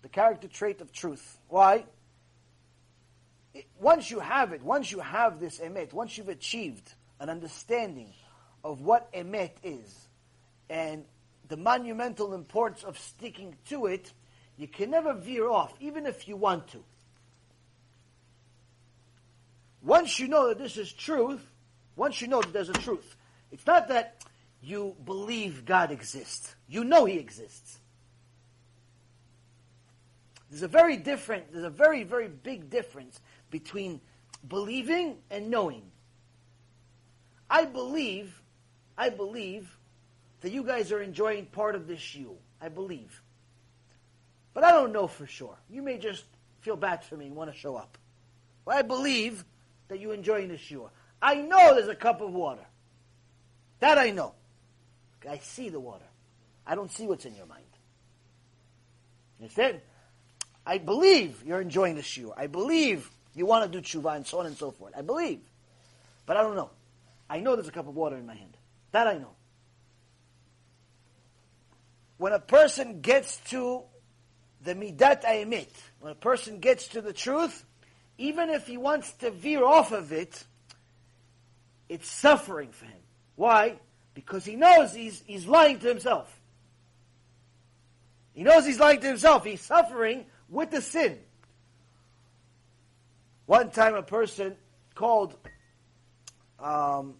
The character trait of truth. Why? Once you have it, once you have this emet, once you've achieved an understanding of what emet is, and the monumental importance of sticking to it, you can never veer off, even if you want to. Once you know that this is truth, once you know that there's a truth, it's not that you believe God exists. You know He exists. There's a very, very big difference between believing and knowing. I believe that you guys are enjoying part of this shiur. I believe. But I don't know for sure. You may just feel bad for me and want to show up. Well, I believe that you're enjoying the shiur. I know there's a cup of water. That I know. I see the water. I don't see what's in your mind. You understand? I believe you're enjoying the shiur. I believe you want to do tshuva and so on and so forth. I believe. But I don't know. I know there's a cup of water in my hand. That I know. When a person gets to the midat ha'emet, when a person gets to the truth, even if he wants to veer off of it, it's suffering for him. Why? Because he knows he's lying to himself. He knows he's lying to himself. He's suffering with the sin. One time, a person called one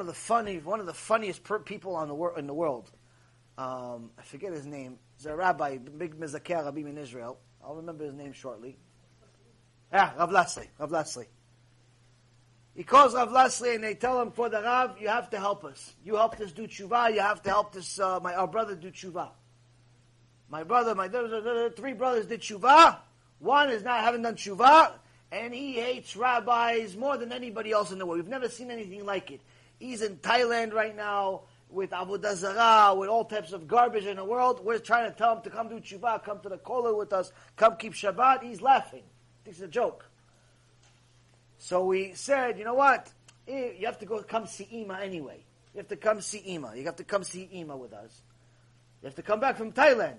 of the funniest people in the world. I forget his name. He's a rabbi, big mezaker rabbi in Israel. I'll remember his name shortly. Rav Leslie. He calls Rav Leslie and they tell him, for the Rav, you have to help us. You helped us do tshuva. You have to help this our brother do tshuva. My 3 brothers did tshuva. One is not having done tshuva, and he hates rabbis more than anybody else in the world. We've never seen anything like it. He's in Thailand right now with Avodah Zarah, with all types of garbage in the world. We're trying to tell him to come do tshuva, come to the kollel with us, come keep Shabbat. He's laughing. This is a joke. So we said, you know what? You have to come see Ima anyway. You have to come see Ima with us. You have to come back from Thailand.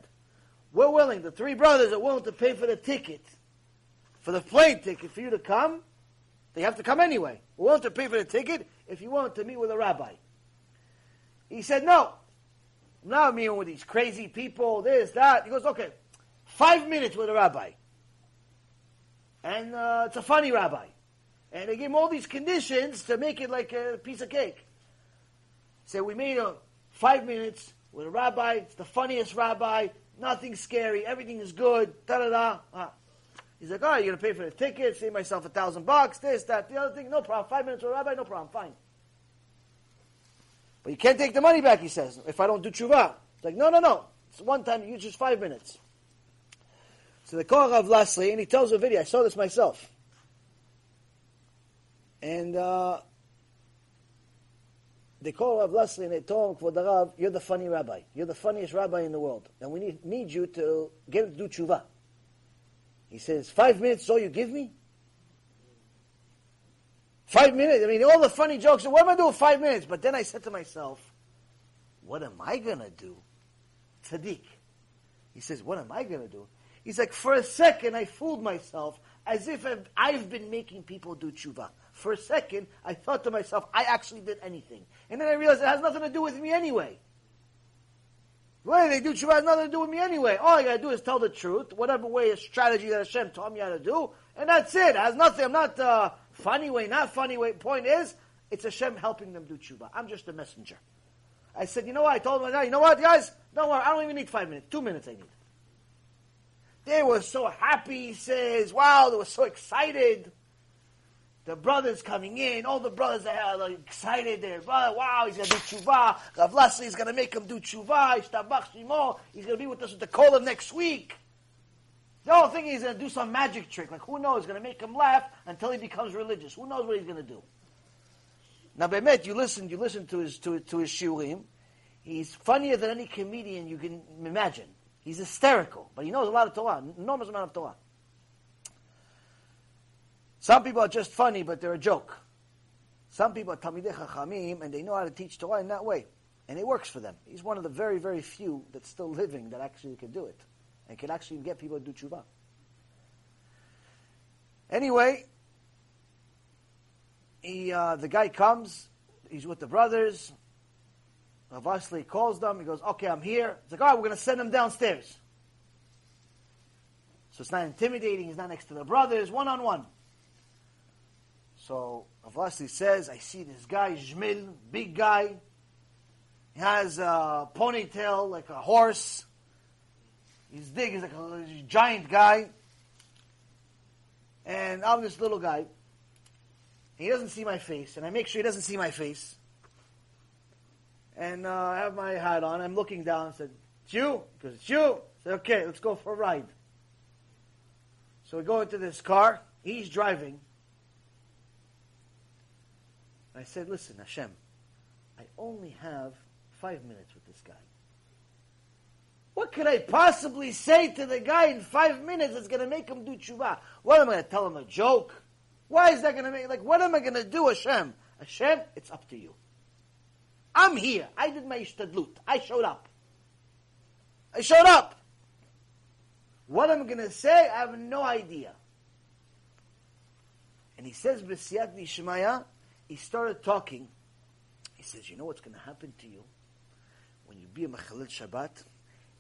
We're willing. The 3 brothers are willing to pay for the ticket, for the plane ticket, for you to come. They have to come anyway. We're willing to pay for the ticket if you want to meet with a rabbi. He said, no. I'm not meeting with these crazy people, this, that. He goes, okay, 5 minutes with a rabbi. And it's a funny rabbi. And they give him all these conditions to make it like a piece of cake. So we made 5 minutes with a rabbi. It's the funniest rabbi. Nothing scary. Everything is good. Da-da-da. He's like, all right, you're going to pay for the ticket. Save myself $1,000. This, that, the other thing. No problem. 5 minutes with a rabbi, no problem. Fine. But you can't take the money back, he says, if I don't do tshuva. It's like, no. It's one time. You just 5 minutes. So they call Rav Leslie, and he tells a video. I saw this myself. And they call Rav Leslie, and they told him, Kvod Rav, you're the funny rabbi. You're the funniest rabbi in the world. And we need you to get him to do tshuva. He says, 5 minutes is all you give me? 5 minutes? I mean, all the funny jokes. What am I doing with 5 minutes? But then I said to myself, what am I going to do? Tzaddik. He says, what am I going to do? He's like, for a second, I fooled myself as if I've been making people do tshuva. For a second, I thought to myself, I actually did anything. And then I realized it has nothing to do with me anyway. Well, they do tshuva, it has nothing to do with me anyway. All I got to do is tell the truth, whatever way a strategy that Hashem taught me how to do, and that's it. It has nothing. I'm not funny way, not funny way. Point is, it's Hashem helping them do tshuva. I'm just a messenger. I said, you know what? I told my guy, you know what, guys? Don't worry, I don't even need 5 minutes. 2 minutes I need. They were so happy, he says. Wow, they were so excited. The brothers coming in, all the brothers are excited. They're, wow, he's going to do tshuva. Rav Leslie is going to make him do tshuva. He's going to be with us at the Kollel next week. The whole thing is going to do some magic trick. Like, who knows? It's going to make him laugh until he becomes religious. Who knows what he's going to do? Now, Bemet, you listened to his shiurim. He's funnier than any comedian you can imagine. He's hysterical, but he knows a lot of Torah, enormous amount of Torah. Some people are just funny, but they're a joke. Some people are Talmidei Chachamim, and they know how to teach Torah in that way, and it works for them. He's one of the very, very few that's still living that actually can do it, and can actually get people to do tshuva. Anyway, the guy comes, he's with the brothers. Rav Leslie calls them. He goes, okay, I'm here. He's like, all right, we're going to send them downstairs. So it's not intimidating. He's not next to the brothers, one-on-one. So Rav Leslie says, I see this guy, Jmil, big guy. He has a ponytail like a horse. He's big. He's like a giant guy. And I'm this little guy. He doesn't see my face, and I make sure he doesn't see my face. And I have my hat on. I'm looking down. I said, it's you? Because it's you. I said, okay, let's go for a ride. So we go into this car. He's driving. I said, listen, Hashem, I only have 5 minutes with this guy. What could I possibly say to the guy in 5 minutes that's going to make him do tshuva? What am I going to tell him, a joke? Why is that going to make, like, what am I going to do, Hashem? Hashem, it's up to you. I'm here. I did my ishtadlut. I showed up. What I'm going to say, I have no idea. And he says, B'siyat Nishmaya, he started talking. He says, you know what's going to happen to you? When you be a Mechalel Shabbat,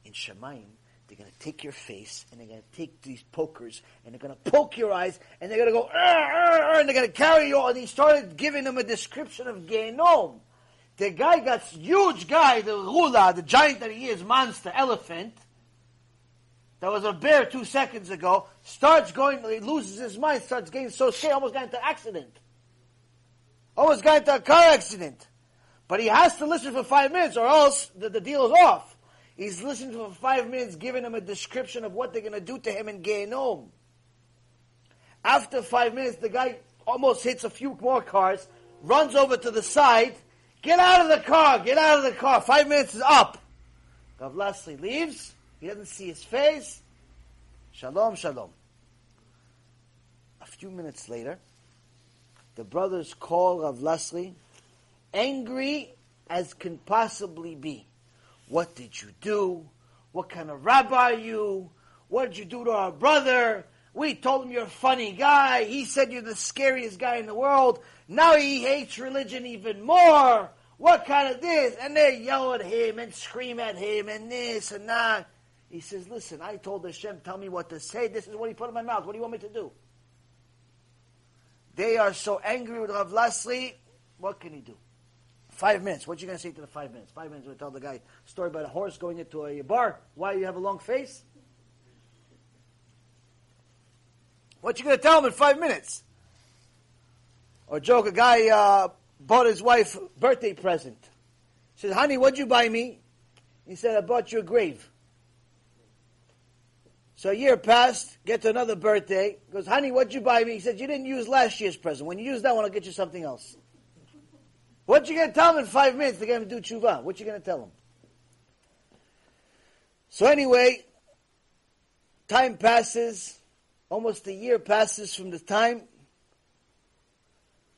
in Shemayim, they're going to take your face, and they're going to take these pokers, and they're going to poke your eyes, and they're going to go, and they're going to carry you all. And he started giving them a description of Gehenom. The guy got huge guy, the Rula, the giant that he is, monster, elephant, that was a bear 2 seconds ago, starts going, he loses his mind, starts getting so scared, almost got into an accident. Almost got into a car accident. But he has to listen for 5 minutes or else the deal is off. He's listening for 5 minutes, giving him a description of what they're going to do to him in Gehenom. After 5 minutes, the guy almost hits a few more cars, runs over to the side. Get out of the car. 5 minutes is up. Rav Leslie leaves. He doesn't see his face. Shalom. A few minutes later, the brothers call Rav Leslie, angry as can possibly be. What did you do? What kind of rabbi are you? What did you do to our brother? We told him you're a funny guy. He said you're the scariest guy in the world. Now he hates religion even more. What kind of this? And they yell at him and scream at him and this and that. He says, listen, I told Hashem, tell me what to say. This is what he put in my mouth. What do you want me to do? They are so angry with Rav Leslie. What can he do? 5 minutes. What are you going to say to the 5 minutes? 5 minutes, we tell the guy a story about a horse going into a bar. Why you have a long face? What you going to tell him in 5 minutes? Or joke, a guy bought his wife a birthday present. She said, honey, what'd you buy me? He said, I bought you a grave. So a year passed, get to another birthday. He goes, honey, what'd you buy me? He said, you didn't use last year's present. When you use that one, I'll get you something else. What you going to tell him in 5 minutes? They're going to do tshuva. What you going to tell him? So anyway, time passes. Almost a year passes from the time.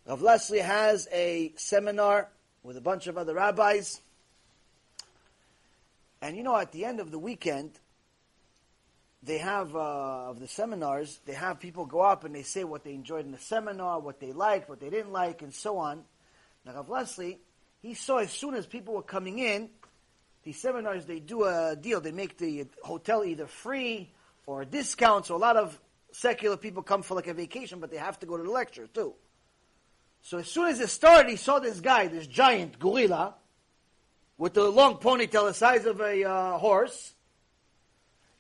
Rav Leslie has a seminar with a bunch of other rabbis. And you know, at the end of the weekend, they have, of the seminars, they have people go up and they say what they enjoyed in the seminar, what they liked, what they didn't like, and so on. Now, Rav Leslie, he saw as soon as people were coming in, these seminars, they do a deal. They make the hotel either free or a discount. So a lot of secular people come for like a vacation, but they have to go to the lecture too. So as soon as it started, he saw this guy, this giant gorilla, with a long ponytail the size of a horse.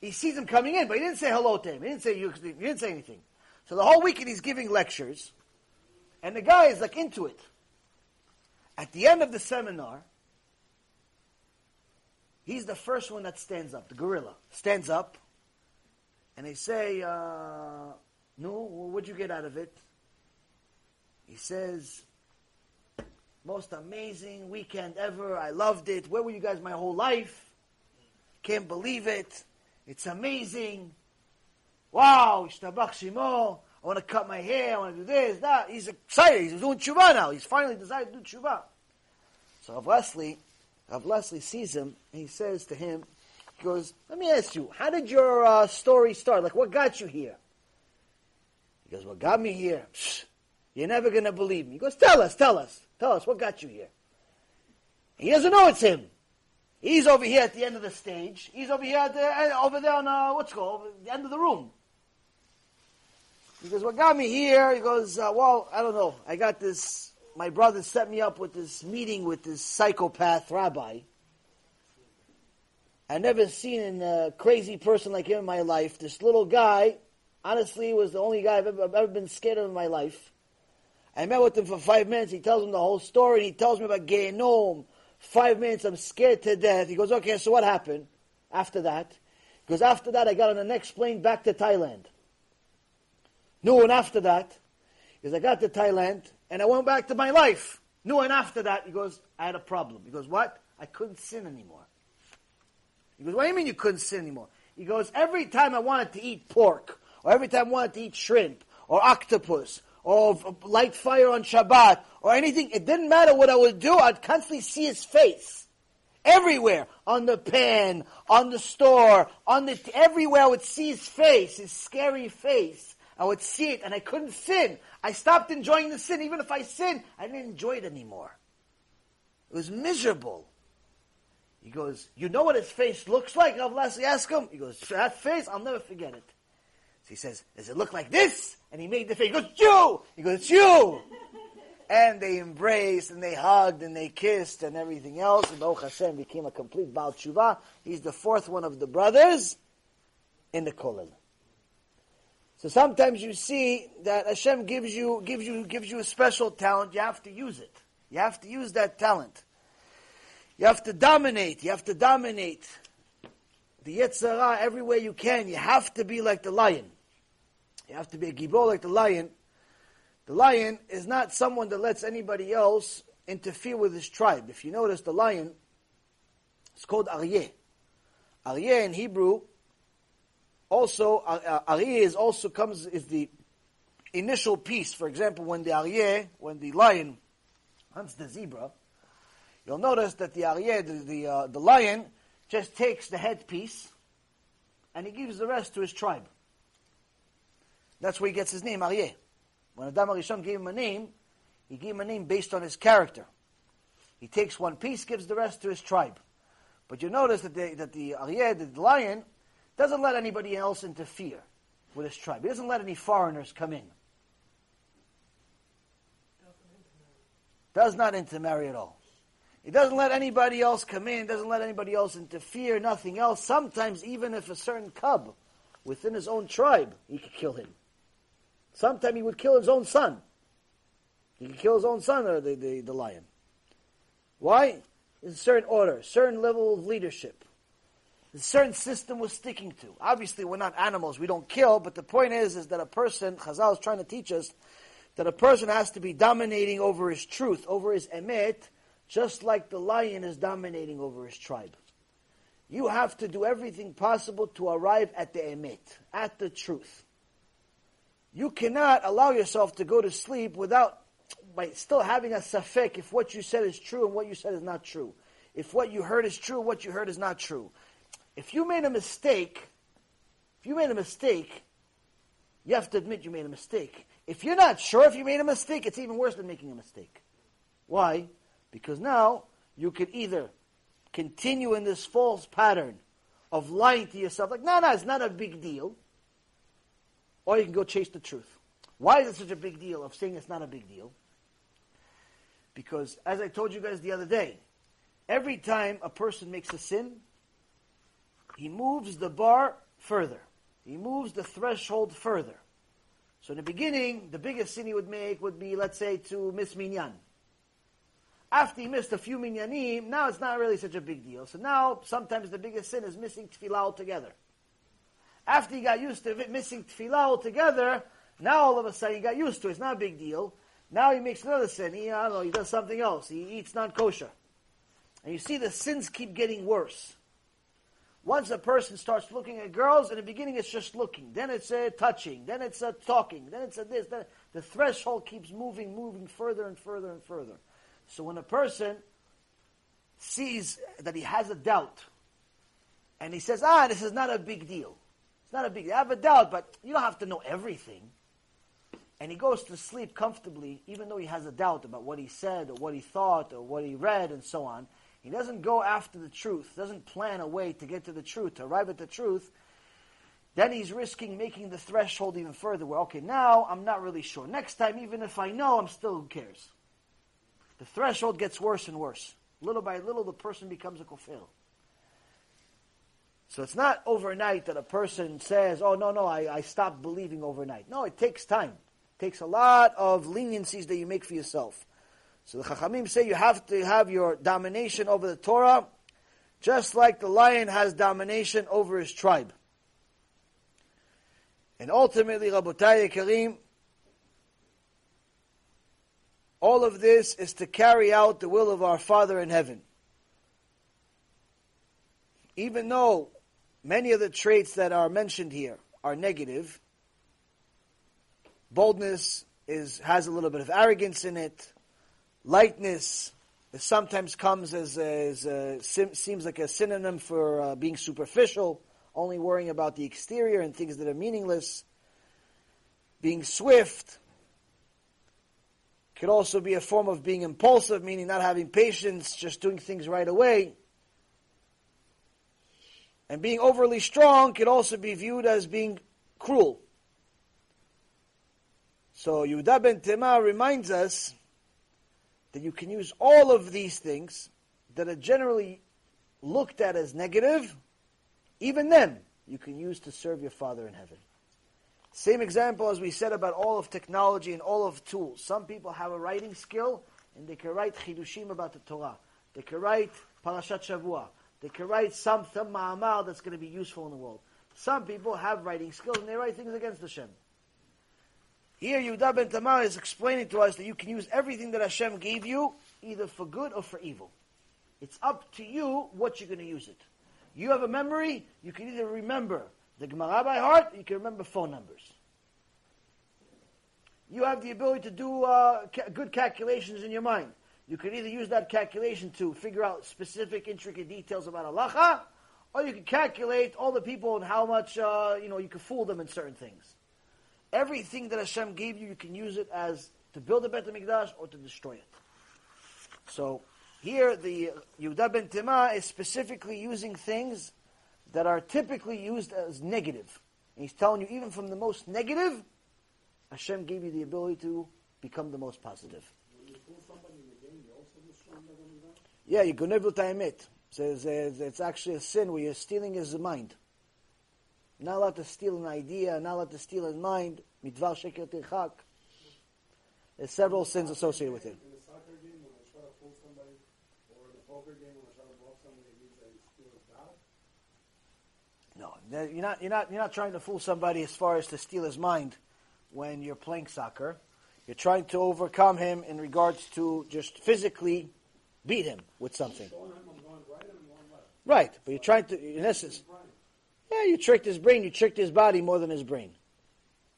He sees him coming in, but he didn't say hello to him. He didn't say anything. So the whole weekend he's giving lectures, and the guy is like into it. At the end of the seminar, he's the first one that stands up. The gorilla stands up, and they say, "No, what'd you get out of it?" He says, most amazing weekend ever. I loved it. Where were you guys my whole life? Can't believe it. It's amazing. Wow. Ishtabach Shimo. I want to cut my hair. I want to do this, that. He's excited. He's doing tshuva now. He's finally decided to do tshuva. So Rav Leslie sees him and he says to him, he goes, let me ask you, how did your story start? Like, what got you here? He goes, what got me here? Psh. You're never going to believe me. He goes, tell us, what got you here? He doesn't know it's him. He's over here at the end of the stage. He's over here, over there on, the end of the room. He goes, what got me here? He goes, well, I don't know. I got this, my brother set me up with this meeting with this psychopath rabbi. I've never seen a crazy person like him in my life. This little guy, honestly, was the only guy I've ever been scared of in my life. I met with him for 5 minutes. He tells him the whole story. And he tells me about Gehenom. 5 minutes, I'm scared to death. He goes, okay, so what happened after that? He goes, after that, I got on the next plane back to Thailand. No, and after that, because I got to Thailand, and I went back to my life. No, and after that, he goes, I had a problem. He goes, what? I couldn't sin anymore. He goes, what do you mean you couldn't sin anymore? He goes, every time I wanted to eat pork, or every time I wanted to eat shrimp, or octopus, or light fire on Shabbat, or anything. It didn't matter what I would do. I'd constantly see his face. Everywhere. On the pan, on the store, everywhere I would see his face, his scary face. I would see it, and I couldn't sin. I stopped enjoying the sin. Even if I sinned, I didn't enjoy it anymore. It was miserable. He goes, you know what his face looks like? Rav Leslie asked him. He goes, that face, I'll never forget it. So he says, does it look like this? And he made the face. He goes, it's you! He goes, it's you! And they embraced, and they hugged, and they kissed, and everything else. And Baruch Hashem became a complete Baal Tshuva. He's the fourth one of the brothers in the Kolel. So sometimes you see that Hashem gives you a special talent. You have to use it. You have to use that talent. You have to dominate. You have to dominate the Yetzirah everywhere you can. You have to be like the lion. You have to be a gibor like the lion. The lion is not someone that lets anybody else interfere with his tribe. If you notice, the lion is called Aryeh. Aryeh in Hebrew, also Aryeh is also comes is the initial piece. For example, when the lion hunts the zebra, you'll notice that the Aryeh, the lion, just takes the headpiece and he gives the rest to his tribe. That's where he gets his name, Aryeh. When Adam HaRishon gave him a name, he gave him a name based on his character. He takes one piece, gives the rest to his tribe. But you notice that the Aryeh, the lion, doesn't let anybody else interfere with his tribe. He doesn't let any foreigners come in. Does not intermarry at all. He doesn't let anybody else come in, doesn't let anybody else interfere, nothing else. Sometimes even if a certain cub within his own tribe, he could kill him. Sometimes he would kill his own son. He could kill his own son, or the lion. Why? There's a certain order, a certain level of leadership. There's a certain system we're sticking to. Obviously, we're not animals, we don't kill, but the point is that a person, Chazal is trying to teach us, that a person has to be dominating over his truth, over his emet, just like the lion is dominating over his tribe. You have to do everything possible to arrive at the emet, at the truth. You cannot allow yourself to go to sleep by still having a safek if what you said is true and what you said is not true. If what you heard is true and what you heard is not true. If you made a mistake, you have to admit you made a mistake. If you're not sure if you made a mistake, it's even worse than making a mistake. Why? Because now you could either continue in this false pattern of lying to yourself, like, no, it's not a big deal. Or you can go chase the truth. Why is it such a big deal of saying it's not a big deal? Because, as I told you guys the other day, every time a person makes a sin, he moves the bar further. He moves the threshold further. So in the beginning, the biggest sin he would make would be, let's say, to miss minyan. After he missed a few minyanim, now it's not really such a big deal. So now, sometimes the biggest sin is missing tefillah altogether. After he got used to missing tefillah altogether, now all of a sudden he got used to it. It's not a big deal. Now he makes another sin. He does something else. He eats non-kosher. And you see the sins keep getting worse. Once a person starts looking at girls, in the beginning it's just looking. Then it's touching. Then it's talking. Then it's this. Then the threshold keeps moving further and further and further. So when a person sees that he has a doubt, and he says, this is not a big deal. It's not a big deal. I have a doubt, but you don't have to know everything. And he goes to sleep comfortably, even though he has a doubt about what he said, or what he thought, or what he read, and so on. He doesn't go after the truth, doesn't plan a way to get to the truth, to arrive at the truth. Then he's risking making the threshold even further, where, now I'm not really sure. Next time, even if I know, I'm still, who cares? The threshold gets worse and worse. Little by little, the person becomes a kofil. So it's not overnight that a person says, I stopped believing overnight. No, it takes time. It takes a lot of leniencies that you make for yourself. So the Chachamim say you have to have your domination over the Torah, just like the lion has domination over his tribe. And ultimately, Rabotai Karim, all of this is to carry out the will of our Father in heaven. Even though many of the traits that are mentioned here are negative, boldness has a little bit of arrogance in it. Lightness sometimes comes seems like a synonym for being superficial, only worrying about the exterior and things that are meaningless. Being swift could also be a form of being impulsive, meaning not having patience, just doing things right away. And being overly strong could also be viewed as being cruel. So Yehuda ben Tema reminds us that you can use all of these things that are generally looked at as negative, even them you can use to serve your Father in heaven. Same example as we said about all of technology and all of tools. Some people have a writing skill and they can write chidushim about the Torah. They can write parashat Shavua. They can write something ma'amal that's going to be useful in the world. Some people have writing skills and they write things against Hashem. Here Yehuda ben Tema is explaining to us that you can use everything that Hashem gave you, either for good or for evil. It's up to you what you're going to use it. You have a memory, you can either remember the Gemara by heart, you can remember phone numbers. You have the ability to do good calculations in your mind. You can either use that calculation to figure out specific, intricate details about halacha, or you can calculate all the people and how much you can fool them in certain things. Everything that Hashem gave you, you can use it as to build a Beit HaMikdash or to destroy it. So Here, the Yehuda ben Tema is specifically using things that are typically used as negative. And he's telling you, even from the most negative, Hashem gave you the ability to become the most positive. When you pull somebody in the game, you also destroy them in that? Yeah, you gonev ta'emet. Says it's actually a sin where you're stealing his mind. Not allowed to steal an idea, not allowed to steal his mind. Midvar sheker tirchak. There's several sins associated with it. In the soccer game, when I try to pull somebody, or in the poker game, when I try to block somebody, it means that you steal his mind? No, you're not trying to fool somebody as far as to steal his mind when you're playing soccer. You're trying to overcome him in regards to just physically beat him with something. Right, but you're trying to, in essence, yeah, you tricked his brain, you tricked his body more than his brain.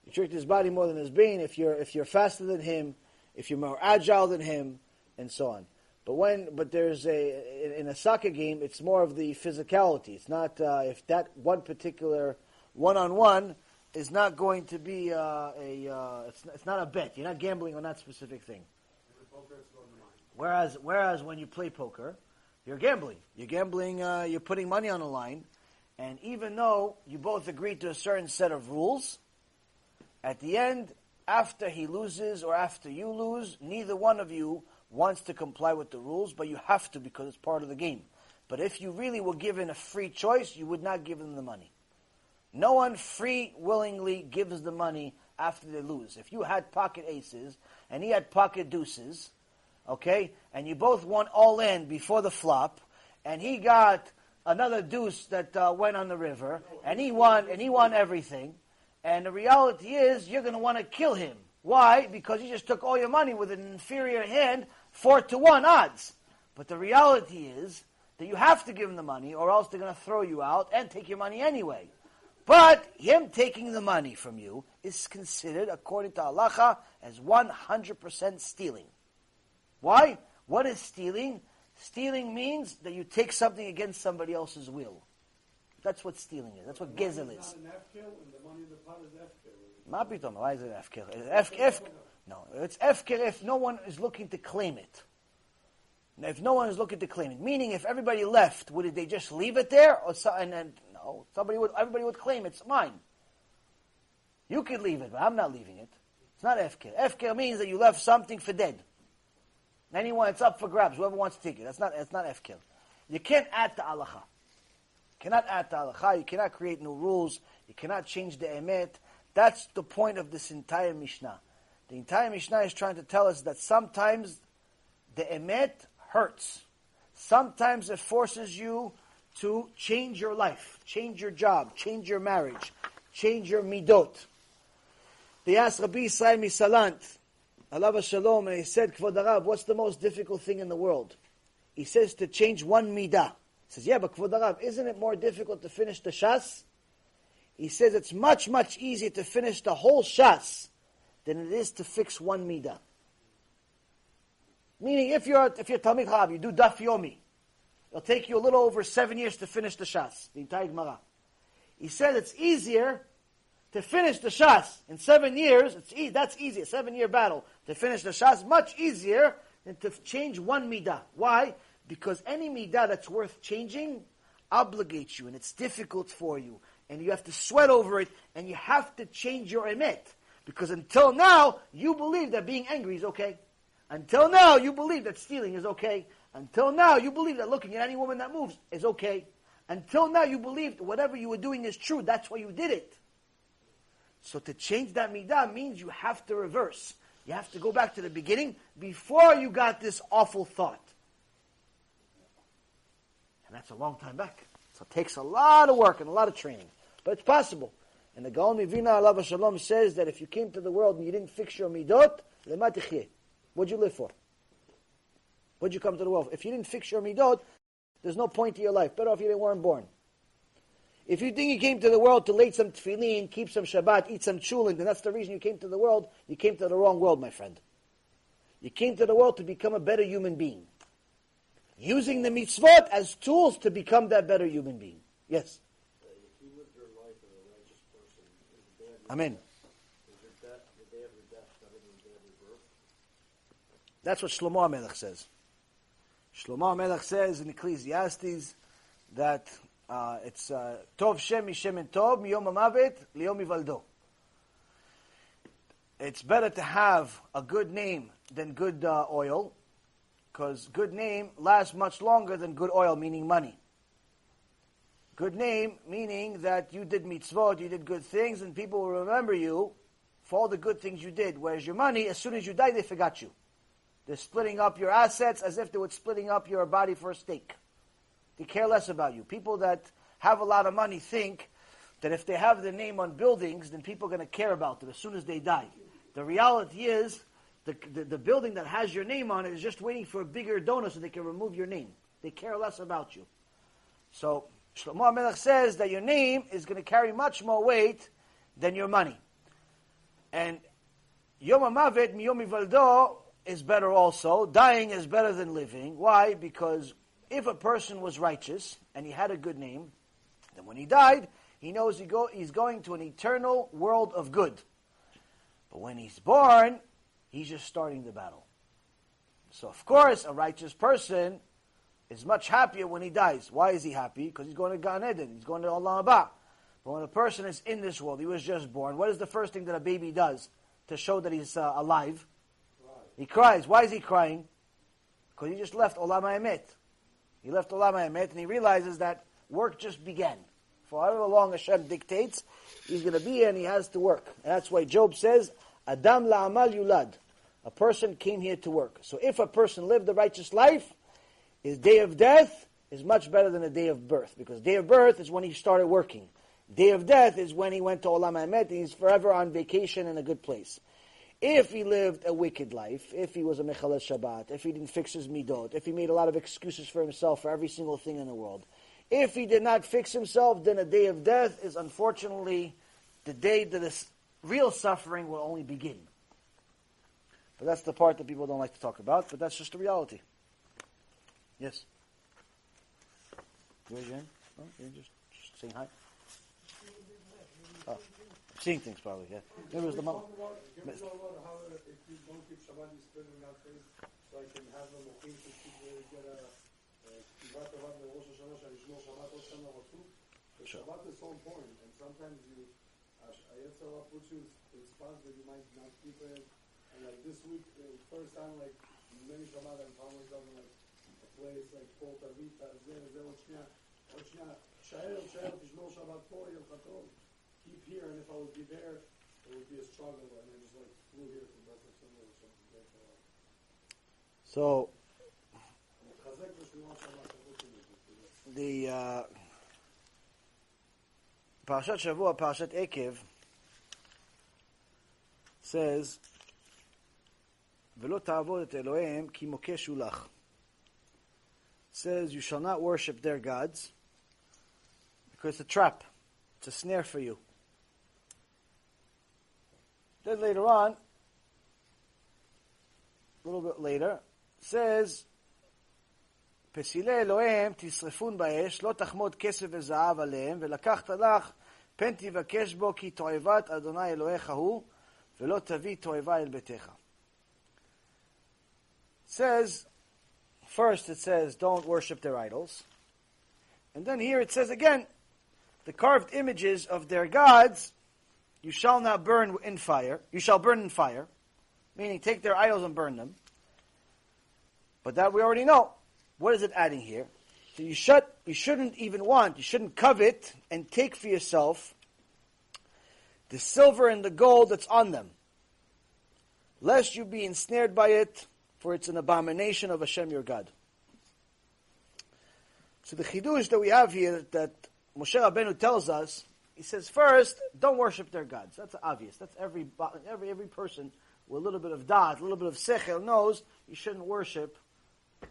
You tricked his body more than his brain if you're faster than him, if you're more agile than him, and so on. But there's in a soccer game, it's more of the physicality. It's not, if that one particular one-on-one is not going to be it's not a bet. You're not gambling on that specific thing. Whereas when you play poker, you're gambling. You're putting money on the line. And even though you both agreed to a certain set of rules, at the end, after he loses or after you lose, neither one of you wants to comply with the rules, but you have to because it's part of the game. But if you really were given a free choice, you would not give them the money. No one willingly gives the money after they lose. If you had pocket aces and he had pocket deuces, okay, and you both won all in before the flop, and he got another deuce that went on the river, and he won everything, and the reality is you're going to want to kill him. Why? Because you just took all your money with an inferior hand, 4-1 odds. But the reality is that you have to give him the money, or else they're going to throw you out and take your money anyway. But him taking the money from you is considered, according to halacha, as 100% stealing. Why? What is stealing? Stealing means that you take something against somebody else's will. That's what stealing is. That's what gezel is. Why is it efker? No, it's efker if no one is looking to claim it. If no one is looking to claim it, meaning if everybody left, would they just leave it there? No, everybody would claim it's mine. You could leave it, but I'm not leaving it. It's not efker. Efker means that you left something for dead. Anyone, it's up for grabs. Whoever wants to take it. That's not efker. You can't add to halacha. You cannot add to halacha. You cannot create new rules. You cannot change the emet. That's the point of this entire Mishnah. The entire Mishnah is trying to tell us that sometimes the emet hurts. Sometimes it forces you to change your life, change your job, change your marriage, change your midot. They asked Rabbi Chaim MiSanz, Alav Shalom, and he said, Kvod Arav, what's the most difficult thing in the world? He says to change one midah. He says, yeah, but Kvod Arav, isn't it more difficult to finish the Shas? He says it's much, much easier to finish the whole Shas than it is to fix one midah. Meaning, if you're Talmid Chacham, you do Daf Yomi. It'll take you a little over 7 years to finish the Shas, the entire Gemara. He said it's easier to finish the Shas in 7 years. That's easy, a 7-year battle. To finish the Shas, much easier than to change one midah. Why? Because any midah that's worth changing obligates you, and it's difficult for you. And you have to sweat over it, and you have to change your emet. Because until now, you believe that being angry is okay. Until now, you believe that stealing is okay. Until now, you believe that looking at any woman that moves is okay. Until now, you believed whatever you were doing is true. That's why you did it. So to change that midah means you have to reverse. You have to go back to the beginning before you got this awful thought. And that's a long time back. So it takes a lot of work and a lot of training. But it's possible. And the Gaon Mivina, Alav Shalom, says that if you came to the world and you didn't fix your midot, lema tichyeh. What'd you live for? What'd you come to the world for? If you didn't fix your midot, there's no point to your life. Better off you weren't born. If you think you came to the world to lay some tefillin, keep some Shabbat, eat some chulin, then that's the reason you came to the world, you came to the wrong world, my friend. You came to the world to become a better human being. Using the mitzvot as tools to become that better human being. Yes? If you lived your life as a righteous person, amen. Is your death better than your birth? That's what Shlomo HaMelech says. Shlomo HaMelech says in Ecclesiastes that it's Tov Shem Mishem Tov Miyom HaMavet Liyom Ivaldo. It's better to have a good name than good oil, because good name lasts much longer than good oil, meaning money. Good name, meaning that you did mitzvot, you did good things, and people will remember you for all the good things you did. Whereas your money, as soon as you die, they forgot you. They're splitting up your assets as if they were splitting up your body for a steak. They care less about you. People that have a lot of money think that if they have their name on buildings, then people are going to care about them as soon as they die. The reality is, the building that has your name on it is just waiting for a bigger donor so they can remove your name. They care less about you. So Shlomo HaMelech says that your name is going to carry much more weight than your money. And Yom HaMavet Miyom Ivaldo is better also. Dying is better than living. Why? Because if a person was righteous and he had a good name, then when he died, he knows he's going to an eternal world of good. But when he's born, he's just starting the battle. So of course, a righteous person is much happier when he dies. Why is he happy? Because he's going to Gan Eden. He's going to Olam Haba. But when a person is in this world, he was just born, what is the first thing that a baby does to show that he's alive? He cries. Why is he crying? Because he just left Olam HaEmet. He left Olam HaEmet and he realizes that work just began. For however long Hashem dictates, he's going to be here and he has to work. And that's why Job says, Adam la'amal yulad. A person came here to work. So if a person lived a righteous life, his day of death is much better than the day of birth. Because day of birth is when he started working. Day of death is when he went to Olam HaEmet and he's forever on vacation in a good place. If he lived a wicked life, if he was a Mechalas Shabbat, if he didn't fix his midot, if he made a lot of excuses for himself for every single thing in the world, if he did not fix himself, then a day of death is unfortunately the day that this real suffering will only begin. But that's the part that people don't like to talk about, but that's just the reality. Yes? Raise your hand. Oh, you're just saying hi. Oh, seeing things probably, yeah. Maybe it was the mother. Sure. Shabbat is so important, and sometimes Ayatollah puts you in spots that you might not keep it. And like this week, first time, like many Shabbat and Palmas of like a place like Polta Vita, Shayel, Tishmo Shabbat Kori, El Khatom. Keep here, and if I would be there, it would be a struggle. And I just like flew here from Bethel Sunday or something like that. So, the Parashat Shavua, Parashat Ekev, says, "V'lo ta'avod et Elohim ki mokesh ulach." Says, you shall not worship their gods, because it's a trap, it's a snare for you. Then later on, a little bit later, says, "Pesile Elohim tisrefun ba'esh, lo tachmod kesef v'zahav aleim, v'lakach talach pen tivakesh bo ki to'evat Adonai Elohecha hu, v'lo tavi to'eva el betecha." Says, first it says, don't worship their idols. And then here it says again, the carved images of their gods, you shall not burn in fire. You shall burn in fire, meaning take their idols and burn them. But that we already know. What is it adding here? So you shouldn't covet and take for yourself the silver and the gold that's on them, lest you be ensnared by it, for it's an abomination of Hashem your God. So the chidush that we have here that Moshe Rabbeinu tells us, he says, first, don't worship their gods. That's obvious. That's every person with a little bit of da'at, a little bit of sechel knows you shouldn't worship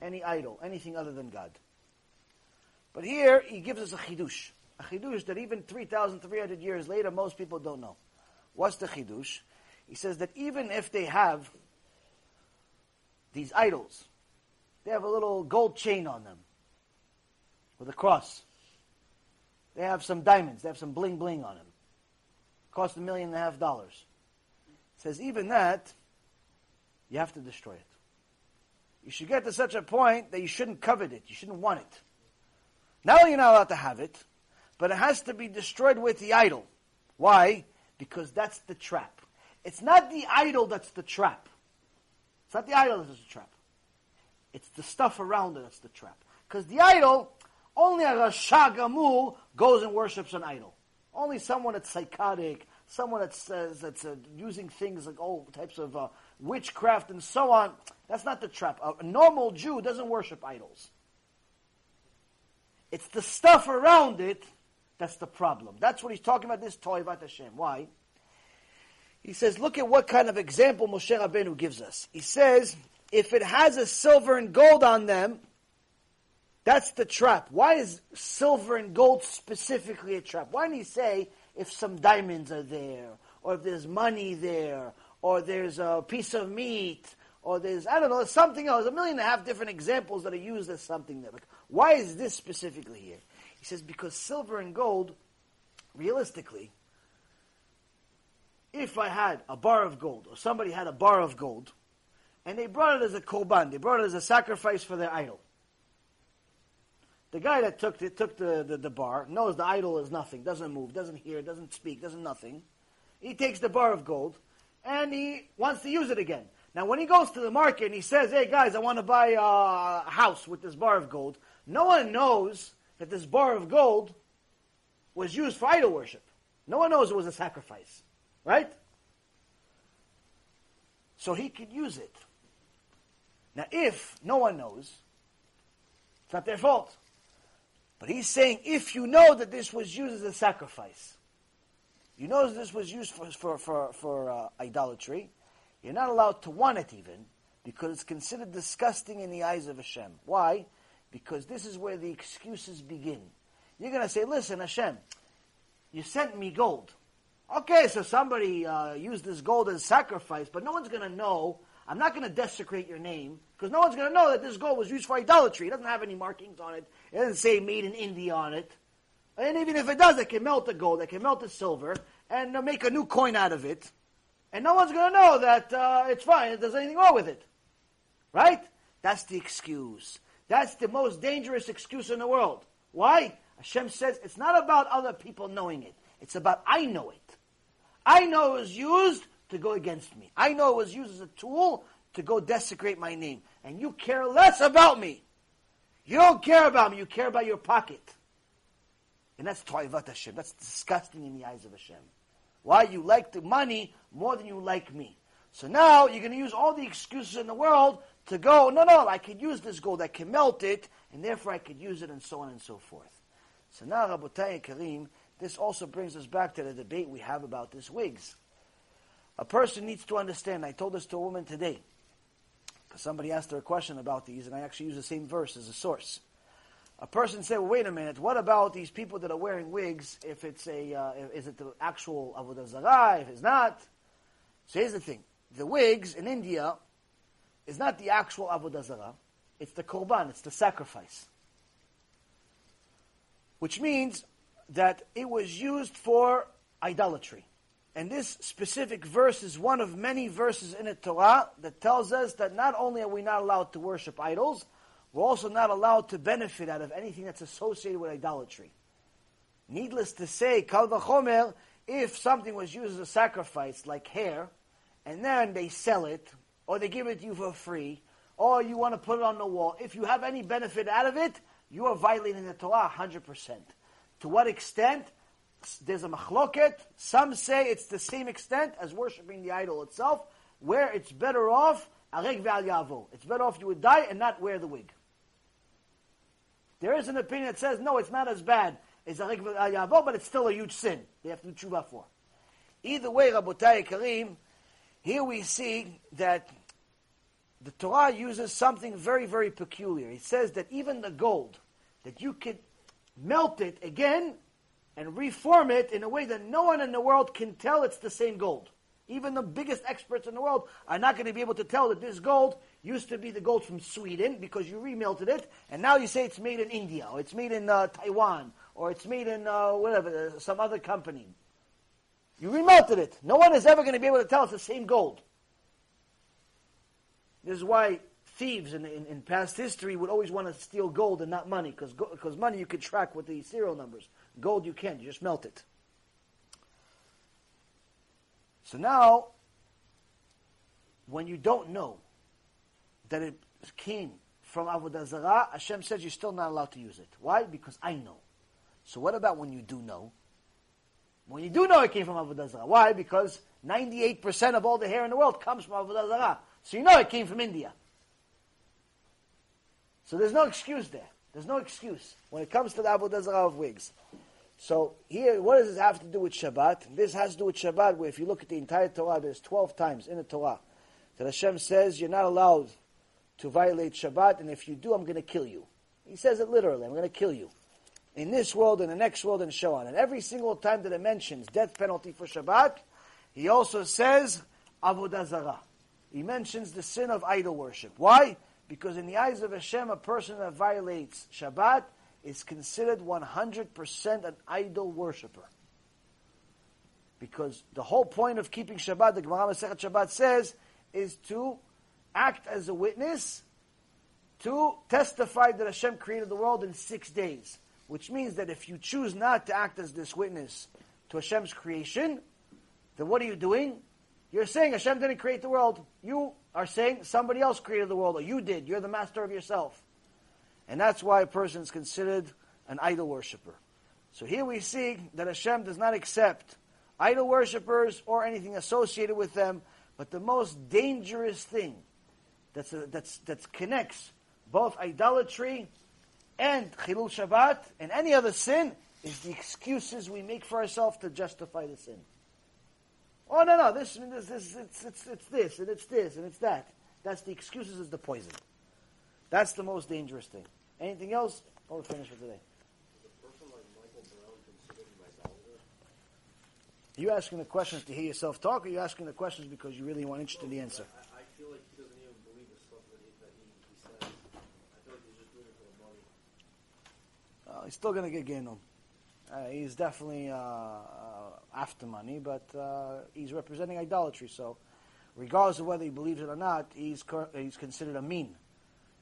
any idol, anything other than God. But here, he gives us a chidush that even 3,300 years later, most people don't know. What's the chidush? He says that even if they have these idols, they have a little gold chain on them with a cross. They have some diamonds, they have some bling bling on them. It costs $1.5 million. It says even that, you have to destroy it. You should get to such a point that you shouldn't covet it. You shouldn't want it. Not only you're not allowed to have it, but it has to be destroyed with the idol. Why? Because that's the trap. It's not the idol that's the trap. It's not the idol that's the trap. It's the stuff around it that's the trap. Because the idol, only a Rasha Gamul goes and worships an idol. Only someone that's psychotic, someone that says that's using things like all types of witchcraft and so on. That's not the trap. A normal Jew doesn't worship idols. It's the stuff around it that's the problem. That's what he's talking about, this Toivat Hashem. Why? He says, look at what kind of example Moshe Rabbeinu gives us. He says, if it has a silver and gold on them, that's the trap. Why is silver and gold specifically a trap? Why didn't he say if some diamonds are there, or if there's money there, or there's a piece of meat, or there's, I don't know, something else. 1.5 million different examples that are used as something there. Like, why is this specifically here? He says, because silver and gold, realistically, if I had a bar of gold, or somebody had a bar of gold, and they brought it as a korban, they brought it as a sacrifice for their idol. The guy that took the bar knows the idol is nothing, doesn't move, doesn't hear, doesn't speak, doesn't nothing. He takes the bar of gold, and he wants to use it again. Now, when he goes to the market and he says, hey guys, I want to buy a house with this bar of gold, no one knows that this bar of gold was used for idol worship. No one knows it was a sacrifice, right? So he could use it. Now, if no one knows, it's not their fault. But he's saying, if you know that this was used as a sacrifice, you know that this was used for idolatry, you're not allowed to want it even, because it's considered disgusting in the eyes of Hashem. Why? Because this is where the excuses begin. You're going to say, listen, Hashem, you sent me gold. Okay, so somebody used this gold as a sacrifice, but no one's going to know. I'm not going to desecrate your name, because no one's going to know that this gold was used for idolatry. It doesn't have any markings on it. It doesn't say made in India on it. And even if it does, it can melt the gold, it can melt the silver, and make a new coin out of it. And no one's going to know that it's fine, there's anything wrong with it. Right? That's the excuse. That's the most dangerous excuse in the world. Why? Hashem says it's not about other people knowing it. It's about I know it. I know it was used to go against me. I know it was used as a tool to go desecrate my name. And you care less about me. You don't care about me. You care about your pocket. And that's Toivat Hashem. That's disgusting in the eyes of Hashem. Why? You like the money more than you like me. So now you're going to use all the excuses in the world to go, no, I could use this gold, I can melt it, and therefore I could use it, and so on and so forth. So now, Rabotai Karim, this also brings us back to the debate we have about this wigs. A person needs to understand, I told this to a woman today, because somebody asked her a question about these, and I actually used the same verse as a source. A person said, well, wait a minute, what about these people that are wearing wigs, if it's is it the actual Avodah Zarah, if it's not? So here's the thing, the wigs in India is not the actual Avodah Zarah, it's the Korban, it's the sacrifice. Which means that it was used for idolatry. And this specific verse is one of many verses in the Torah that tells us that not only are we not allowed to worship idols, we're also not allowed to benefit out of anything that's associated with idolatry. Needless to say, Kal Vachomer, if something was used as a sacrifice, like hair, and then they sell it, or they give it to you for free, or you want to put it on the wall, if you have any benefit out of it, you are violating the Torah 100%. To what extent? There's a machloket. Some say it's the same extent as worshiping the idol itself, where it's better off, areg ve'al yavo. It's better off you would die and not wear the wig. There is an opinion that says, no, it's not as bad as areg ve'al yavo, but it's still a huge sin. They have to do tshuva for. Either way, Rabotai Karim, here we see that the Torah uses something very, very peculiar. It says that even the gold, that you could melt it again and reform it in a way that no one in the world can tell it's the same gold. Even the biggest experts in the world are not going to be able to tell that this gold used to be the gold from Sweden because you remelted it, and now you say it's made in India, or it's made in Taiwan, or it's made in whatever, some other company. You remelted it. No one is ever going to be able to tell it's the same gold. This is why thieves in past history would always want to steal gold and not money, because money you could track with the serial numbers. Gold you can't, you just melt it. So now, when you don't know that it came from Avodah Zarah, Hashem says you're still not allowed to use it. Why? Because I know. So what about when you do know? When you do know it came from Avodah Zarah. Why? Because 98% of all the hair in the world comes from Avodah Zarah. So you know it came from India. So there's no excuse there. There's no excuse when it comes to the Avodah Zarah of wigs. So here, what does this have to do with Shabbat? This has to do with Shabbat, where if you look at the entire Torah, there's 12 times in the Torah that Hashem says you're not allowed to violate Shabbat, and if you do, I'm going to kill you. He says it literally, I'm going to kill you. In this world, in the next world, and so on. And every single time that it mentions death penalty for Shabbat, he also says Avodah Zarah. He mentions the sin of idol worship. Why? Because in the eyes of Hashem, a person that violates Shabbat is considered 100% an idol worshiper. Because the whole point of keeping Shabbat, the Gemara Masechet Shabbat says, is to act as a witness to testify that Hashem created the world in 6 days. Which means that if you choose not to act as this witness to Hashem's creation, then what are you doing? You're saying Hashem didn't create the world. You are saying somebody else created the world, or you did. You're the master of yourself. And that's why a person is considered an idol worshiper. So here we see that Hashem does not accept idol worshipers or anything associated with them, but the most dangerous thing that connects both idolatry and Chilul Shabbat and any other sin is the excuses we make for ourselves to justify the sin. Oh, no, it's this, and it's that. That's the excuses is the poison. That's the most dangerous thing. Anything else? We'll finish for today. Is a person like Michael Brown considered an idolater? Are you asking the questions to hear yourself talk, or are you asking the questions because you really want interested in the answer? I feel like he doesn't even believe the stuff that he says. I feel like he's just doing it for the money. He's still going to get Gainum. He's definitely after money, but he's representing idolatry. So, regardless of whether he believes it or not, he's considered a mean.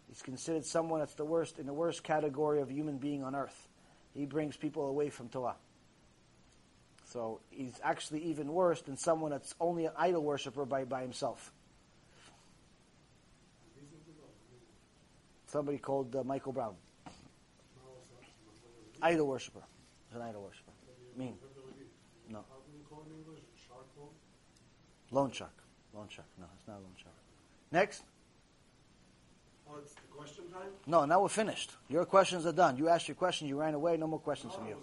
He's considered someone that's the worst category of a human being on earth. He brings people away from Torah. So he's actually even worse than someone that's only an idol worshiper by himself. Somebody called Michael Brown. Idol worshiper. He's an idol worshiper. Mean. No. How do you call in English? Charcoal? Loan shark. Loan shark. No, it's not a loan shark. Next. Oh, it's the question time? No, now we're finished. Your questions are done. You asked your question, you ran away, no more questions from you.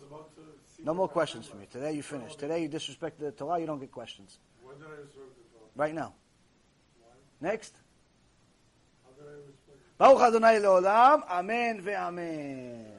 No more questions from you. Today you finished. Today you disrespected the Torah, you don't get questions. When did I disrespect the Torah? Right now. Why? Next. How did I respect it? Baruch Adonai leolam, amen ve'amen.